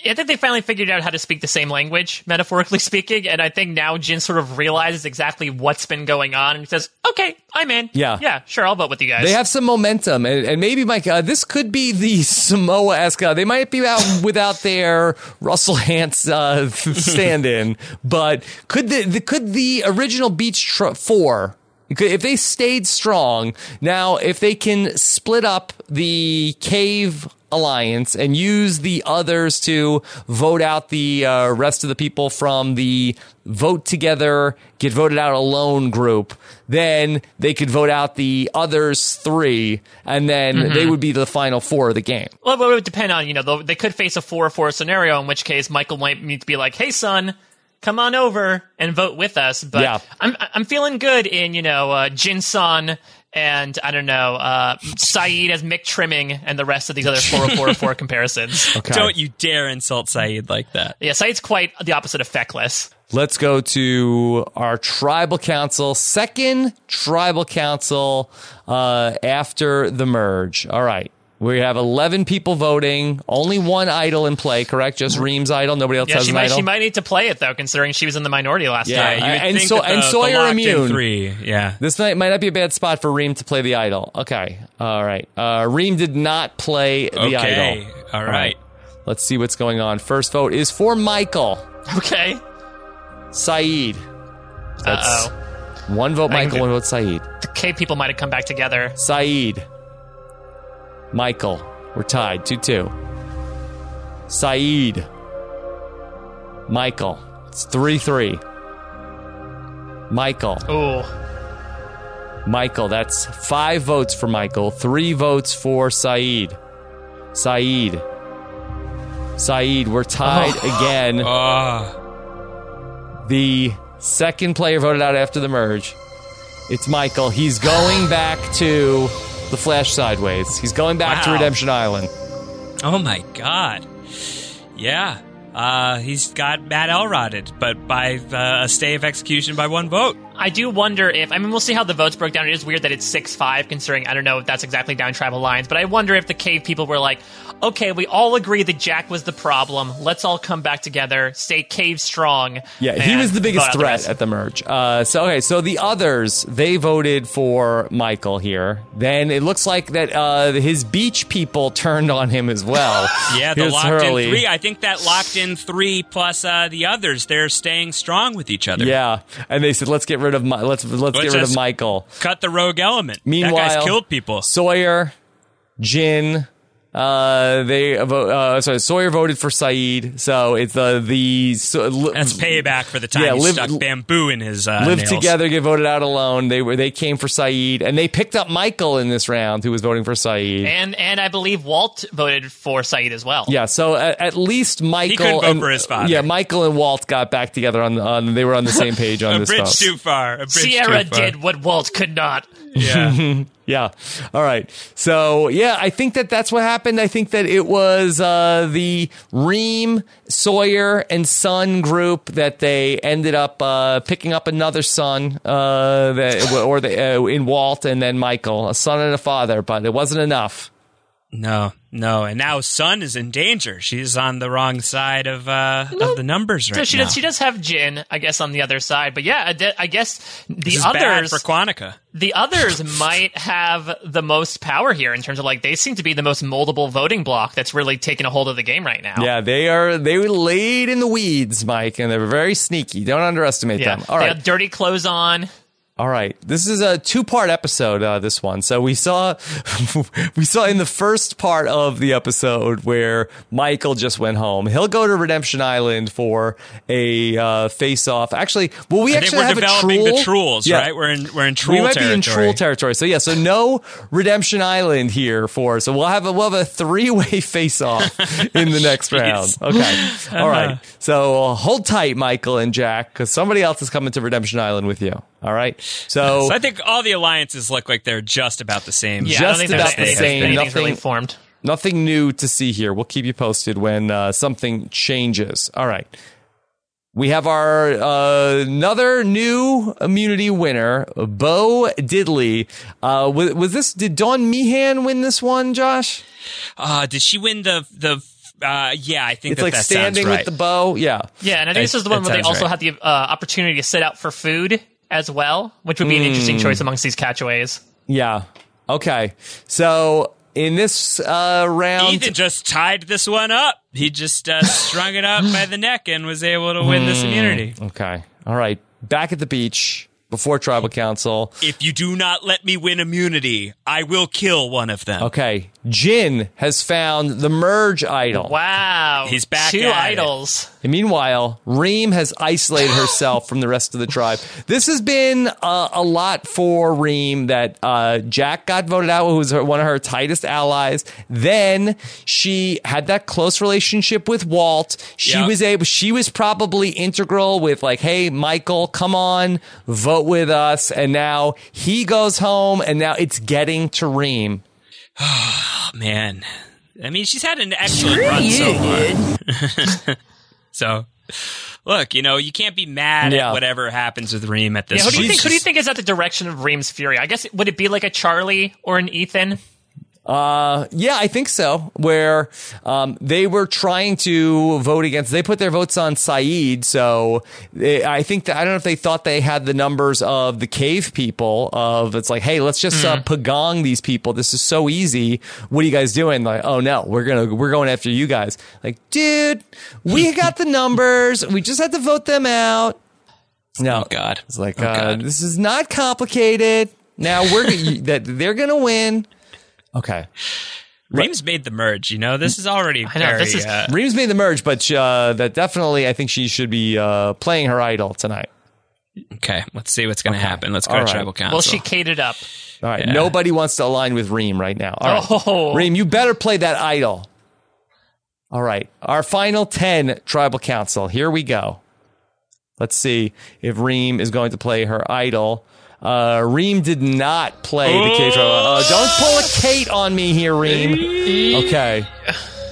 I think they finally figured out how to speak the same language, metaphorically speaking, and I think now Jin sort of realizes exactly what's been going on, and he says, okay, I'm in. Yeah. Yeah, sure, I'll vote with you guys. They have some momentum, and, and maybe, Mike, uh, this could be the Samoa-esque. Uh, they might be out without their Russell Hance uh, stand-in, but could the, the could the original Beach tr- four... If they stayed strong, now if they can split up the cave alliance and use the others to vote out the uh, rest of the people from the vote together, get voted out alone group, then they could vote out the others three, and then mm-hmm. they would be the final four of the game. Well, it would depend on, you know, they could face a four four scenario, in which case Michael might need to be like, hey, son, come on over and vote with us. But yeah. I'm I'm feeling good in, you know, uh, Jin-san and, I don't know, uh, Sayid as Mick Trimming and the rest of these other four oh four oh four comparisons. Okay. Don't you dare insult Sayid like that. Yeah, Saeed's quite the opposite of feckless. Let's go to our tribal council, second tribal council uh, after the merge. All right. We have eleven people voting, only one idol in play, correct? Just Reem's idol, nobody else yeah, has she an might, idol? She might need to play it, though, considering she was in the minority last yeah, time. Yeah, and, so, and Sawyer immune. Three, yeah. This might, might not be a bad spot for Reem to play the idol. Okay, all right. Uh, Reem did not play the okay. idol. Okay, all, right. all right. Let's see what's going on. First vote is for Michael. Okay. Sayid. That's Uh-oh. One vote Michael, one vote Sayid. The K people might have come back together. Sayid. Michael, we're tied, two two. Sayid. Michael, it's three three. Michael. Ooh. Michael, that's five votes for Michael, three votes for Sayid. Sayid. Sayid, we're tied oh. again. Oh. The second player voted out after the merge. It's Michael. He's going back to the Flash sideways. He's going back wow. to Redemption Island. Oh my god. Yeah. Uh, he's got Matt Elrodded, but by uh, a stay of execution by one vote. I do wonder if, I mean, we'll see how the votes broke down. It is weird that it's six five, considering, I don't know if that's exactly down tribal lines, but I wonder if the cave people were like, okay, we all agree that Jack was the problem. Let's all come back together, stay cave strong. Yeah, he was the biggest threat at the merge. Uh, so, okay, so the others, they voted for Michael here. Then it looks like that uh, his beach people turned on him as well. yeah, the Here's locked Hurley. in three. I think that locked in three plus uh, the others, they're staying strong with each other. Yeah, and they said, let's get rid of my, let's let's Which get rid of Michael. Cut the rogue element. Meanwhile, that guy's killed people. Sawyer, Jin, uh, they uh, sorry. Sawyer voted for Sayid, so it's uh, the so, li- that's payback for the time yeah, he live, stuck bamboo in his uh, live nails. Together. Get voted out alone. They were they came for Sayid, and they picked up Michael in this round, who was voting for Sayid, and and I believe Walt voted for Sayid as well. Yeah, so at, at least Michael he couldn't vote and, for his father. Yeah, Michael and Walt got back together on on they were on the same page on a this. Bridge vote. Too far. A bridge Sierra too far. Did what Walt could not. Yeah. Yeah. All right. So, yeah, I think that that's what happened. I think that it was uh, the Reem, Sawyer, and Sun group that they ended up uh, picking up another son uh, that, or the, uh, in Walt and then Michael, a son and a father, but it wasn't enough. No, no. And now Sun is in danger. She's on the wrong side of uh, well, of the numbers right so she now. Does, she does have Jin, I guess, on the other side. But yeah, I, de- I guess the this is others bad for Quantica. The others might have the most power here in terms of, like, they seem to be the most moldable voting block that's really taking a hold of the game right now. Yeah, they are. They were laid in the weeds, Mike, and they were very sneaky. Don't underestimate yeah. them. All they right, got dirty clothes on. All right. This is a two-part episode, uh, this one. So we saw we saw in the first part of the episode where Michael just went home. He'll go to Redemption Island for a uh, face-off. Actually, well, we I actually think we're have developing a Truul. The Truuls, yeah. right? We're in we're in Truul territory. We might territory. be in Truul territory. So yeah, so no Redemption Island here for. So we'll have a we'll have a three-way face-off in the next round. Okay. All right. So uh, hold tight, Michael and Jack, because somebody else is coming to Redemption Island with you. All right. So, so I think all the alliances look like they're just about the same. Yeah, just about the same. Nothing really formed. Nothing new to see here. We'll keep you posted when uh, something changes. All right. We have our uh, another new immunity winner, Bo Diddley. Uh, was, was this? Did Dawn Meehan win this one, Josh? Uh, did she win the the? Uh, yeah, I think it's that like that standing right. with the bow. Yeah, yeah, and I think it's, this is the one where they also right. had the uh, opportunity to sit out for food as well, which would be an mm. interesting choice amongst these catchaways. Yeah. Okay. So in this uh, round, Ethan just tied this one up. He just uh, strung it up by the neck and was able to win mm. this immunity. Okay. All right. Back at the beach. Before Tribal Council. If you do not let me win immunity, I will kill one of them. Okay. Jin has found the merge idol. Wow. He's back Two at idols. It. And meanwhile, Reem has isolated herself from the rest of the tribe. This has been uh, a lot for Reem that uh, Jack got voted out, who was her, one of her tightest allies. Then she had that close relationship with Walt. She yep. was able. She was probably integral with like, hey, Michael, come on, vote with us. And now he goes home, and now it's getting to Reem. Oh, man. I mean, she's had an excellent sure run so far. So, look, you know, you can't be mad yeah. at whatever happens with Reem at this yeah, point. Who do, you think, who do you think is at the direction of Reem's fury? I guess, would it be like a Charlie or an Ethan? Uh, yeah, I think so. Where um, they were trying to vote against, they put their votes on Sayid. So they, I think that I don't know if they thought they had the numbers of the cave people. Of it's like, hey, let's just mm. uh, pagong these people. This is so easy. What are you guys doing? Like, oh no, we're gonna we're going after you guys. Like, dude, we got the numbers. We just had to vote them out. No, oh, God, it's like oh, uh, God. This is not complicated. Now we're that they're gonna win. Okay. Reem's made the merge, you know? This is already very... I know, this is, uh, Reem's made the merge, but uh, that definitely, I think she should be uh, playing her idol tonight. Okay, let's see what's going to okay. happen. Let's go All to right. Tribal Council. Well, she catered up. All right, yeah. Nobody wants to align with Reem right now. All right. Oh. Reem, you better play that idol. All right, our final ten, Tribal Council. Here we go. Let's see if Reem is going to play her idol. Uh, Reem did not play the Kate. Uh, don't pull a Kate on me here, Reem. Okay.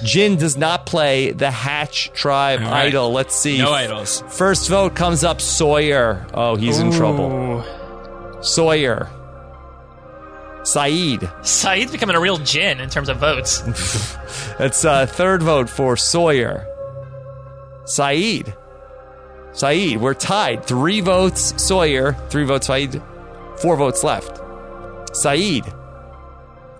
Jin does not play the Hatch Tribe right. idol. Let's see. No idols. First vote comes up Sawyer. Oh, he's Ooh. in trouble. Sawyer. Sayid. Sayid's becoming a real Jin in terms of votes. That's uh, third vote for Sawyer. Sayid. Sayid. We're tied. Three votes Sawyer. Three votes Sayid. Four votes left. Sayid.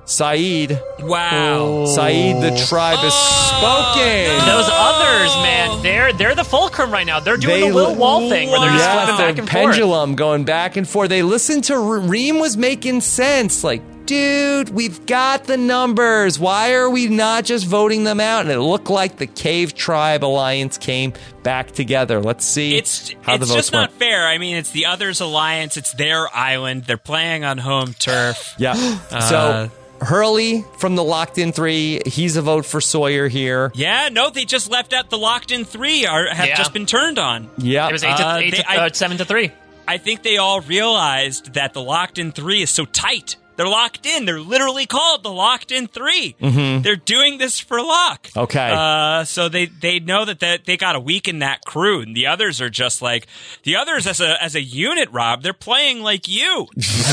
Sayid. Wow. Sayid, the tribe is oh, spoken. No. Those others, man, they're they're the fulcrum right now. They're doing they, the Will Wall thing where they're just yeah, flipping back and pendulum forth. Pendulum going back and forth. They listened to Reem was making sense. Like, dude, we've got the numbers. Why are we not just voting them out? And it looked like the Cave Tribe Alliance came back together. Let's see it's, how it's the votes It's just not went. fair. I mean, it's the others' alliance. It's their island. They're playing on home turf. Yeah. Uh, so... Hurley from the Locked-In Three. He's a vote for Sawyer here. Yeah, no, they just left out the Locked-In Three. Are, have yeah. just been turned on. Yeah, it was eight to, eight uh, they, to, uh, I, seven to three. I think they all realized that the Locked-In Three is so tight. They're locked in. They're literally called the Locked-In Three. Mm-hmm. They're doing this for luck. Okay. Uh, so they, they know that they, they got to weaken that crew. And the others are just like, the others as a as a unit, Rob, they're playing like you.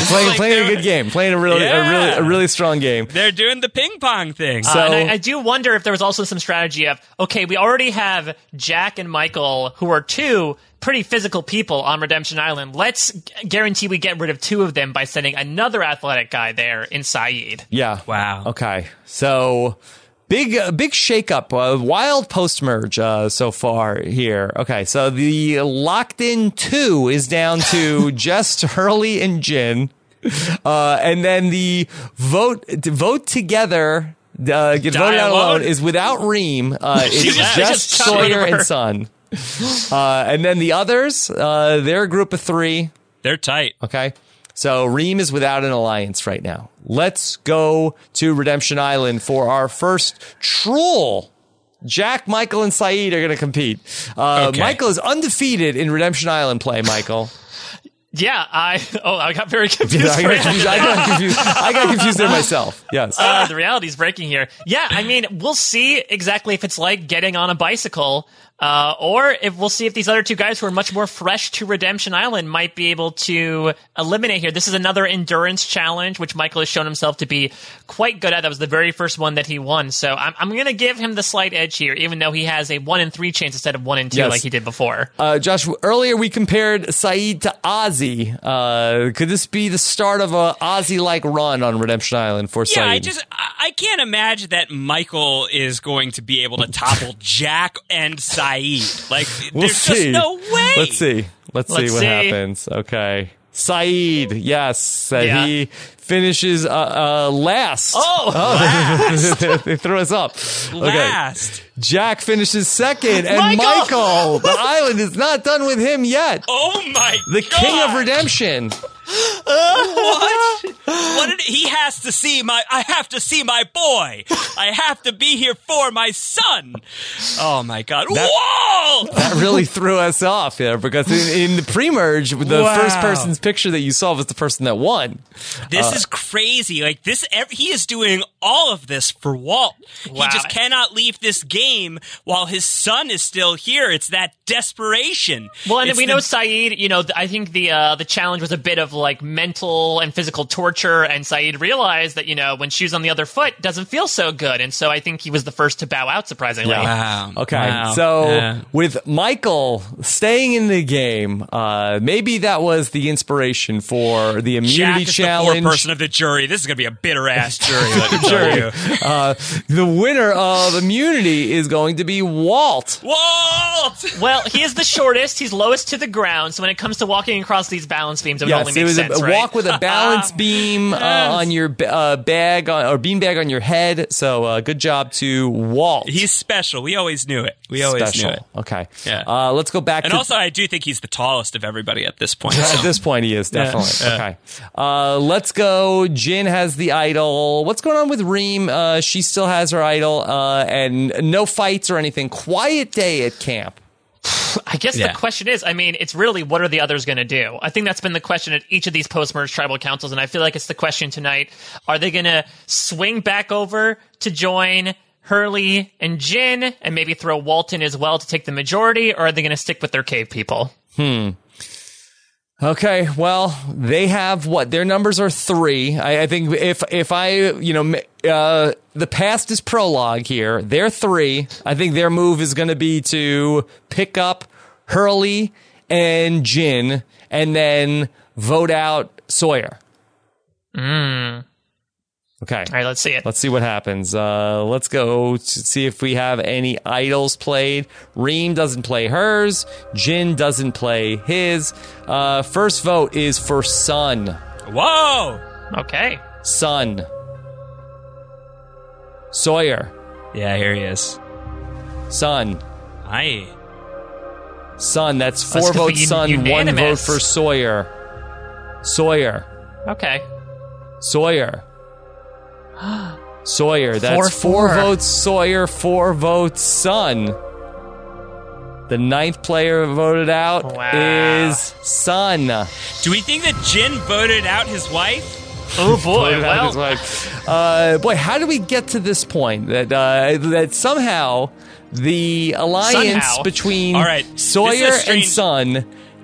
playing like playing a good game. Playing a really, yeah. a really a really strong game. They're doing the ping pong thing. So uh, and I, I do wonder if there was also some strategy of, okay, we already have Jack and Michael, who are two pretty physical people on Redemption Island. Let's guarantee we get rid of two of them by sending another athletic guy there in Sayid. Yeah. Wow. Okay. So Big, uh, big shakeup, uh, wild post-merge uh, so far here. Okay, so the locked in two is down to just Hurley and Jin. Uh, and then the vote, vote together, uh, get Die voted out alone. alone is without Reem. Uh, it's just, just Sawyer and Sun. Uh, and then the others, uh, they're a group of three. They're tight. Okay. So Reem is without an alliance right now. Let's go to Redemption Island for our first troll. Jack, Michael, and Sayid are going to compete. Uh, okay. Michael is undefeated in Redemption Island play, Michael. Yeah, I oh I got very confused. I got confused. I got confused. I got confused there myself. Yes, uh, the reality's breaking here. Yeah, I mean, we'll see exactly if it's like getting on a bicycle, uh, or if we'll see if these other two guys who are much more fresh to Redemption Island might be able to eliminate here. This is another endurance challenge, which Michael has shown himself to be quite good at. That was the very first one that he won, so I'm I'm going to give him the slight edge here, even though he has a one in three chance instead of one in two yes. like he did before. Uh, Josh, earlier we compared Sayid to Ozzy. Uh, could this be the start of a Ozzy-like run on Redemption Island for Sayid? Yeah, I just I can't imagine that Michael is going to be able to topple Jack and Sayid. Like, we'll there's see. just no way. Let's see. Let's, Let's see what see. happens. Okay, Sayid. Yes, uh, yeah. he finishes uh, uh, last. Oh, oh last. they, they threw us up. Okay. Last. Jack finishes second, and Michael! Michael, the island is not done with him yet. Oh my god! The king of redemption. What? What did, he has to see my. I have to see my boy. I have to be here for my son. Oh my god! That, Whoa! That really threw us off here because in, in the pre-merge, the wow. first person's picture that you saw was the person that won. This uh, is crazy. Like this, he is doing all of this for Walt. Wow. He just cannot leave this game. While his son is still here, it's that desperation. Well, and it's we the- know Sayid, you know, I think the uh, the challenge was a bit of like mental and physical torture, and Sayid realized that, you know, when shoes on the other foot doesn't feel so good, and so I think he was the first to bow out, surprisingly. Wow. Okay. Wow. So yeah. with Michael staying in the game, uh, maybe that was the inspiration for the immunity Jack is challenge. The poor person of the jury. This is going to be a bitter ass jury. jury. Uh, the winner of immunity is going to be Walt. Walt! Well, he is the shortest. He's lowest to the ground. So when it comes to walking across these balance beams, it would yes, only make it was sense, a, right? walk with a balance beam yes. uh, on your uh, bag on, or bean bag on your head. So uh, good job to Walt. He's special. We always knew it. We always special. knew it. Okay. Yeah. Uh, let's go back. And to also, I do think he's the tallest of everybody at this point. So. At this point, he is, definitely. Yeah. Okay. Uh, let's go. Jin has the idol. What's going on with Reem? Uh, she still has her idol. Uh, and no fights or anything. Quiet day at camp. I guess yeah. the question is, I mean, it's really what are the others going to do? I think that's been the question at each of these post-merge tribal councils, and I feel like it's the question tonight. Are they going to swing back over to join Hurley and Jin and maybe throw Walton as well to take the majority, or are they going to stick with their cave people? Hmm. Okay, well, they have what? Their numbers are three. I, I think if if I, you know, uh, the past is prologue here. They're three. I think their move is going to be to pick up Hurley and Jin and then vote out Sawyer. Mm. Okay. All right, let's see it. Let's see what happens. Uh, let's go to see if we have any idols played. Reem doesn't play hers. Jin doesn't play his. Uh, first vote is for Sun. Whoa! Okay. Sun. Sawyer. Yeah, here he is. Sun. Aye. Sun. That's four that's votes un- Sun, unanimous. One vote for Sawyer. Sawyer. Okay. Sawyer. Sawyer. That's four, four. four votes Sawyer, four votes Sun. The ninth player voted out wow. is Sun. Do we think that Jin voted out his wife? Oh boy! Well, his wife. Uh, boy, how do we get to this point that uh, that somehow the alliance somehow. between All right. Sawyer strange, and Sun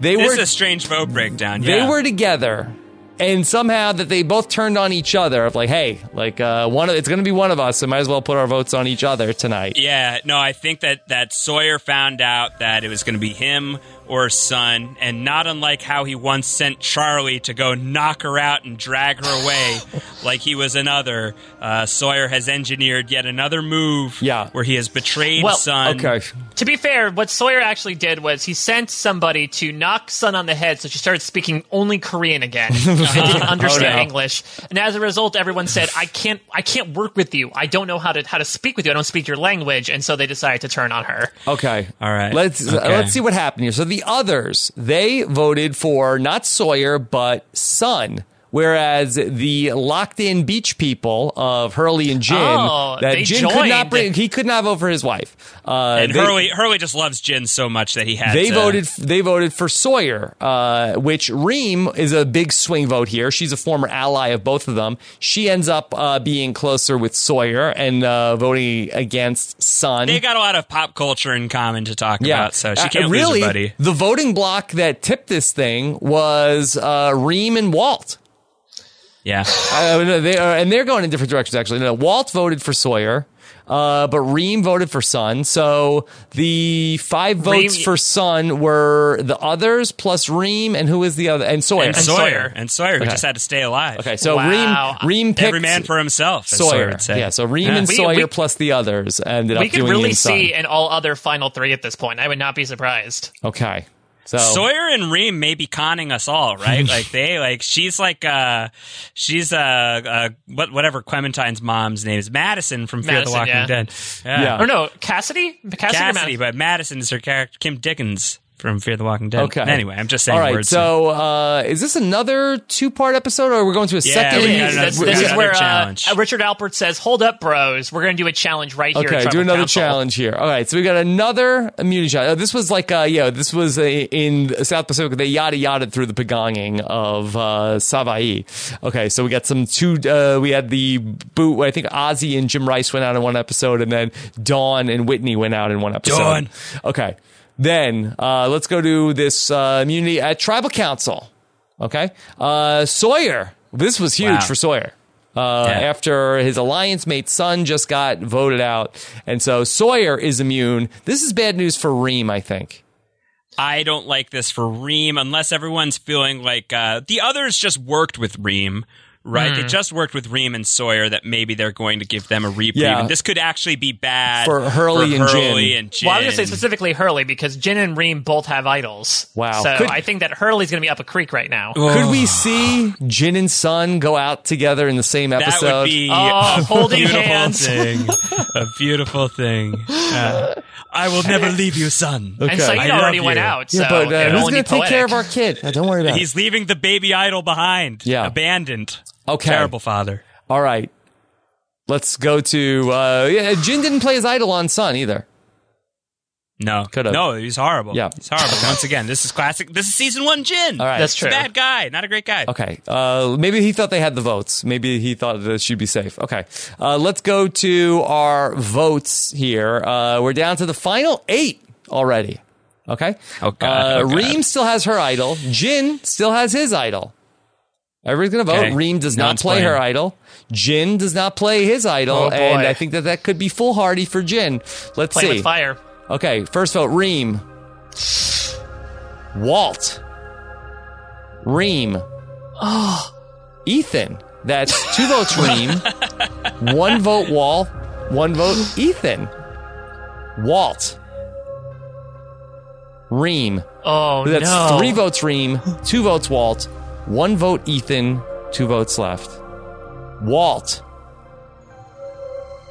they this were is a strange vote breakdown. Yeah. They were together. And somehow that they both turned on each other of like, hey, like uh, one of, it's going to be one of us. So might as well put our votes on each other tonight. Yeah, no, I think that, that Sawyer found out that it was going to be him or Sun, and not unlike how he once sent Charlie to go knock her out and drag her away like he was another, uh, Sawyer has engineered yet another move yeah. where he has betrayed well, Sun. Okay. To be fair, what Sawyer actually did was he sent somebody to knock Sun on the head so she started speaking only Korean again and didn't understand oh, no. English. And as a result, everyone said, I can't I can't work with you. I don't know how to how to speak with you. I don't speak your language. And so they decided to turn on her. Okay. All right. Let's, okay. Uh, let's see what happened here. So the others, they voted for not Sawyer, but Sun, whereas the locked-in beach people of Hurley and Jin, oh, that Jin joined. could not bring, he could not vote for his wife. Uh, and they, Hurley, Hurley just loves Jin so much that he had. They to. voted. They voted for Sawyer, uh, which Reem is a big swing vote here. She's a former ally of both of them. She ends up uh, being closer with Sawyer and uh, voting against Sun. They got a lot of pop culture in common to talk yeah. about, so she can't uh, really, lose her buddy. The voting block that tipped this thing was uh, Reem and Walt. Yeah, uh, they are, and they're going in different directions. Actually, no, Walt voted for Sawyer, uh, but Reem voted for Sun. So the five votes Reem, for Sun were the others plus Reem, and who is the other? And Sawyer, and, and Sawyer, Sawyer, and Sawyer okay. who just had to stay alive. Okay, so wow. Reem, Reem picked every man for himself. As Sawyer, Sawyer would say. yeah. So Reem yeah. and we, Sawyer we, plus the others ended up doing. We could really see an all other final three at this point. I would not be surprised. Okay. So. Sawyer and Reem may be conning us all, right? Like they, like she's like, uh, she's uh, uh, what, whatever Clementine's mom's name is, Madison from Fear Madison, the Walking yeah. Dead. Yeah. yeah, or no, Cassidy, Cassidy, Cassidy Mad- but Madison is her character, Kim Dickens from Fear the Walking Dead. Okay. Anyway, I'm just saying. All right. Words so, uh, is this another two-part episode, or we're going to a yeah, second? Yeah, no, no, this, this is where uh, Richard Alpert says, "Hold up, bros. We're going to do a challenge right okay, here." Okay, do another Council. challenge here. All right. So we got another immunity challenge. Oh, this was like, uh, yeah, this was a, in South Pacific. They yada yada through the pagonging of uh, Savai'i. Okay, so we got some two. Uh, we had the boot. I think Ozzy and Jim Rice went out in one episode, and then Dawn and Whitney went out in one episode. Dawn. Okay. Then uh, let's go to this uh, immunity at Tribal Council. Okay. Uh, Sawyer. This was huge wow. for Sawyer. Uh, yeah. After his alliance mate Sun just got voted out. And so Sawyer is immune. This is bad news for Reem, I think. I don't like this for Reem unless everyone's feeling like uh, the others just worked with Reem. Right, mm. They just worked with Reem and Sawyer that maybe they're going to give them a reprieve. Yeah. And this could actually be bad for Hurley, for and, Hurley Jin. and Jin. Well, I'm going to say specifically Hurley because Jin and Reem both have idols. Wow. So could, I think that Hurley's going to be up a creek right now. Could we see Jin and Sun go out together in the same episode? That would be oh, a holding beautiful hands. thing. A beautiful thing. Uh, I will never leave you, Sun. Okay. And Sayid already you. went out. Yeah, so but, uh, who's going to take care of our kid? Oh, don't worry about it. He's leaving the baby idol behind. Yeah. Abandoned. Okay. Terrible father. All right. Let's go to... Uh, yeah, Jin didn't play his idol on Sun either. No. Could've. No, he's horrible. Yeah. He's horrible. Once again, this is classic. This is season one Jin. All right. That's true. He's a bad guy. Not a great guy. Okay. Uh, maybe he thought they had the votes. Maybe he thought that she'd be safe. Okay. Uh, let's go to our votes here. Uh, we're down to the final eight already. Okay? Oh, God. Uh, oh, God. Reem still has her idol. Jin still has his idol. Everybody's going to vote. Okay. Reem does no not play playing. her idol. Jin does not play his idol. Oh, and I think that that could be foolhardy for Jin. Let's play see. With fire. Okay, first vote, Reem. Walt. Reem. Oh. Ethan. That's two votes, Reem. One vote, Walt. One vote, Ethan. Walt. Reem. Oh, That's no. That's three votes, Reem. Two votes, Walt. One vote, Ethan. Two votes left. Walt.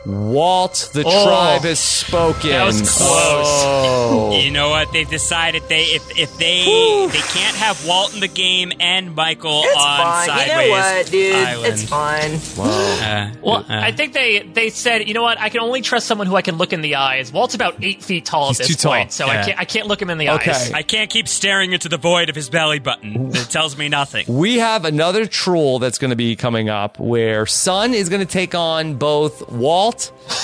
Walt, the oh, tribe has spoken. That was close. Oh. You know what? They've decided they if if they Oof. they can't have Walt in the game and Michael it's on fine. Sideways. You know what, dude? Island. It's fine. Whoa. Uh, well, uh, I think they they said, you know what? I can only trust someone who I can look in the eyes. Walt's about eight feet tall at this point, so yeah. I can't I can't look him in the okay. eyes. I can't keep staring into the void of his belly button. It tells me nothing. We have another troll that's going to be coming up where Sun is going to take on both Walt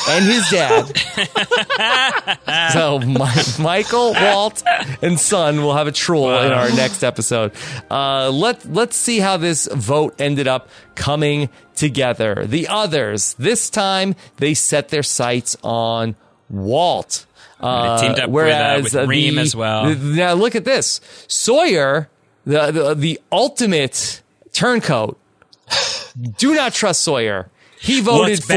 and his dad. So my, Michael, Walt, and Son will have a troll wow. in our next episode. Uh, let, let's see how this vote ended up coming together. The others, this time, they set their sights on Walt. Uh, teamed up whereas with, uh, with Reem the, as well. The, now look at this. Sawyer, the the, the ultimate turncoat. Do not trust Sawyer. He voted what's for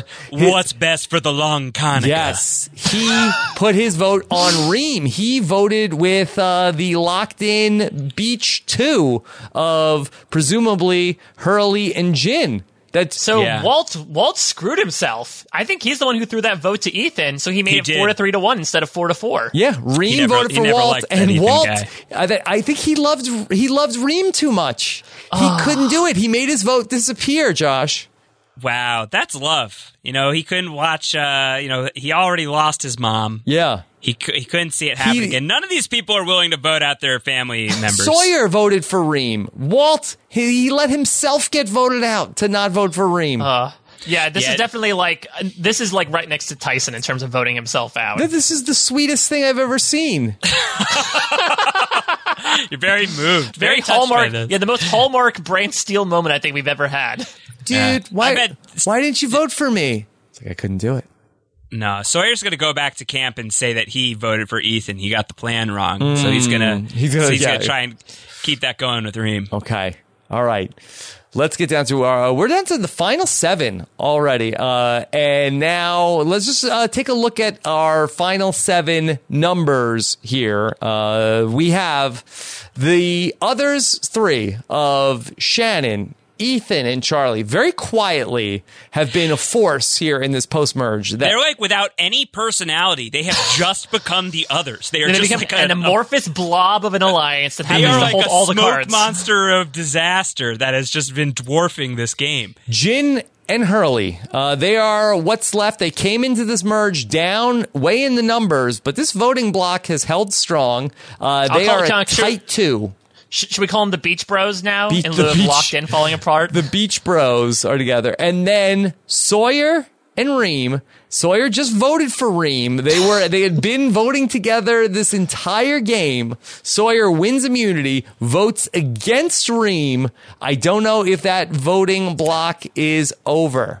best, his, what's best for the long con. Yes, he put his vote on Reem. He voted with uh, the locked-in Beach Two of presumably Hurley and Jin. That so yeah. Walt Walt screwed himself. I think he's the one who threw that vote to Ethan, so he made he it did. four to three to one instead of four to four. Yeah, Reem never, voted for Walt, and Walt. I, th- I think he loved he loved Reem too much. Oh. He couldn't do it. He made his vote disappear. Josh. Wow, that's love. You know, he couldn't watch. Uh, you know, he already lost his mom. Yeah. He he couldn't see it happening. He, and none of these people are willing to vote out their family members. Sawyer voted for Reem. Walt, he, he let himself get voted out to not vote for Reem. Uh, yeah, this yeah. is definitely like, this is like right next to Tyson in terms of voting himself out. This is the sweetest thing I've ever seen. You're very moved. Very, very hallmark. Yeah, the most hallmark BrantSteele moment I think we've ever had. Dude, yeah. why, bet, why didn't you vote for me? It's like, I couldn't do it. No, Sawyer's going to go back to camp and say that he voted for Ethan. He got the plan wrong. Mm. So he's going to he's gonna, so he's yeah. gonna try and keep that going with Reem. Okay. All right. Let's get down to our... Uh, we're down to the final seven already. Uh, and now let's just uh, take a look at our final seven numbers here. Uh, we have the others three of Shannon, Ethan, and Charlie very quietly have been a force here in this post-merge. That- They're like without any personality. They have just become the others. They are just like an a, amorphous a, blob of an alliance that happens to like hold all the cards. They are like a smoke monster of disaster that has just been dwarfing this game. Jin and Hurley, uh, they are what's left. They came into this merge down way in the numbers, but this voting block has held strong. Uh, they are a tight two. Should we call them the Beach Bros now? Be- in lieu of beach, Locked In falling apart? The Beach Bros are together. And then Sawyer and Reem. Sawyer just voted for Reem. They were they had been voting together this entire game. Sawyer wins immunity, votes against Reem. I don't know if that voting block is over.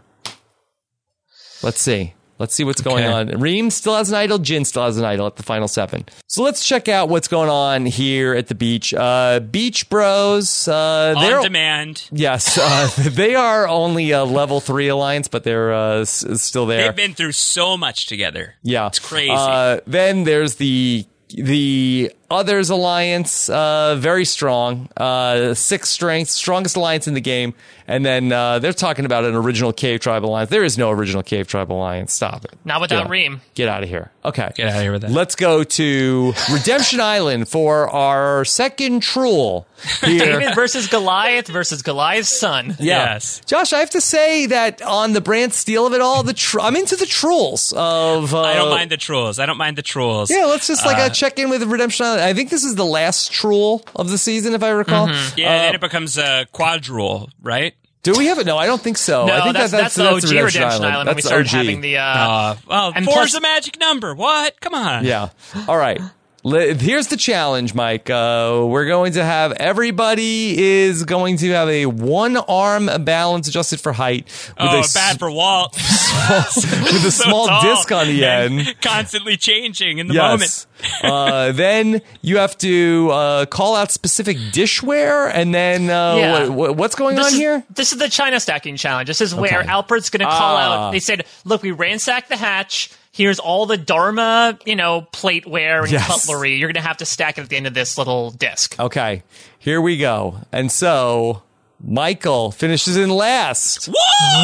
Let's see. Let's see what's going okay. on. Reem still has an idol. Jin still has an idol at the final seven. So let's check out what's going on here at the beach. Uh, Beach Bros. Uh, on demand. Yes. Uh, they are only a level three alliance, but they're uh, s- still there. They've been through so much together. Yeah. It's crazy. Uh, then there's the... The Others Alliance, uh, very strong, uh, sixth strength, strongest alliance in the game. And then uh, they're talking about an original Cave Tribe Alliance. There is no original Cave Tribe Alliance. Stop it. Not without Get Reem. Get out of here. Okay. Get out of here with that. Let's go to Redemption Island for our second Truel. David versus Goliath versus Goliath's son. Yeah. Yes. Josh, I have to say that on the BrantSteele of it all, the tr- I'm into the Truels. Of, uh, I don't mind the Truels. I don't mind the Truels. Yeah, let's just like uh, check in with Redemption Island. I think this is the last Truel of the season, if I recall. Mm-hmm. Yeah, uh, and then it becomes a quadruel, right? Do we have it? No, I don't think so. No, I think that's, that's, that's, that's, that's O G Redemption, Redemption Island. Island that's when we started O G. Having the... Uh, uh, well, and four's plus, a magic number. What? Come on. Yeah. All right. Here's the challenge, Mike. Uh, we're going to have everybody is going to have a one-arm balance adjusted for height. With oh, a bad for Walt. with a so small tall. disc on the and end. Constantly changing in the yes. moment. uh, then you have to uh, call out specific dishware, and then uh, yeah. what, what, what's going this on is, here? This is the China stacking challenge. This is where okay. Alpert's going to call uh, out. They said, look, we ransacked the hatch. Here's all the Dharma, you know, plateware and yes. cutlery. You're going to have to stack it at the end of this little disc. Okay, here we go. And so Michael finishes in last. Whoa!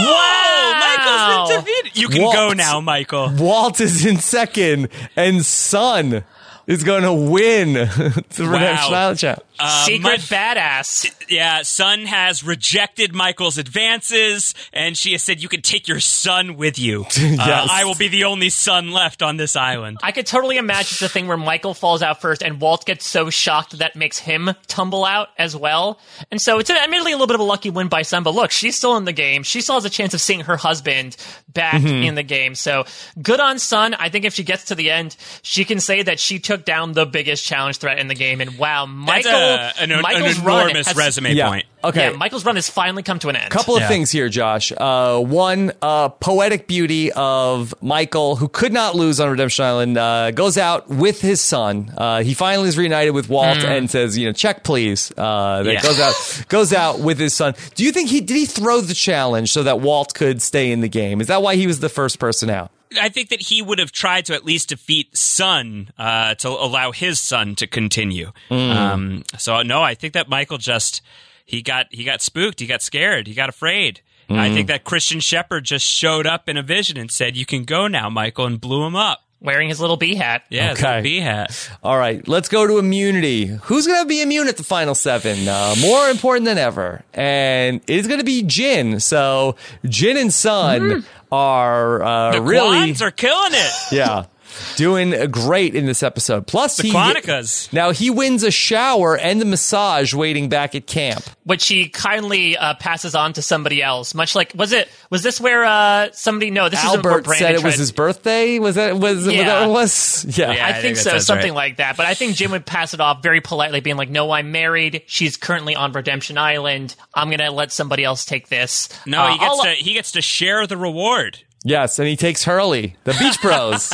Wow! Michael's been defeated. You can Walt, go now, Michael. Walt is in second, and Sun is going to win the wow. Redemption Island Challenge. Uh, Secret my, badass. Yeah, Sun has rejected Michael's advances, and she has said, you can take your son with you. Uh, yes. I will be the only son left on this island. I could totally imagine the thing where Michael falls out first, and Walt gets so shocked that, that makes him tumble out as well. And so it's admittedly a little bit of a lucky win by Sun, but look, she's still in the game. She still has a chance of seeing her husband back mm-hmm. in the game. So good on Sun. I think if she gets to the end, she can say that she took down the biggest challenge threat in the game, and wow, Michael uh, an, an enormous has, resume yeah. point. Okay, yeah, Michael's run has finally come to an end. Couple of yeah. things here, Josh. Uh, one, uh, poetic beauty of Michael, who could not lose on Redemption Island, uh, goes out with his son. Uh, he finally is reunited with Walt mm. and says, you know, check please. Uh, that yeah. goes out, goes out with his son. Do you think he did he throw the challenge so that Walt could stay in the game? Is that why he was the first person out? I think that he would have tried to at least defeat Sun uh, to allow his son to continue. Mm. Um, so no, I think that Michael just he got he got spooked, he got scared, he got afraid. Mm. I think that Christian Shephard just showed up in a vision and said, "You can go now, Michael," and blew him up. Wearing his little bee hat. Yeah, okay. His little bee hat. All right, let's go to immunity. Who's going to be immune at the final seven? Uh, more important than ever. And it's going to be Jin. So Jin and Sun mm. are uh, the really... The Kwons are killing it. Yeah. Doing great in this episode. Plus, the he, Quanticas. Now he wins a shower and a massage waiting back at camp, which he kindly uh, passes on to somebody else. Much like was it? Was this where uh, somebody? No, this Albert is where Brandon said it was to, his birthday. Was that was, yeah. was that was? Yeah, yeah I, I think, think so. Something right. like that. But I think Jin would pass it off very politely, being like, "No, I'm married. She's currently on Redemption Island. I'm gonna let somebody else take this." No, uh, he gets I'll, to he gets to share the reward. Yes, and he takes Hurley, the Beach Bros.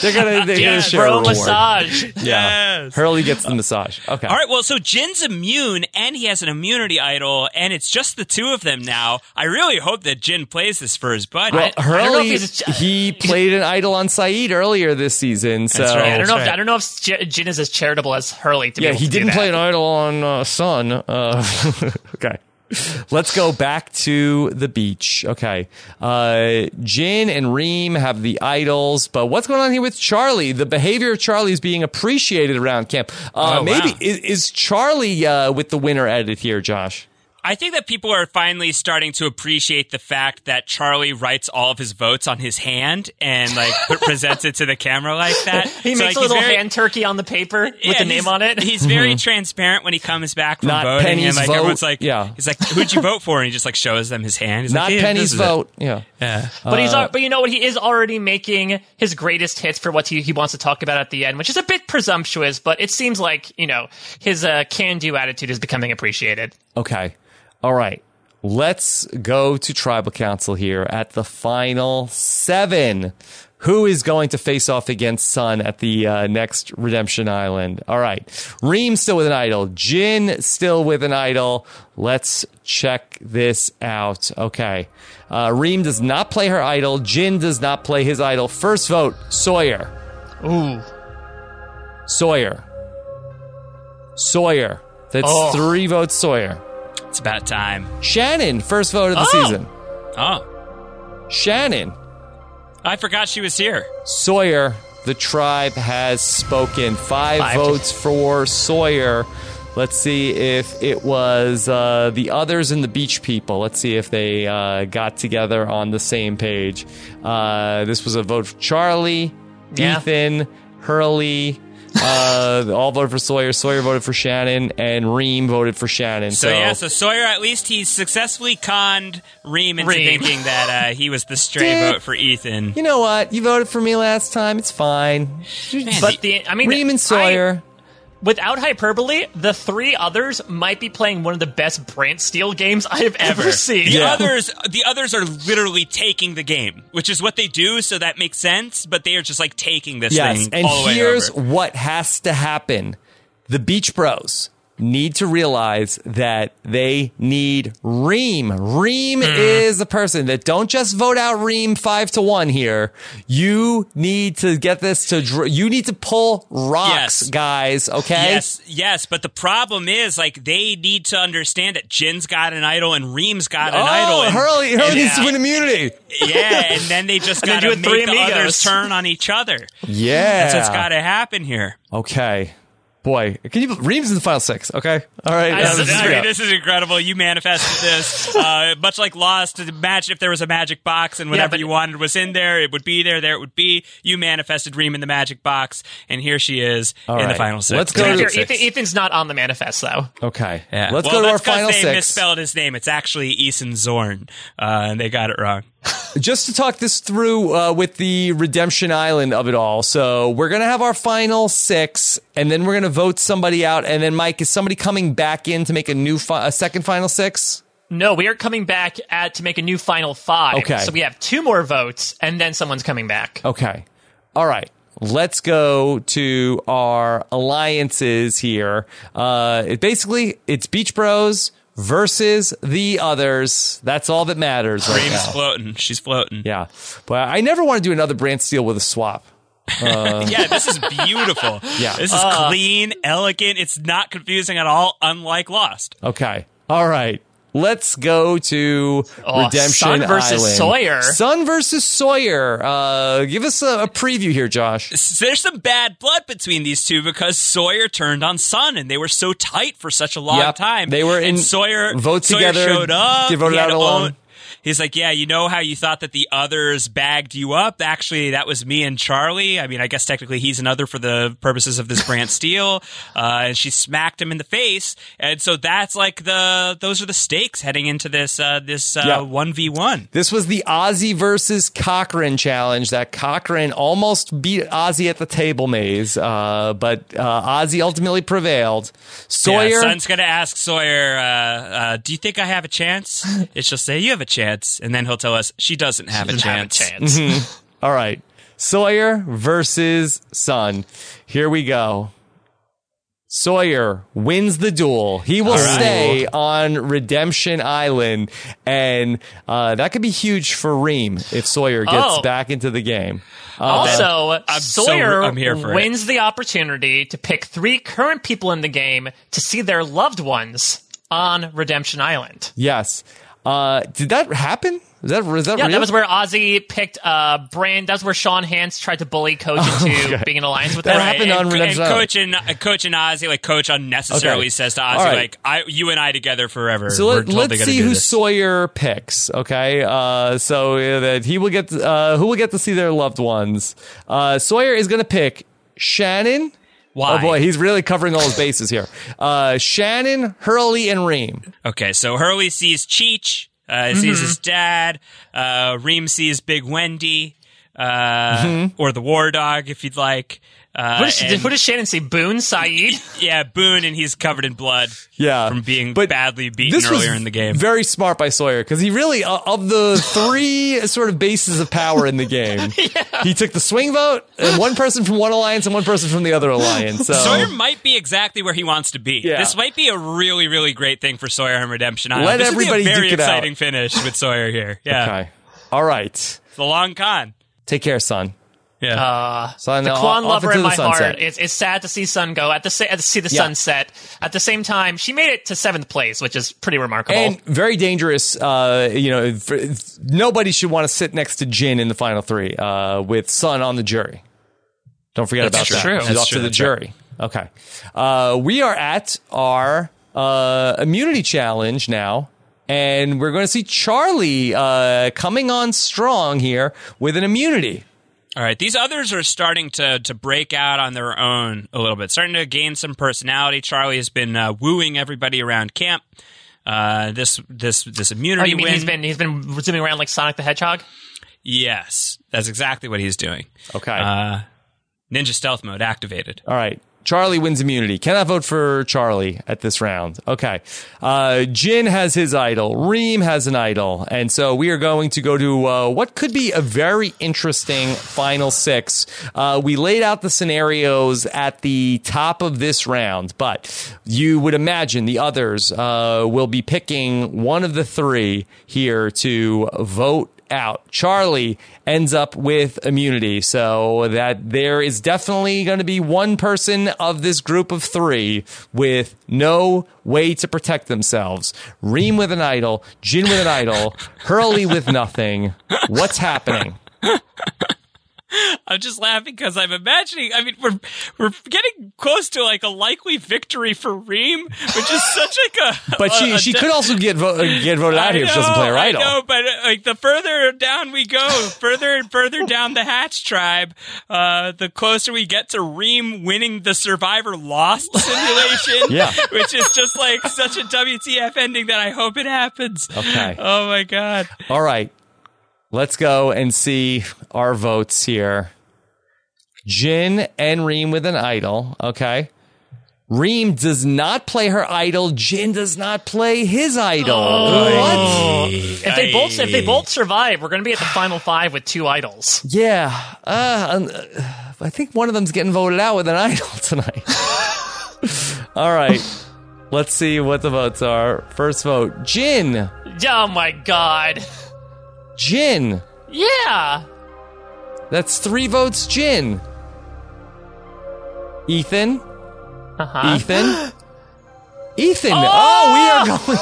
They're going to yes, share bro a massage. Yeah. Yes. Hurley gets the massage. Okay. All right, well, so Jin's immune, and he has an immunity idol, and it's just the two of them now. I really hope that Jin plays this for his buddy. Well, Hurley, a, he played an idol on Saeed earlier this season. So. That's right. I don't know, if, right. I don't know if Jin is as charitable as Hurley to yeah, be able to do that. Yeah, he didn't play an idol on uh, Sun. Uh, okay. Let's go back to the beach. Okay. Uh, Jin and Reem have the idols, but what's going on here with Charlie? The behavior of Charlie is being appreciated around camp. Uh, oh, maybe wow. is, is Charlie uh, with the winner edit here, Josh? I think that people are finally starting to appreciate the fact that Charlie writes all of his votes on his hand and like presents it to the camera like that. He so, makes like, a little very, hand turkey on the paper with yeah, the name on it. He's very mm-hmm. transparent when he comes back from Not voting. Penny's and like vote. Everyone's like, yeah. he's like, who'd you vote for? And he just like shows them his hand. He's Not like, hey, Penny's vote. It. Yeah. yeah. Uh, but he's but you know what? He is already making his greatest hits for what he, he wants to talk about at the end, which is a bit presumptuous, but it seems like, you know, his uh, can-do attitude is becoming appreciated. Okay. All right, let's go to tribal council here at the final seven. Who is going to face off against Sun at the uh, next Redemption Island? All right, Reem still with an idol. Jin still with an idol. Let's check this out. Okay, uh, Reem does not play her idol. Jin does not play his idol. First vote, Sawyer. Ooh. Sawyer. Sawyer. That's oh. three votes, Sawyer. It's about time. Shannon, first vote of the oh. season. Oh. Shannon. I forgot she was here. Sawyer, the tribe has spoken. Five, Five. votes for Sawyer. Let's see if it was uh, the others and the beach people. Let's see if they uh, got together on the same page. Uh, this was a vote for Charlie, yeah. Ethan, Hurley... uh, all voted for Sawyer. Sawyer voted for Shannon, and Reem voted for Shannon. So, so yeah, so Sawyer, at least he successfully conned Reem into Reem. thinking that uh, he was the stray Dude, vote for Ethan. You know what? You voted for me last time. It's fine. Man, but the, I mean, Reem and Sawyer. I, Without hyperbole, the three others might be playing one of the best BrantSteele games I have ever, ever seen. The yeah. others, the others are literally taking the game, which is what they do, so that makes sense. But they are just like taking this yes, thing. And all the here's way over. What has to happen: the Beach Bros need to realize that they need Reem. Reem mm. is the person that don't just vote out Reem five to one here. You need to get this to, dr- you need to pull rocks, yes. guys, okay? Yes, yes, but the problem is, like, they need to understand that Jin's got an idol and Reem's got an oh, idol. Oh, Hurley, Hurley needs to win immunity. Yeah, and then they just got to make three the amigos. Others turn on each other. Yeah. That's what's got to happen here. Okay. Boy, can you? Reem's in the final six. Okay, all right. I, this, I mean, this is incredible. You manifested this, uh, much like Lost. Imagine if there was a magic box and whatever yeah, but, you wanted was in there, it would be there. There it would be. You manifested Reem in the magic box, and here she is in right. the final six. Let's go. Yeah. To Ethan, six. Ethan's not on the manifest though. Okay, yeah. Let's well, go to our final six. They misspelled his name. It's actually Eason Zorn, uh, and they got it wrong. just to talk this through uh, with the Redemption Island of it all. So we're going to have our final six, and then we're going to vote somebody out. And then, Mike, is somebody coming back in to make a new fi- a second final six? No, we are coming back at to make a new final five. Okay. So we have two more votes, and then someone's coming back. Okay. All right. Let's go to our alliances here. Uh, it basically, it's Beach Bros versus the others. That's all that matters. Right Reem's now. floating. She's floating. Yeah. But I never want to do another BrantSteele with a swap. Uh, yeah, this is beautiful. Yeah. This is uh, clean, elegant. It's not confusing at all, unlike Lost. Okay. All right. Let's go to oh, Redemption Island. Sun versus Island. Sawyer. Sun versus Sawyer. Uh, give us a, a preview here, Josh. There's some bad blood between these two because Sawyer turned on Sun, and they were so tight for such a long yep. time. They were in and Sawyer. Vote Sawyer together. Showed up. They voted out alone. Own, he's like, yeah, you know how you thought that the others bagged you up? Actually, that was me and Charlie. I mean, I guess technically he's an other for the purposes of this BrantSteele. Uh, and she smacked him in the face. And so that's like the those are the stakes heading into this uh, this uh, yeah. one v one. This was the Ozzy versus Cochran challenge that Cochran almost beat Ozzy at the table maze. Uh, but uh, Ozzy ultimately prevailed. Sawyer. Yeah, Son's going to ask Sawyer, uh, uh, do you think I have a chance? And she'll say, you have a chance. And then he'll tell us she doesn't have she doesn't a chance. Have a chance. Mm-hmm. All right. Sawyer versus Sun. Here we go. Sawyer wins the duel. He will right. stay on Redemption Island. And uh, that could be huge for Reem if Sawyer gets oh. back into the game. Uh, also, I'm Sawyer so, I'm here for wins it. the opportunity to pick three current people in the game to see their loved ones on Redemption Island. Yes. Uh, did that happen? Is that, is that yeah, real? That was where Ozzy picked uh, Brand. That's where Sean Hance tried to bully Coach into okay. being in alliance with that them. Happened and, on and, and Coach and uh, Coach and Ozzy, like Coach unnecessarily okay. says to Ozzy, right. like I, you and I together forever. So let, let's see who this. Sawyer picks. Okay, uh, so uh, that he will get uh, who will get to see their loved ones. Uh, Sawyer is going to pick Shannon. Why? Oh, boy, he's really covering all his bases here. Uh, Shannon, Hurley, and Reem. Okay, so Hurley sees Cheech, uh, mm-hmm. sees his dad. Uh, Reem sees Big Wendy, uh, mm-hmm. or the War Dog, if you'd like. Uh, what, is, and, what does Shannon say? Boone, Sayid? Yeah, Boone, and he's covered in blood yeah, from being but badly beaten earlier in the game. Very smart by Sawyer, because he really, uh, of the three sort of bases of power in the game, yeah. he took the swing vote, and one person from one alliance and one person from the other alliance. So. Sawyer might be exactly where he wants to be. Yeah. This might be a really, really great thing for Sawyer and Redemption Island. Let this everybody be a very exciting out. finish with Sawyer here. Yeah. Okay. All right. It's the long con. Take care, son. Yeah, uh, Sun, the Kwon lover in my sunset. heart. It's, it's sad to see Sun go at the sa- to see the yeah. sunset. At the same time, she made it to seventh place, which is pretty remarkable and very dangerous. Uh, you know, for, nobody should want to sit next to Jin in the final three uh, with Sun on the jury. Don't forget That's about true. that. She's That's off true. to the jury. Okay, uh, we are at our uh, immunity challenge now. And we're going to see Charlie uh, coming on strong here with an immunity. All right, these others are starting to to break out on their own a little bit, starting to gain some personality. Charlie has been uh, wooing everybody around camp. Uh, this this this immunity. Oh, you mean win. he's been he's been zooming around like Sonic the Hedgehog? Yes, that's exactly what he's doing. Okay, uh, ninja stealth mode activated. All right, Charlie wins immunity. Cannot vote for Charlie at this round. Okay, uh, Jin has his idol. Reem has an idol, and so we are going to go to uh, what could be a very interesting final six. Uh, we laid out the scenarios at the top of this round, but you would imagine the others uh, will be picking one of the three here to vote out. Charlie ends up with immunity, so that there is definitely going to be one person of this group of three with no way to protect themselves. Reem with an idol, Jin with an idol, Hurley with nothing. What's happening? I'm just laughing because I'm imagining. I mean, we're we're getting close to like a likely victory for Reem, which is such like a. But she a, she a, could also get vo- get voted out I here know, if she doesn't play her idol. I know, but like the further down we go, further and further down the Hatch tribe, uh, the closer we get to Reem winning the Survivor Lost simulation, yeah. which is just like such a W T F ending that I hope it happens. Okay. Oh my God. All right. Let's go and see our votes here. Jin and Reem with an idol. Okay. Reem does not play her idol. Jin does not play his idol. Oh, what? If they both if they both survive, we're going to be at the final five with two idols. Yeah. Uh, I think one of them's getting voted out with an idol tonight. All right. Let's see what the votes are. First vote, Jin. Oh, my God. Jin. Yeah. That's three votes, Jin. Ethan. Uh-huh. Ethan. Ethan. Oh! oh, we are going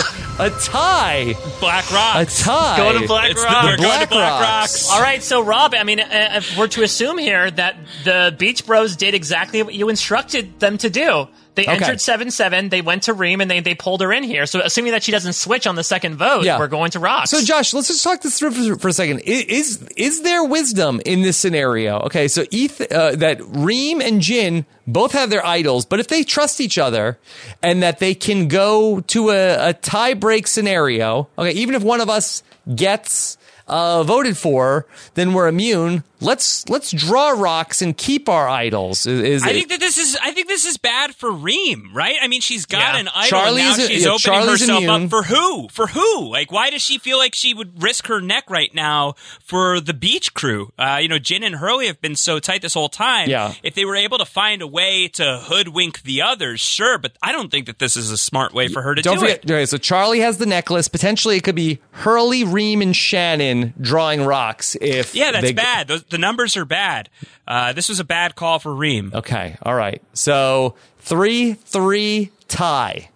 to a tie. Black Rocks. A tie. Go to Black it's Rocks. The, we're Black going to Black Rocks. Rocks. All right, so, Rob, I mean, uh, if we're to assume here that the Beach Bros did exactly what you instructed them to do. They okay. entered seven seven, they went to Reem, and they, they pulled her in here. So assuming that she doesn't switch on the second vote, yeah. we're going to Rocks. So, Josh, let's just talk this through for, for a second. Is is there wisdom in this scenario? Okay, so Ethan, uh, that Reem and Jin both have their idols, but if they trust each other and that they can go to a, a tie-break scenario, okay, even if one of us gets... Uh, voted for, then we're immune. Let's let's draw rocks and keep our idols. Is, is I it, think that this is I think this is bad for Reem, right? I mean, she's got yeah. an idol Charlie's, now. She's yeah, opening Charlie's herself immune. up for who? For who? Like, why does she feel like she would risk her neck right now for the beach crew? Uh, you know, Jin and Hurley have been so tight this whole time. Yeah. If they were able to find a way to hoodwink the others, sure. But I don't think that this is a smart way for her to don't do forget, it. Okay, so Charlie has the necklace. Potentially, it could be Hurley, Reem, and Shannon drawing rocks. If yeah, that's they... bad. Those, the numbers are bad. Uh, this was a bad call for Reem. Okay, all right. So three three tie.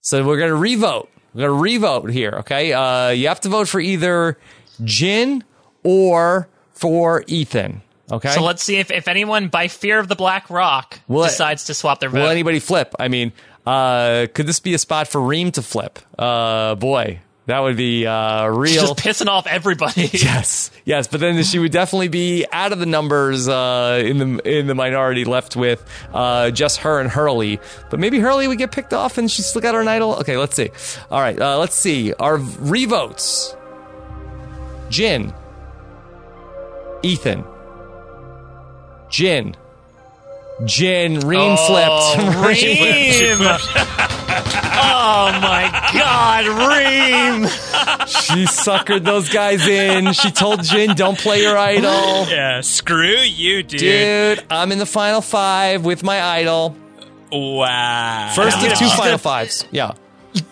So we're gonna revote. We're gonna revote here. Okay, uh, you have to vote for either Jin or for Ethan. Okay. So let's see if, if anyone, by fear of the Black Rock, will decides it, to swap their vote. Will anybody flip? I mean, uh, could this be a spot for Reem to flip? Uh, boy. That would be uh, real. She's just pissing off everybody. Yes, yes, but then she would definitely be out of the numbers uh, in the in the minority, left with uh, just her and Hurley. But maybe Hurley would get picked off, and she's still got her idol. Okay, let's see. All right, uh, let's see our revotes. Jin, Ethan, Jin, Jin, Reem oh, flipped. Reem. Reem flipped. Oh my God, Reem! She suckered those guys in. She told Jin, "Don't play your idol." Yeah, screw you, dude. Dude, I'm in the final five with my idol. Wow. First of two final fives. Yeah.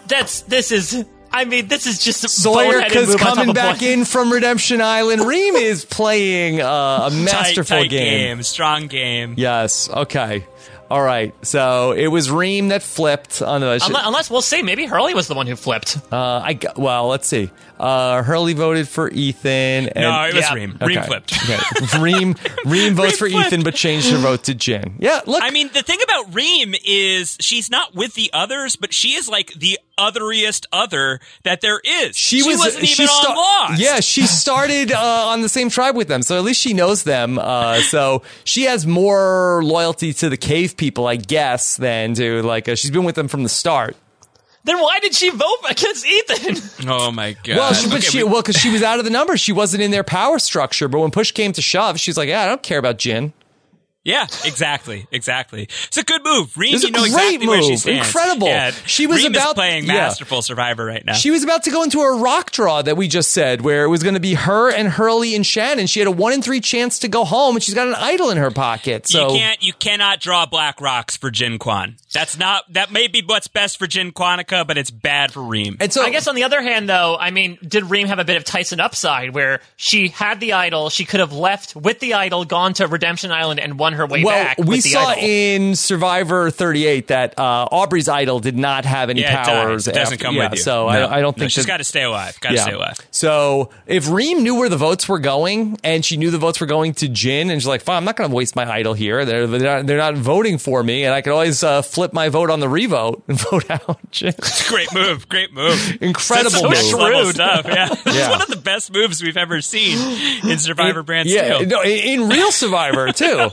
That's this is. I mean, this is just Sawyer because coming back in from Redemption Island, Reem is playing uh, a masterful tight, tight game. game, strong game. Yes. Okay. All right, so it was Reem that flipped. On the unless, unless we'll see, maybe Hurley was the one who flipped. Uh, I well, let's see. Uh, Hurley voted for Ethan. And, no, it was yeah. Reem. Okay. Reem flipped. Okay. Reem Reem votes Reem for flipped. Ethan, but changed her vote to Jin. Yeah, look. I mean, the thing about Reem is she's not with the others, but she is like the otheriest other that there is. She, she was, wasn't she even sta- on Lost. Yeah, she started uh, on the same tribe with them, so at least she knows them. Uh, so she has more loyalty to the cave people, I guess, than to like uh, she's been with them from the start. Then why did she vote against Ethan? Oh, my God. Well, she, but okay, she, we... well, because she was out of the number. She wasn't in their power structure. But when push came to shove, she's like, yeah, I don't care about Jin. Yeah, exactly. Exactly. It's a good move. Reem, you know exactly move. where she stands. Incredible. Yeah, she was Reem about, is playing masterful yeah. Survivor right now. She was about to go into a rock draw that we just said, where it was going to be her and Hurley and Shannon. She had a one in three chance to go home, and she's got an idol in her pocket. So you can't, you cannot draw black rocks for Jin Kwon. That's not, that may be what's best for Jin Kwanica, but it's bad for Reem. And so I guess on the other hand, though, I mean, did Reem have a bit of Tyson upside where she had the idol, she could have left with the idol, gone to Redemption Island, and won her way well, back. Well, we saw idol. in Survivor thirty-eight that uh, Aubrey's idol did not have any yeah, powers. It doesn't after, come yeah, with you. So no. I, I don't think no, she's got to stay alive. Got to yeah. stay alive. So if Reem knew where the votes were going and she knew the votes were going to Jin, and she's like, "Fine, I'm not going to waste my idol here. They're they're not, they're not voting for me, and I could always uh, flip my vote on the revote and vote out Jin." Great move. Great move. Incredible so move. Shrewd stuff. Yeah, yeah. This is one of the best moves we've ever seen in Survivor. BrantSteele. Yeah, no, in, in real Survivor too.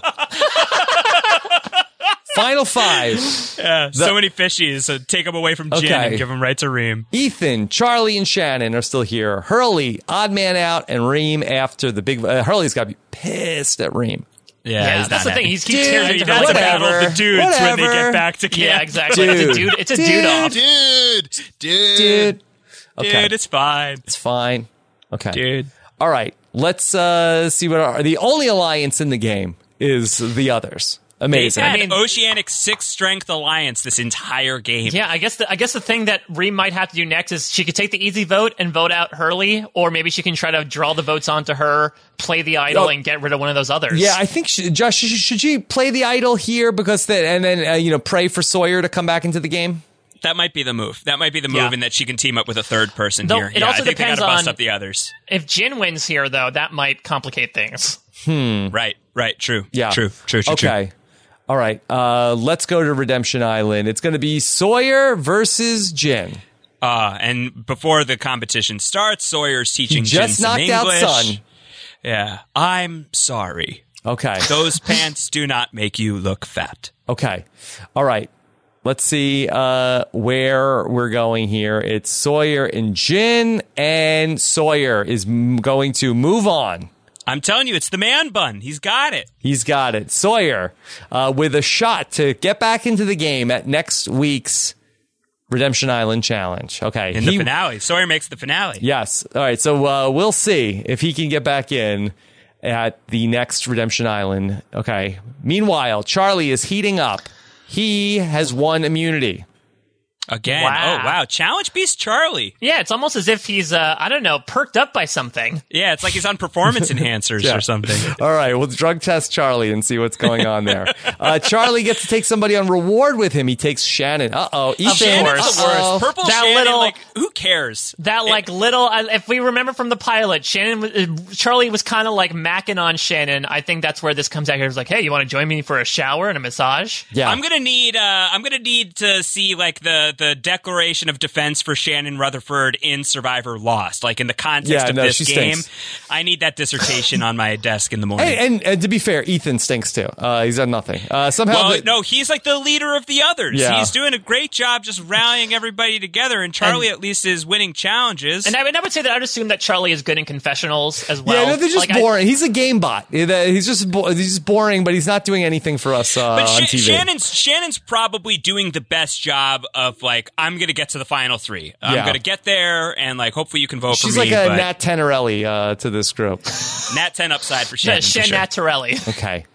Final five. Yeah, the, so many fishies. So take them away from Jin okay. and give them right to Reem. Ethan, Charlie, and Shannon are still here. Hurley, odd man out, and Reem after the big... Uh, Hurley's got to be pissed at Reem. Yeah, yeah that's the happy. thing. He's keeps hearing about the battle of the dudes whatever. when they get back to camp. Yeah, exactly. Dude. It's a dude. It's a dude off. Dude, dude, dude. Okay. Dude, it's fine. It's fine. Okay, dude. All right, let's uh, see what our, the only alliance in the game is. The others. Amazing. I mean, Oceanic Six Strength Alliance this entire game. Yeah, I guess the I guess the thing that Reem might have to do next is she could take the easy vote and vote out Hurley, or maybe she can try to draw the votes onto her, play the idol, well, and get rid of one of those others. Yeah, I think she, Josh should she play the idol here because the, and then uh, you know pray for Sawyer to come back into the game. That might be the move. That might be the move yeah. in that she can team up with a third person though, here. It yeah, also I think depends they gotta bust on up the others. If Jin wins here, though, that might complicate things. Hmm. Right. Right. True. Yeah. True. True. True. Okay. True. All right. Uh, let's go to Redemption Island. It's going to be Sawyer versus Jin. Uh, and before the competition starts, Sawyer's teaching Jin English. Just knocked out Sun. Yeah. I'm sorry. Okay. Those pants do not make you look fat. Okay. All right. Let's see uh, where we're going here. It's Sawyer and Jin, and Sawyer is m- going to move on. I'm telling you, it's the man bun. He's got it. He's got it. Sawyer uh, with a shot to get back into the game at next week's Redemption Island Challenge. Okay. In he, the finale. Sawyer makes the finale. Yes. All right. So uh, we'll see if he can get back in at the next Redemption Island. Okay. Meanwhile, Charlie is heating up. He has won immunity. Again. Wow. Oh, wow. Challenge beast Charlie. Yeah, it's almost as if he's, uh, I don't know, perked up by something. Yeah, it's like he's on performance enhancers yeah. or something. All right, we'll drug test Charlie and see what's going on there. uh, Charlie gets to take somebody on reward with him. He takes Shannon. Uh-oh. Ethan. Shannon's the worst. Purple that Shannon, little, like, who cares? That, like, it, little, uh, if we remember from the pilot, Shannon, uh, Charlie was kind of, like, macking on Shannon. I think that's where this comes out here. It's like, hey, you want to join me for a shower and a massage? Yeah. I'm going to need, uh, I'm going to need to see, like, the, the declaration of defense for Shannon Rutherford in Survivor Lost, like in the context yeah, of no, this game. Stinks. I need that dissertation on my desk in the morning. Hey, and, and to be fair, Ethan stinks too. Uh, he's done nothing. Uh, somehow, well, the- no, he's like the leader of the others. Yeah. He's doing a great job just rallying everybody together, and Charlie and, at least is winning challenges. And I, and I would say that I'd assume that Charlie is good in confessionals as well. Yeah, no, they're just like, boring. I, he's a game bot. He's just bo- he's just boring, but he's not doing anything for us uh, but Sh- on T V. Shannon's Shannon's probably doing the best job of like, I'm going to get to the final three. I'm yeah. going to get there, and like, hopefully you can vote She's for me. She's like a Nat Tenorelli uh, to this group. Nat ten upside for Shannon. Yeah, Shan sure. Nat Tenorelli. Okay.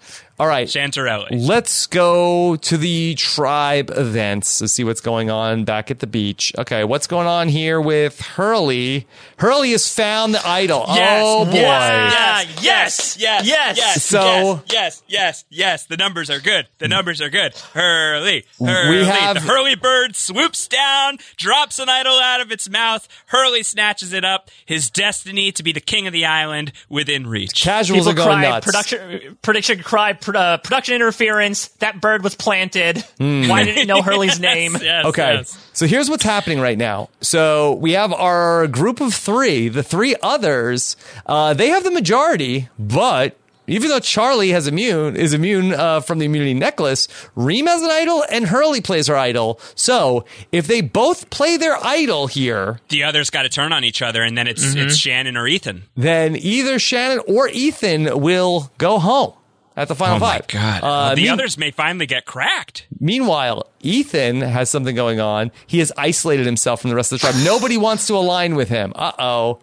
All right. Shantarelli. Let's go to the tribe events to see what's going on back at the beach. Okay. What's going on here with Hurley? Hurley has found the idol. Yes, oh, boy. Yes. Yeah, yes. Yes. Yes. Yes. So. Yes. Yes. Yes. The numbers are good. The numbers are good. Hurley. Hurley. We have, the Hurley bird swoops down, drops an idol out of its mouth. Hurley snatches it up. His destiny to be the king of the island within reach. Casuals People are going cry, nuts. Production, prediction cry. Uh, production interference. That bird was planted. Mm. Why didn't it know Hurley's yes, name? Yes, okay. Yes. So here's what's happening right now. So we have our group of three, the three others. Uh, they have the majority, but even though Charlie has immune is immune uh, from the immunity necklace, Reem has an idol and Hurley plays her idol. So if they both play their idol here, the others got to turn on each other, and then it's mm-hmm. it's Shannon or Ethan. Then either Shannon or Ethan will go home at the final oh five. Oh, my God. Uh, the mean- others may finally get cracked. Meanwhile, Ethan has something going on. He has isolated himself from the rest of the tribe. Nobody wants to align with him. Uh-oh.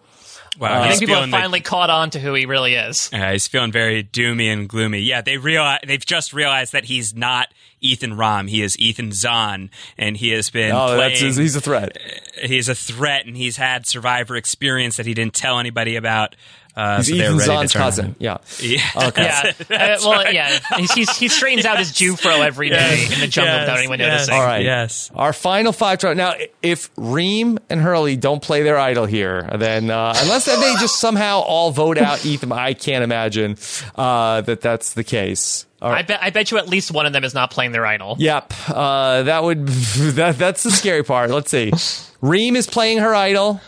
Wow, uh, I think people have finally the, caught on to who he really is. Uh, he's feeling very doomy and gloomy. Yeah, they realize, they've just realized that he's not Ethan Rom. He is Ethan Zahn, and he has been oh, playing. That's his, he's a threat. Uh, he's a threat, and he's had Survivor experience that he didn't tell anybody about. Uh, he's so Ethan Zahn's cousin. Yeah. Yeah. Okay. Yeah. Uh, well, right. yeah. He's, he's, he straightens yes. out his Jew fro every day yes. in the jungle yes. without anyone yes. noticing. All right. Yes. Our final five. Tri- now, if Reem and Hurley don't play their idol here, then uh, unless they just somehow all vote out Ethan, I can't imagine uh, that that's the case. All right. I bet. I bet you at least one of them is not playing their idol. Yep. Uh, that would. That, that's the scary part. Let's see. Reem is playing her idol.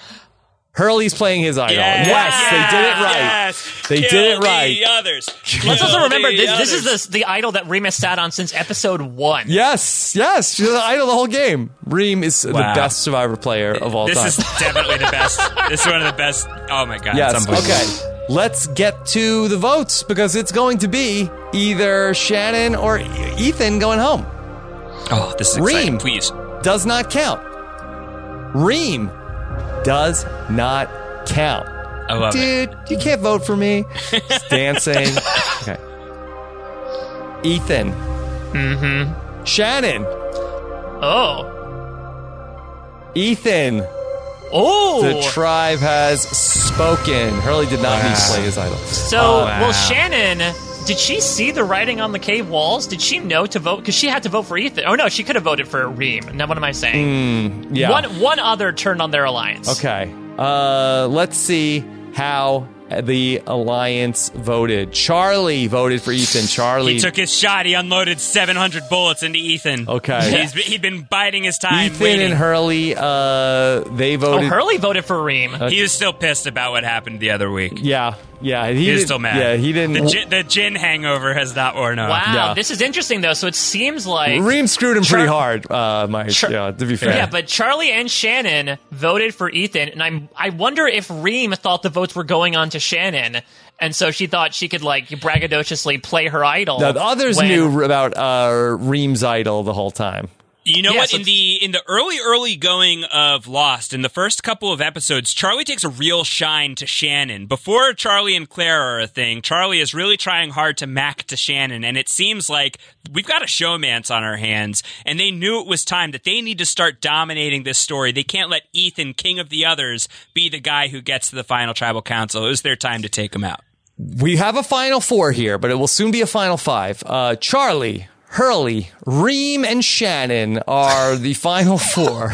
Hurley's playing his idol. Yes, yes they did it right. Yes. They Kill did it right. The others. Kill Let's also remember this, this is the, the idol that Reem has sat on since episode one. Yes, yes, she's the idol the whole game. Reem is wow. the best Survivor player of all this time. This is definitely the best. This is one of the best. Oh my god! Yes. It's okay. Let's get to the votes because it's going to be either Shannon or Ethan going home. Oh, this is exciting. Reem Please. Does not count. Reem. Does not count. I love Dude, it. Dude, you can't vote for me. It's dancing. Okay. Ethan. Mm-hmm. Shannon. Oh. Ethan. Oh. The tribe has spoken. Hurley did not wow. need to play his idol. So, oh, wow. well, Shannon, did she see the writing on the cave walls? Did she know to vote? Because she had to vote for Ethan. Oh, no, she could have voted for Reem. Now, what am I saying? Mm, yeah. One one other turned on their alliance. Okay. Uh, let's see how the alliance voted. Charlie voted for Ethan. Charlie. He took his shot. He unloaded seven hundred bullets into Ethan. Okay. He's, he'd been biding his time. Ethan waiting. And Hurley, uh, they voted. Oh, Hurley voted for Reem. Okay. He was still pissed about what happened the other week. Yeah. Yeah, he he's still mad. Yeah, he didn't. The gin, the gin hangover has not worn off. Wow, yeah. This is interesting though. So it seems like Reem screwed him Char- pretty hard. Uh, Mike, Char- yeah, to be fair. Yeah, but Charlie and Shannon voted for Ethan, and I'm I wonder if Reem thought the votes were going on to Shannon, and so she thought she could like braggadociously play her idol. Now, the others when- knew about uh, Reem's idol the whole time. You know yeah, what? So in the in the early, early going of Lost, in the first couple of episodes, Charlie takes a real shine to Shannon. Before Charlie and Claire are a thing, Charlie is really trying hard to mac to Shannon, and it seems like we've got a showmance on our hands, and they knew it was time that they need to start dominating this story. They can't let Ethan, king of the others, be the guy who gets to the final tribal council. It was their time to take him out. We have a final four here, but it will soon be a final five. Uh, Charlie... Hurley, Reem, and Shannon are the final four.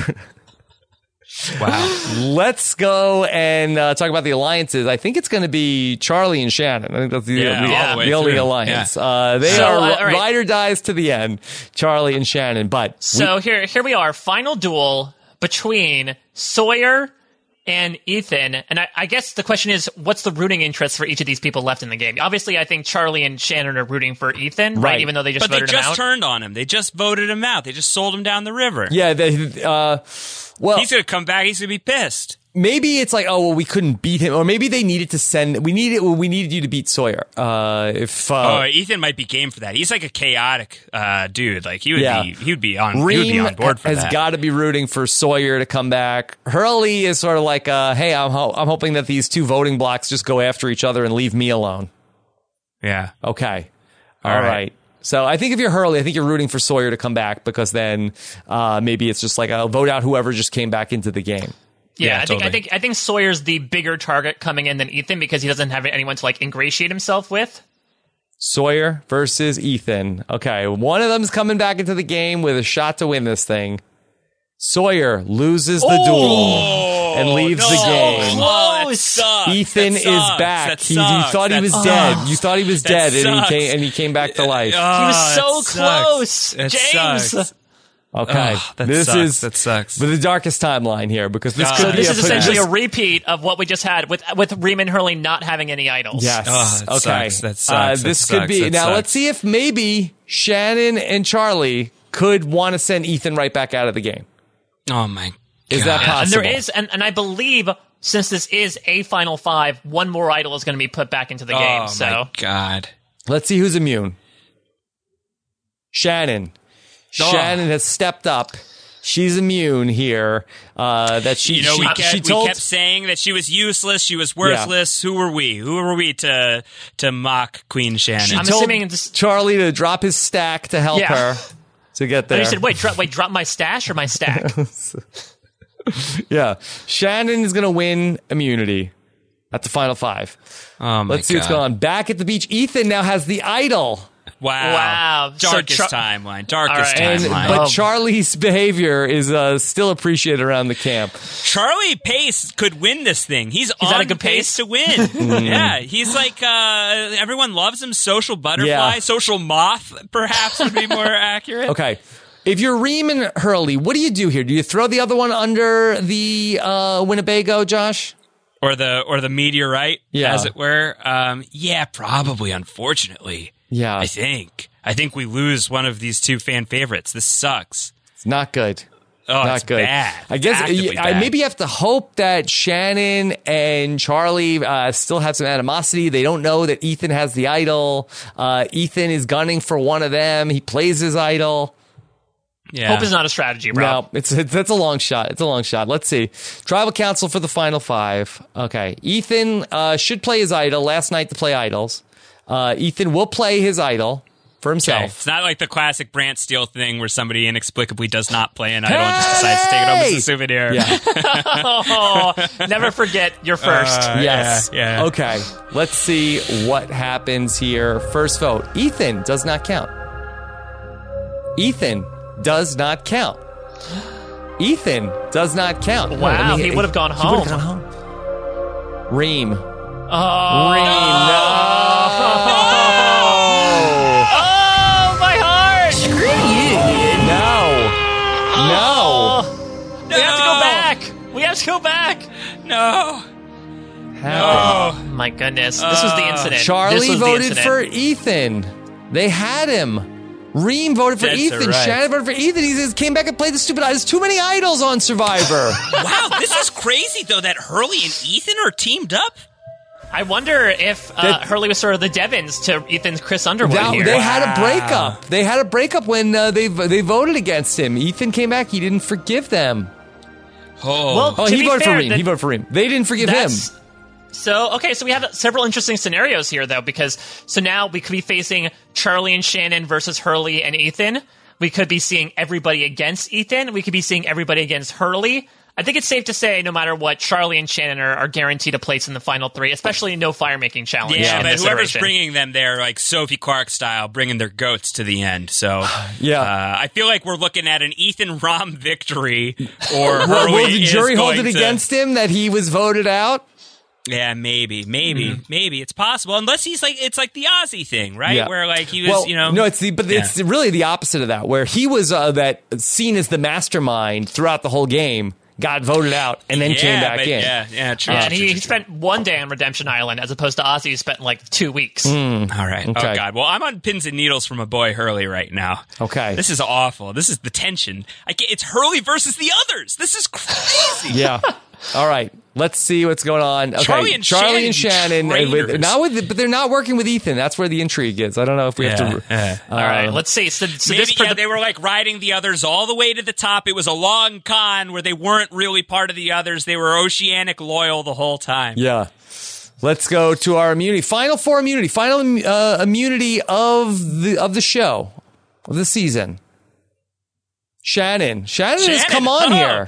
Wow. Let's go and uh, talk about the alliances. I think it's going to be Charlie and Shannon. I think that's the, yeah, the, yeah, the, the only through. alliance. Yeah. Uh, they so, are uh, right. ride or dies to the end, Charlie and Shannon. But So we- here, here we are, final duel between Sawyer and Ethan, and I, I guess the question is, what's the rooting interest for each of these people left in the game? Obviously, I think Charlie and Shannon are rooting for Ethan, right? right even though they just but voted they just him out. turned on him. They just voted him out. They just sold him down the river. Yeah. They, uh, well, he's gonna come back. He's gonna be pissed. Maybe it's like, oh well, we couldn't beat him, or maybe they needed to send. We needed. We needed you to beat Sawyer. Uh, if uh, oh, Ethan might be game for that. He's like a chaotic uh, dude. Like he would yeah. be. He would be on. Reem he would be on board for has that. Has got to be rooting for Sawyer to come back. Hurley is sort of like, uh, hey, I'm ho- I'm hoping that these two voting blocks just go after each other and leave me alone. Yeah. Okay. All, All right. right. So I think if you're Hurley, I think you're rooting for Sawyer to come back because then uh, maybe it's just like I'll vote out whoever just came back into the game. Yeah, yeah, I totally. think I think I think Sawyer's the bigger target coming in than Ethan because he doesn't have anyone to like ingratiate himself with. Sawyer versus Ethan. Okay, one of them's coming back into the game with a shot to win this thing. Sawyer loses the oh, duel and leaves no, the game. No, sucks, Ethan is back. He, he thought that he was sucks. dead. You thought he was that dead, and he, came, and he came back to life. Oh, he was so close, that James. Sucks. Okay, oh, that this sucks. is that sucks. But the darkest timeline here because this uh, could so be this a is essentially this, a repeat of what we just had with with Reem and Hurley not having any idols. Yes. Oh, that okay. Sucks. That sucks. Uh, this that could sucks. be that now. Sucks. Let's see if maybe Shannon and Charlie could want to send Ethan right back out of the game. Oh my! God. Is that possible? And there is, and, and I believe since this is a final five, one more idol is going to be put back into the oh, game. So my God, let's see who's immune. Shannon. Shannon oh. has stepped up. She's immune here. Uh, that she, you know, she, we, kept, she told, we kept saying that she was useless. She was worthless. Yeah. Who were we? Who were we to to mock Queen Shannon? She I'm told assuming this, Charlie to drop his stack to help yeah. her to get there. And he said, "Wait, dro- wait, drop my stash or my stack." Yeah, Shannon is going to win immunity at the final five. Oh my Let's see God. what's going on. Back at the beach, Ethan now has the idol. Wow. wow. Darkest so Char- timeline. Darkest right. and, timeline. But Charlie's behavior is uh, still appreciated around the camp. Charlie Pace could win this thing. He's, he's on a good pace? pace to win. Yeah. He's like, uh, everyone loves him. Social butterfly, yeah. social moth, perhaps would be more accurate. Okay. If you're Reem and Hurley, what do you do here? Do you throw the other one under the uh, Winnebago, Josh? or the or the meteorite, yeah. as it were. Um, yeah, probably. Unfortunately, yeah. I think I think we lose one of these two fan favorites. This sucks. It's not good. Oh, not it's good. Bad. I guess I bad. Maybe you have to hope that Shannon and Charlie uh, still have some animosity. They don't know that Ethan has the idol. Uh, Ethan is gunning for one of them. He plays his idol. Yeah. Hope is not a strategy, bro. No, it's, it's that's a long shot. It's a long shot. Let's see. Tribal Council for the final five. Okay. Ethan uh, should play his idol. Last night to play idols. Uh, Ethan will play his idol for himself. Okay. It's not like the classic BrantSteele thing where somebody inexplicably does not play an idol hey! and just decides to take it home as a souvenir. Yeah. oh, never forget you're first. Uh, yes. Yeah, yeah. Okay. Let's see what happens here. First vote. Ethan does not count. Ethan. Does not count. Ethan does not count. Wow, I mean, he, he would have gone home. He would have gone home. Reem. Oh, Reem. No. No. Oh, my heart. Screw you. No. No. No. We have to go back. We have to go back. No. How? Oh, my goodness. This was the incident. Charlie voted incident. for Ethan. They had him. Reem voted for That's Ethan. Right. Shannon voted for Ethan. He just came back and played the stupid idols. Too many idols on Survivor. Wow, this is crazy, though, that Hurley and Ethan are teamed up. I wonder if uh, that, Hurley was sort of the Devons to Ethan's Chris Underwood that, here. They wow. had a breakup. They had a breakup when uh, they they voted against him. Ethan came back. He didn't forgive them. Oh, well, oh he voted fair, for Reem. He voted for Reem. They didn't forgive him. So, okay, so we have several interesting scenarios here, though, because so now we could be facing Charlie and Shannon versus Hurley and Ethan. We could be seeing everybody against Ethan. We could be seeing everybody against Hurley. I think it's safe to say, no matter what, Charlie and Shannon are, are guaranteed a place in the final three, especially in no fire-making challenge. Yeah, but whoever's bringing them there, like Sophie Clarke style, bringing their goats to the end. So yeah, uh, I feel like we're looking at an Ethan Rom victory. Or Hurley will the jury hold it to... against him that he was voted out? Yeah, maybe, maybe, mm-hmm. maybe it's possible. Unless he's like, it's like the Ozzy thing, right? Yeah. Where like he was, well, you know, no, it's the, but yeah. it's really the opposite of that. Where he was uh, that seen as the mastermind throughout the whole game, got voted out, and then yeah, came back but, in. Yeah, yeah, true. Yeah, and he, true, true, he spent one day on Redemption Island, as opposed to Ozzy, who spent like two weeks. Mm, all right. Okay. Oh God. Well, I'm on pins and needles from a boy Hurley right now. Okay. This is awful. This is the tension. I can't, it's Hurley versus the others. This is crazy. Yeah. All right, let's see what's going on. Okay, Charlie and Charlie Shannon. And Shannon with, not with, the, but they're not working with Ethan. That's where the intrigue is. I don't know if we yeah, have to. Yeah. Uh, all right, let's see. So, so maybe, this yeah, the, they were like riding the others all the way to the top. It was a long con where they weren't really part of the others. They were oceanic loyal the whole time. Yeah. Let's go to our immunity. Final four immunity. Final uh, immunity of the of the show, of the season. Shannon. Shannon, Shannon has come on oh. here.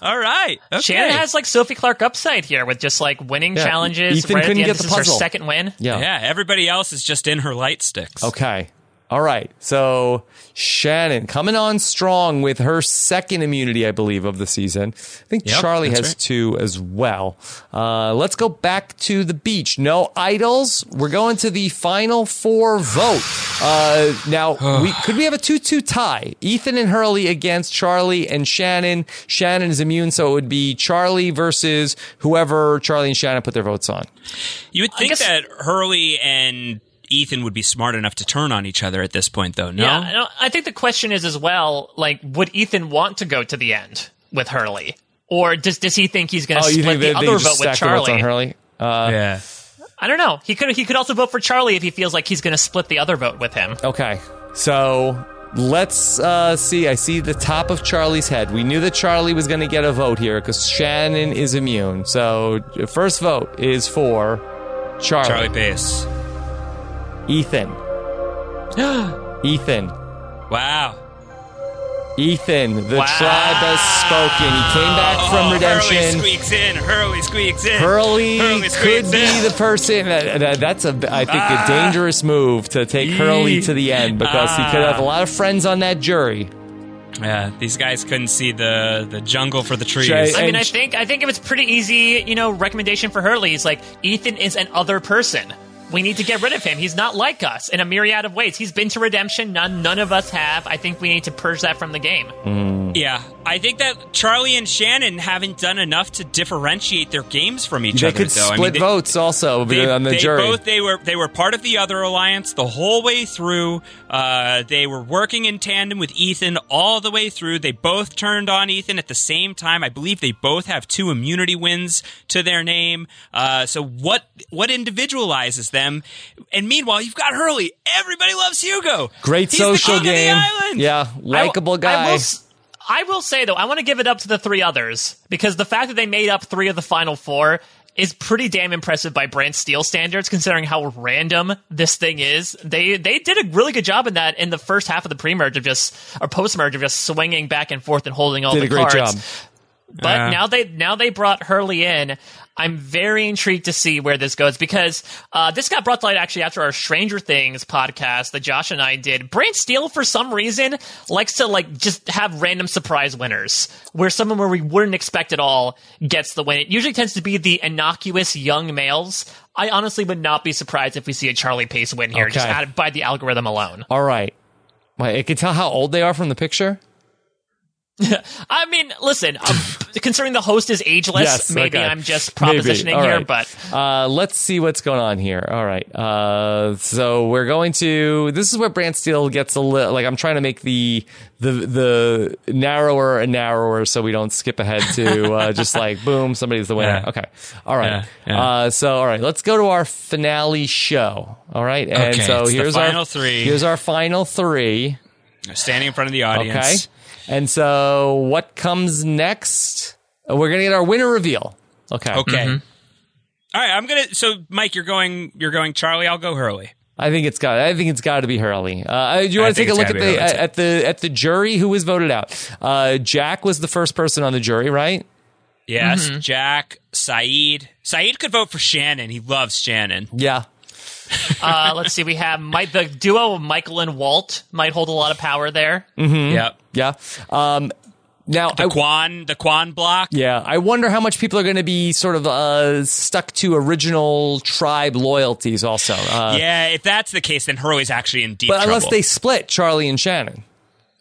All right. Okay. Shannon has like Sophie Clarke upside here with just like winning yeah. challenges. Ethan right couldn't at the end. get the this puzzle. Is her second win. Yeah. yeah. Everybody else is just in her light sticks. Okay. All right. So Shannon coming on strong with her second immunity, I believe, of the season. I think yep, Charlie has right. two as well. Uh, let's go back to the beach. No idols. We're going to the final four vote. Uh, now, we, could we have a two two tie? Ethan and Hurley against Charlie and Shannon. Shannon is immune, so it would be Charlie versus whoever Charlie and Shannon put their votes on. You would think guess- that Hurley and Ethan would be smart enough to turn on each other at this point, though, no? Yeah, I think the question is as well, like, would Ethan want to go to the end with Hurley? Or does does he think he's going to oh, split the other vote with Charlie? On Hurley? Uh, yeah. I don't know. He could, he could also vote for Charlie if he feels like he's going to split the other vote with him. Okay. So let's uh, see. I see the top of Charlie's head. We knew that Charlie was going to get a vote here because Shannon is immune. So first vote is for Charlie. Charlie Pace. Ethan. Ethan. Wow. Ethan, the wow. tribe has spoken. He came back oh, from Redemption. Hurley squeaks in. Hurley squeaks in. Hurley, Hurley could be in. the person. That, that, that's, a, I think, ah. a dangerous move to take Hurley to the end because ah. he could have a lot of friends on that jury. Yeah, these guys couldn't see the, the jungle for the trees. I mean, I think I think it was pretty easy, you know, recommendation for Hurley. It's like, Ethan is an other person. We need to get rid of him. He's not like us in a myriad of ways. He's been to Redemption. None, none of us have. I think we need to purge that from the game. Mm. Mm. Yeah, I think that Charlie and Shannon haven't done enough to differentiate their games from each they other. They could though. split I mean, they, votes also they, on the they jury. Both, they were they were part of the other alliance the whole way through. Uh, they were working in tandem with Ethan all the way through. They both turned on Ethan at the same time. I believe they both have two immunity wins to their name. Uh, so what what individualizes them? And meanwhile, you've got Hurley. Everybody loves Hugo. Great He's social the game. Of the island. Yeah, likable guy. I will, I will say, though, I want to give it up to the three others, because the fact that they made up three of the final four is pretty damn impressive by BrantSteele standards, considering how random this thing is. They they did a really good job in that in the first half of the pre-merge of just, or post-merge of just swinging back and forth and holding all did the cards. Did a great job. But yeah. now they now they brought Hurley in. I'm very intrigued to see where this goes, because uh, this got brought to light actually after our Stranger Things podcast that Josh and I did. BrantSteele, for some reason, likes to like just have random surprise winners, where someone where we wouldn't expect at all gets the win. It usually tends to be the innocuous young males. I honestly would not be surprised if we see a Charlie Pace win here, okay. just added by the algorithm alone. All right. Wait, I can tell how old they are from the picture. I mean, listen, um, considering the host is ageless, yes, maybe okay. I'm just propositioning right. here, but... Uh, let's see what's going on here. All right. Uh, so we're going to... This is where BrantSteele gets a little... Like, I'm trying to make the the the narrower and narrower so we don't skip ahead to uh, just like, boom, somebody's the winner. Yeah. Okay. All right. Yeah, yeah. Uh, so, all right. Let's go to our finale show. All right. And okay, so here's final our, three. Here's our final three. They're standing in front of the audience. Okay. And so what comes next? We're going to get our winner reveal. Okay. Okay. Mm-hmm. All right. I'm going to, so Mike, you're going, you're going Charlie. I'll go Hurley. I think it's got, I think it's got to be Hurley. Uh, do you want to take a look at the, at, at the, at the jury who was voted out? Uh, Jack was the first person on the jury, right? Yes. Mm-hmm. Jack, Sayid. Sayid could vote for Shannon. He loves Shannon. Yeah. uh, let's see. We have Mike, the duo of Michael and Walt might hold a lot of power there. Mm-hmm. Yeah, yeah. Um, now the I, Kwon, the Kwon block. Yeah, I wonder how much people are going to be sort of uh, stuck to original tribe loyalties. Also, uh, yeah. If that's the case, then Hurley's actually in deep trouble. But unless they split Charlie and Shannon,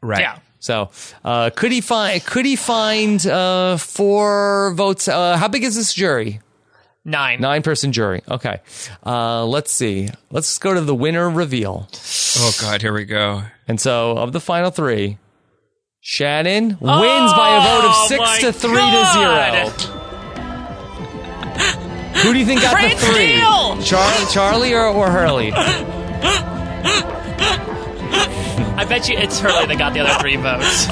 right? Yeah. So uh, could he find? Could he find uh, four votes? Uh, how big is this jury? Nine. Nine-person jury. Okay. Uh, let's see. Let's go to the winner reveal. Oh, God. Here we go. And so, of the final three, Shannon oh, wins by a vote of six to three God. to zero. Who do you think got Brand the three? Charlie, Charlie or, or Hurley? I bet you it's Hurley that got the other three votes.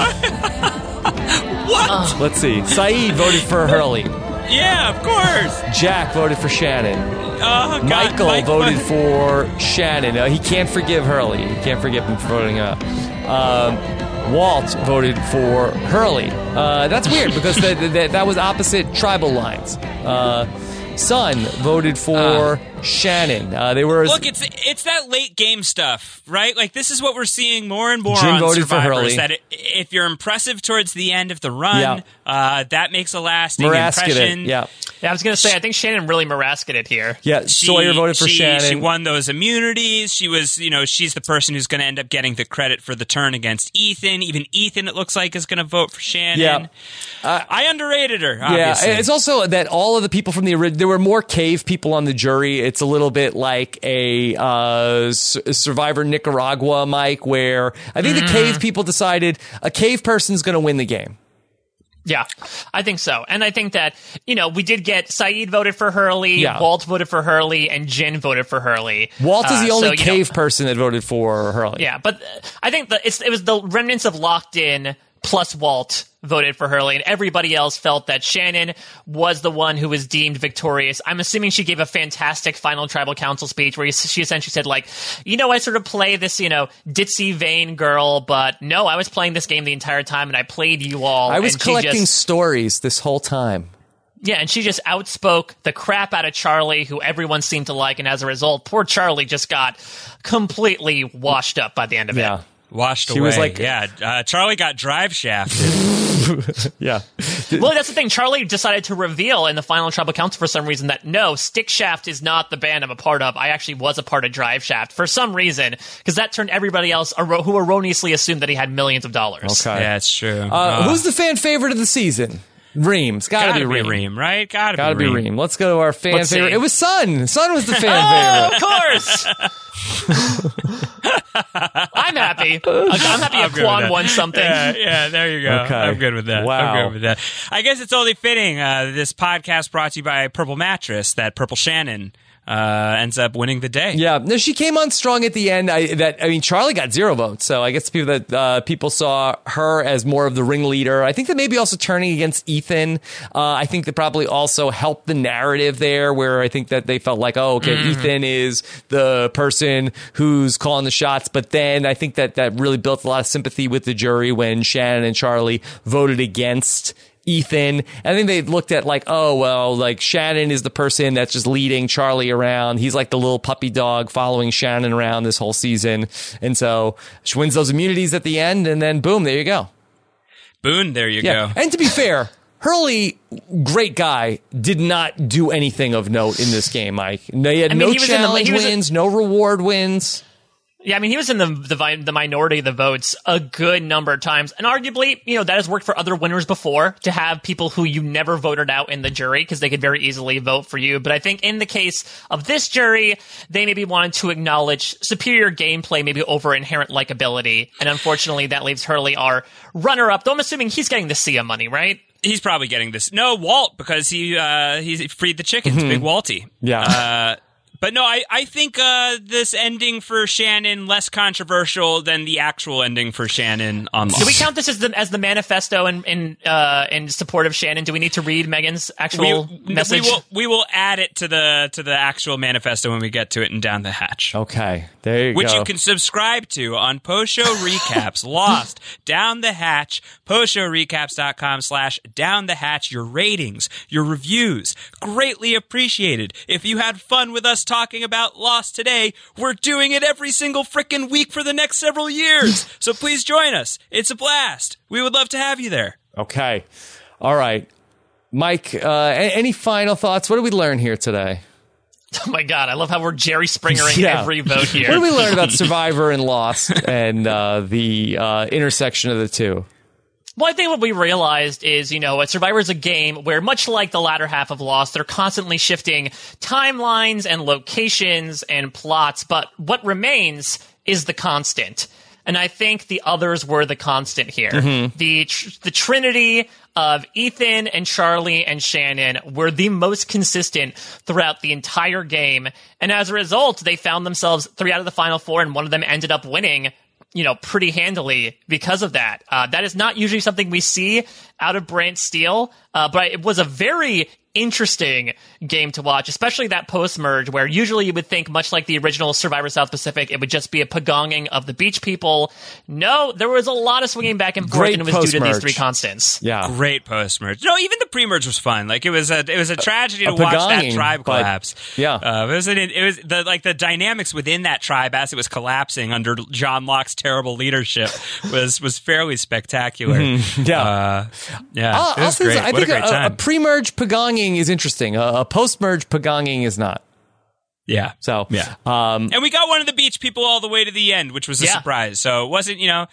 What? Uh. Let's see. Sayid voted for Hurley. Yeah, of course. Jack voted for Shannon. Uh, God, Michael Mike voted Mike. for Shannon. Uh, he can't forgive Hurley. He can't forgive him for voting up. Um, Walt voted for Hurley. Uh, that's weird because the, the, that was opposite tribal lines. Uh, Sun voted for uh, Shannon. Uh, they were look. It's it's that late game stuff, right? Like this is what we're seeing more and more Jin on voted Survivor. For Hurley. That it, if you're impressive towards the end of the run, yeah. uh, that makes a lasting Marasked impression. It. Yeah. yeah, I was gonna say I think Shannon really Marasked it here. Yeah, she, Sawyer voted for she, Shannon. She won those immunities. She was, you know, she's the person who's going to end up getting the credit for the turn against Ethan. Even Ethan, it looks like, is going to vote for Shannon. Yeah. Uh, I underrated her. Obviously. Yeah, it's also that all of the people from the original. There were more cave people on the jury. It's a little bit like a uh, Survivor Nicaragua, Mike, where I think mm. the cave people decided a cave person's going to win the game. Yeah, I think so. And I think that, you know, we did get Sayid voted for Hurley, yeah. Walt voted for Hurley, and Jin voted for Hurley. Walt is the uh, only so, cave know, person that voted for Hurley. Yeah, but I think the, it's, it was the remnants of Locked In plus Walt voted for Hurley, and everybody else felt that Shannon was the one who was deemed victorious. I'm assuming she gave a fantastic final tribal council speech where she essentially said, like, you know, I sort of play this, you know, ditzy, vain girl, but no, I was playing this game the entire time, and I played you all. I was and collecting she just, stories this whole time. Yeah, and she just outspoke the crap out of Charlie, who everyone seemed to like, and as a result, poor Charlie just got completely washed up by the end of yeah. it. Washed she away. Was like, yeah, uh, Charlie got drive shafted. Yeah. Well, that's the thing. Charlie decided to reveal in the final Tribal Council for some reason that, no, Stick Shaft is not the band I'm a part of. I actually was a part of Drive Shaft for some reason, because that turned everybody else er- who erroneously assumed that he had millions of dollars. Okay. Yeah, it's true. Uh, uh, who's the fan favorite of the season? Reem's gotta, gotta be Reem. Reem, right? Gotta, gotta be, Reem. be Reem. Let's go to our fan Let's favorite. See. It was Sun. Sun was the fan favorite. Of course. I'm happy. I'm happy if Kwon won something. Yeah, yeah, there you go. Okay. I'm good with that. Wow. I'm good with that. I guess it's only fitting. Uh, this podcast brought to you by Purple Mattress. That Purple Shannon uh, ends up winning the day. Yeah. No, she came on strong at the end. I, that I mean, Charlie got zero votes, so I guess people that uh, people saw her as more of the ringleader. I think that maybe also turning against Ethan. Uh, I think that probably also helped the narrative there, where I think that they felt like, oh, okay, mm-hmm. Ethan is the person who's calling the shots. But then I think that that really built a lot of sympathy with the jury when Shannon and Charlie voted against Ethan. I think they looked at like, oh, well, like Shannon is the person that's just leading Charlie around. He's like the little puppy dog following Shannon around this whole season. And so she wins those immunities at the end, and then boom, there you go. Boone, there you yeah. go. And to be fair, Hurley, great guy, did not do anything of note in this game, Mike. They had I mean, no challenge the, wins, a- no reward wins. Yeah, I mean, he was in the, the the minority of the votes a good number of times. And arguably, you know, that has worked for other winners before, to have people who you never voted out in the jury, because they could very easily vote for you. But I think in the case of this jury, they maybe wanted to acknowledge superior gameplay, maybe over inherent likability. And unfortunately, that leaves Hurley our runner-up, though I'm assuming he's getting the S I A money, right? He's probably getting this. No, Walt, because he uh, he freed the chickens, mm-hmm. Big Walty. Yeah. Uh, But no, I, I think uh, this ending for Shannon less controversial than the actual ending for Shannon on Lost. Do we count this as the as the manifesto in in, uh, in support of Shannon? Do we need to read Megan's actual we, message? We will, we will add it to the to the actual manifesto when we get to it in Down the Hatch. Okay, there you Which go. Which you can subscribe to on Post Show Recaps, Lost, Down the Hatch, postshowrecaps.com slash Down the Hatch. Your ratings, your reviews, greatly appreciated. If you had fun with us talking about Lost today, we're doing it every single frickin' week for the next several years. So please join us. It's a blast. We would love to have you there. Okay. All right. Mike, uh, any final thoughts? What did we learn here today? Oh my God, I love how we're Jerry Springering yeah. every vote here. What did we learn about Survivor and Lost and uh, the uh, intersection of the two? Well, I think what we realized is, you know, Survivor is a game where, much like the latter half of Lost, they're constantly shifting timelines and locations and plots, but what remains is the constant. And I think the others were the constant here. Mm-hmm. The tr- the trinity of Ethan and Charlie and Shannon were the most consistent throughout the entire game. And as a result, they found themselves three out of the final four, and one of them ended up winning, you know, pretty handily because of that. Uh, that is not usually something we see out of BrantSteele, uh, but it was a very interesting game to watch, especially that post-merge, where usually you would think, much like the original Survivor South Pacific, it would just be a pagonging of the beach people. No, there was a lot of swinging back and forth, Great and it was post-merge. Due to these three constants. Yeah. Great post-merge. No, even the pre-merge was fun. Like, it was a it was a tragedy a, a to watch that tribe collapse. But, yeah. Uh, it was, an, it was the, like, the dynamics within that tribe as it was collapsing under John Locke's terrible leadership was was fairly spectacular. Mm-hmm. Yeah. Uh, yeah. Uh, it was great. I what think a great a, time. A pre-merge pagonging is interesting. A, a post-merge pagonging is not. Yeah. So, yeah. Um, and we got one of the beach people all the way to the end, which was a yeah. surprise. So it wasn't, you know, uh,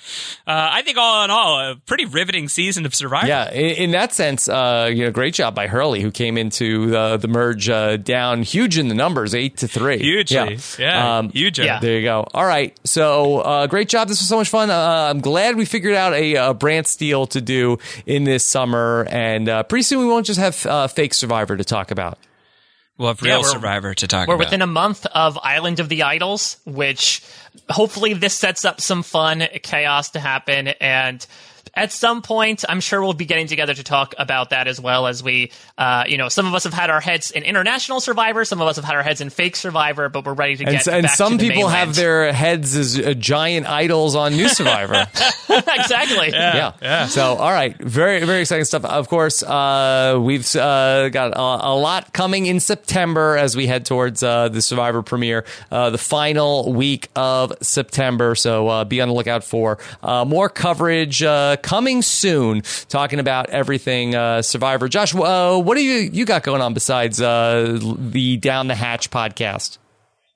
I think all in all, a pretty riveting season of Survivor. Yeah. In, in that sense, uh, you know, great job by Hurley, who came into uh, the merge uh, down huge in the numbers, eight to three. Hugely. Yeah. yeah. Um, huge. Yeah. There you go. All right. So uh, great job. This was so much fun. Uh, I'm glad we figured out a, a BrantSteele to do in this summer. And uh, pretty soon we won't just have uh, fake Survivor to talk about. We'll have real yeah, Survivor to talk we're about. We're within a month of Island of the Idols, which hopefully this sets up some fun chaos to happen. And at some point, I'm sure we'll be getting together to talk about that as well, as we, uh, you know, some of us have had our heads in international Survivor, some of us have had our heads in fake Survivor, but we're ready to get and, back and some to the people mainland. Have their heads as uh, giant idols on New Survivor. Exactly. Yeah, yeah. yeah. So, all right. Very, very exciting stuff. Of course, uh, we've uh, got a, a lot coming in September as we head towards uh, the Survivor premiere, uh, the final week of September. So uh, be on the lookout for uh, more coverage, uh, coming soon, talking about everything uh, Survivor. Josh, uh, what do you you got going on besides uh, the Down the Hatch podcast?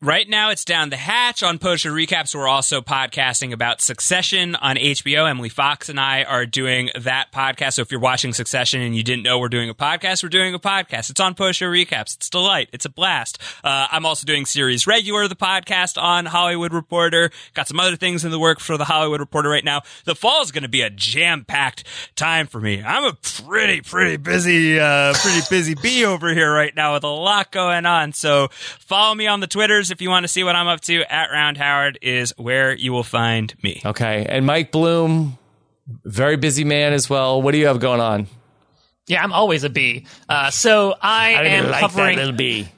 Right now, it's Down the Hatch. On Poacher Recaps, we're also podcasting about Succession on H B O. Emily Fox and I are doing that podcast. So if you're watching Succession and you didn't know we're doing a podcast, we're doing a podcast. It's on Poacher Recaps. It's a delight. It's a blast. Uh, I'm also doing Series Regular, the podcast on Hollywood Reporter. Got some other things in the work for the Hollywood Reporter right now. The fall is going to be a jam-packed time for me. I'm a pretty, pretty busy, uh, pretty busy bee over here right now with a lot going on. So follow me on the Twitters. If you want to see what I'm up to, at Round Howard is where you will find me. Okay. And Mike Bloom, very busy man as well. What do you have going on? Yeah, I'm always a bee. Uh, so I, I am like covering... that little bee.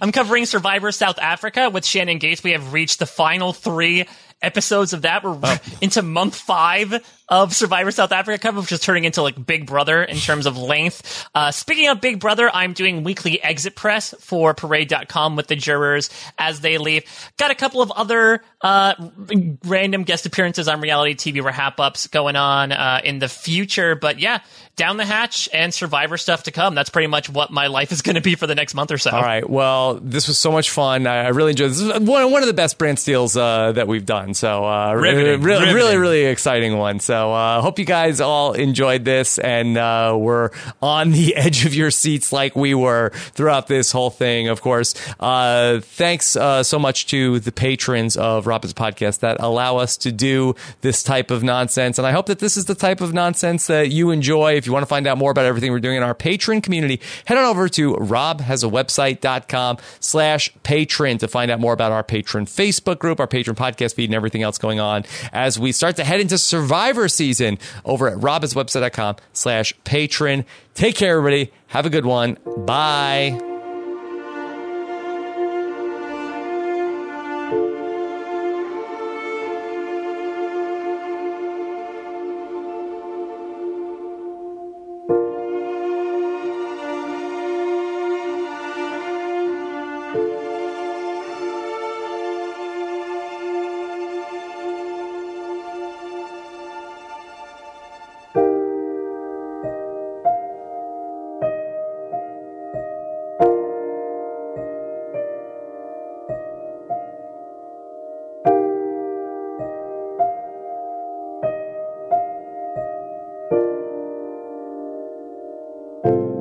I'm covering Survivor South Africa with Shannon Gates. We have reached the final three episodes of that. We're oh. into month five of Survivor South Africa coverage, which is turning into like Big Brother in terms of length. Uh, speaking of Big Brother, I'm doing weekly exit press for parade dot com with the jurors as they leave. Got a couple of other uh, random guest appearances on reality T V wrap-ups going on uh, in the future. But yeah, Down the Hatch and Survivor stuff to come. That's pretty much what my life is going to be for the next month or so. All right. Well, this was so much fun. I, I really enjoyed this. This is one, one of the best BrantSteeles uh, that we've done. So uh, riveting, re- riveting. really, really exciting one. So So I uh, hope you guys all enjoyed this and uh, were on the edge of your seats like we were throughout this whole thing, of course. Uh, thanks uh, so much to the patrons of Robin's Podcast that allow us to do this type of nonsense. And I hope that this is the type of nonsense that you enjoy. If you want to find out more about everything we're doing in our patron community, head on over to robhasawebsite.com slash patron to find out more about our patron Facebook group, our patron podcast feed, and everything else going on as we start to head into Survivor season over at robinswebsite.com slash patron. Take care, everybody. Have a good one. Bye. Thank you.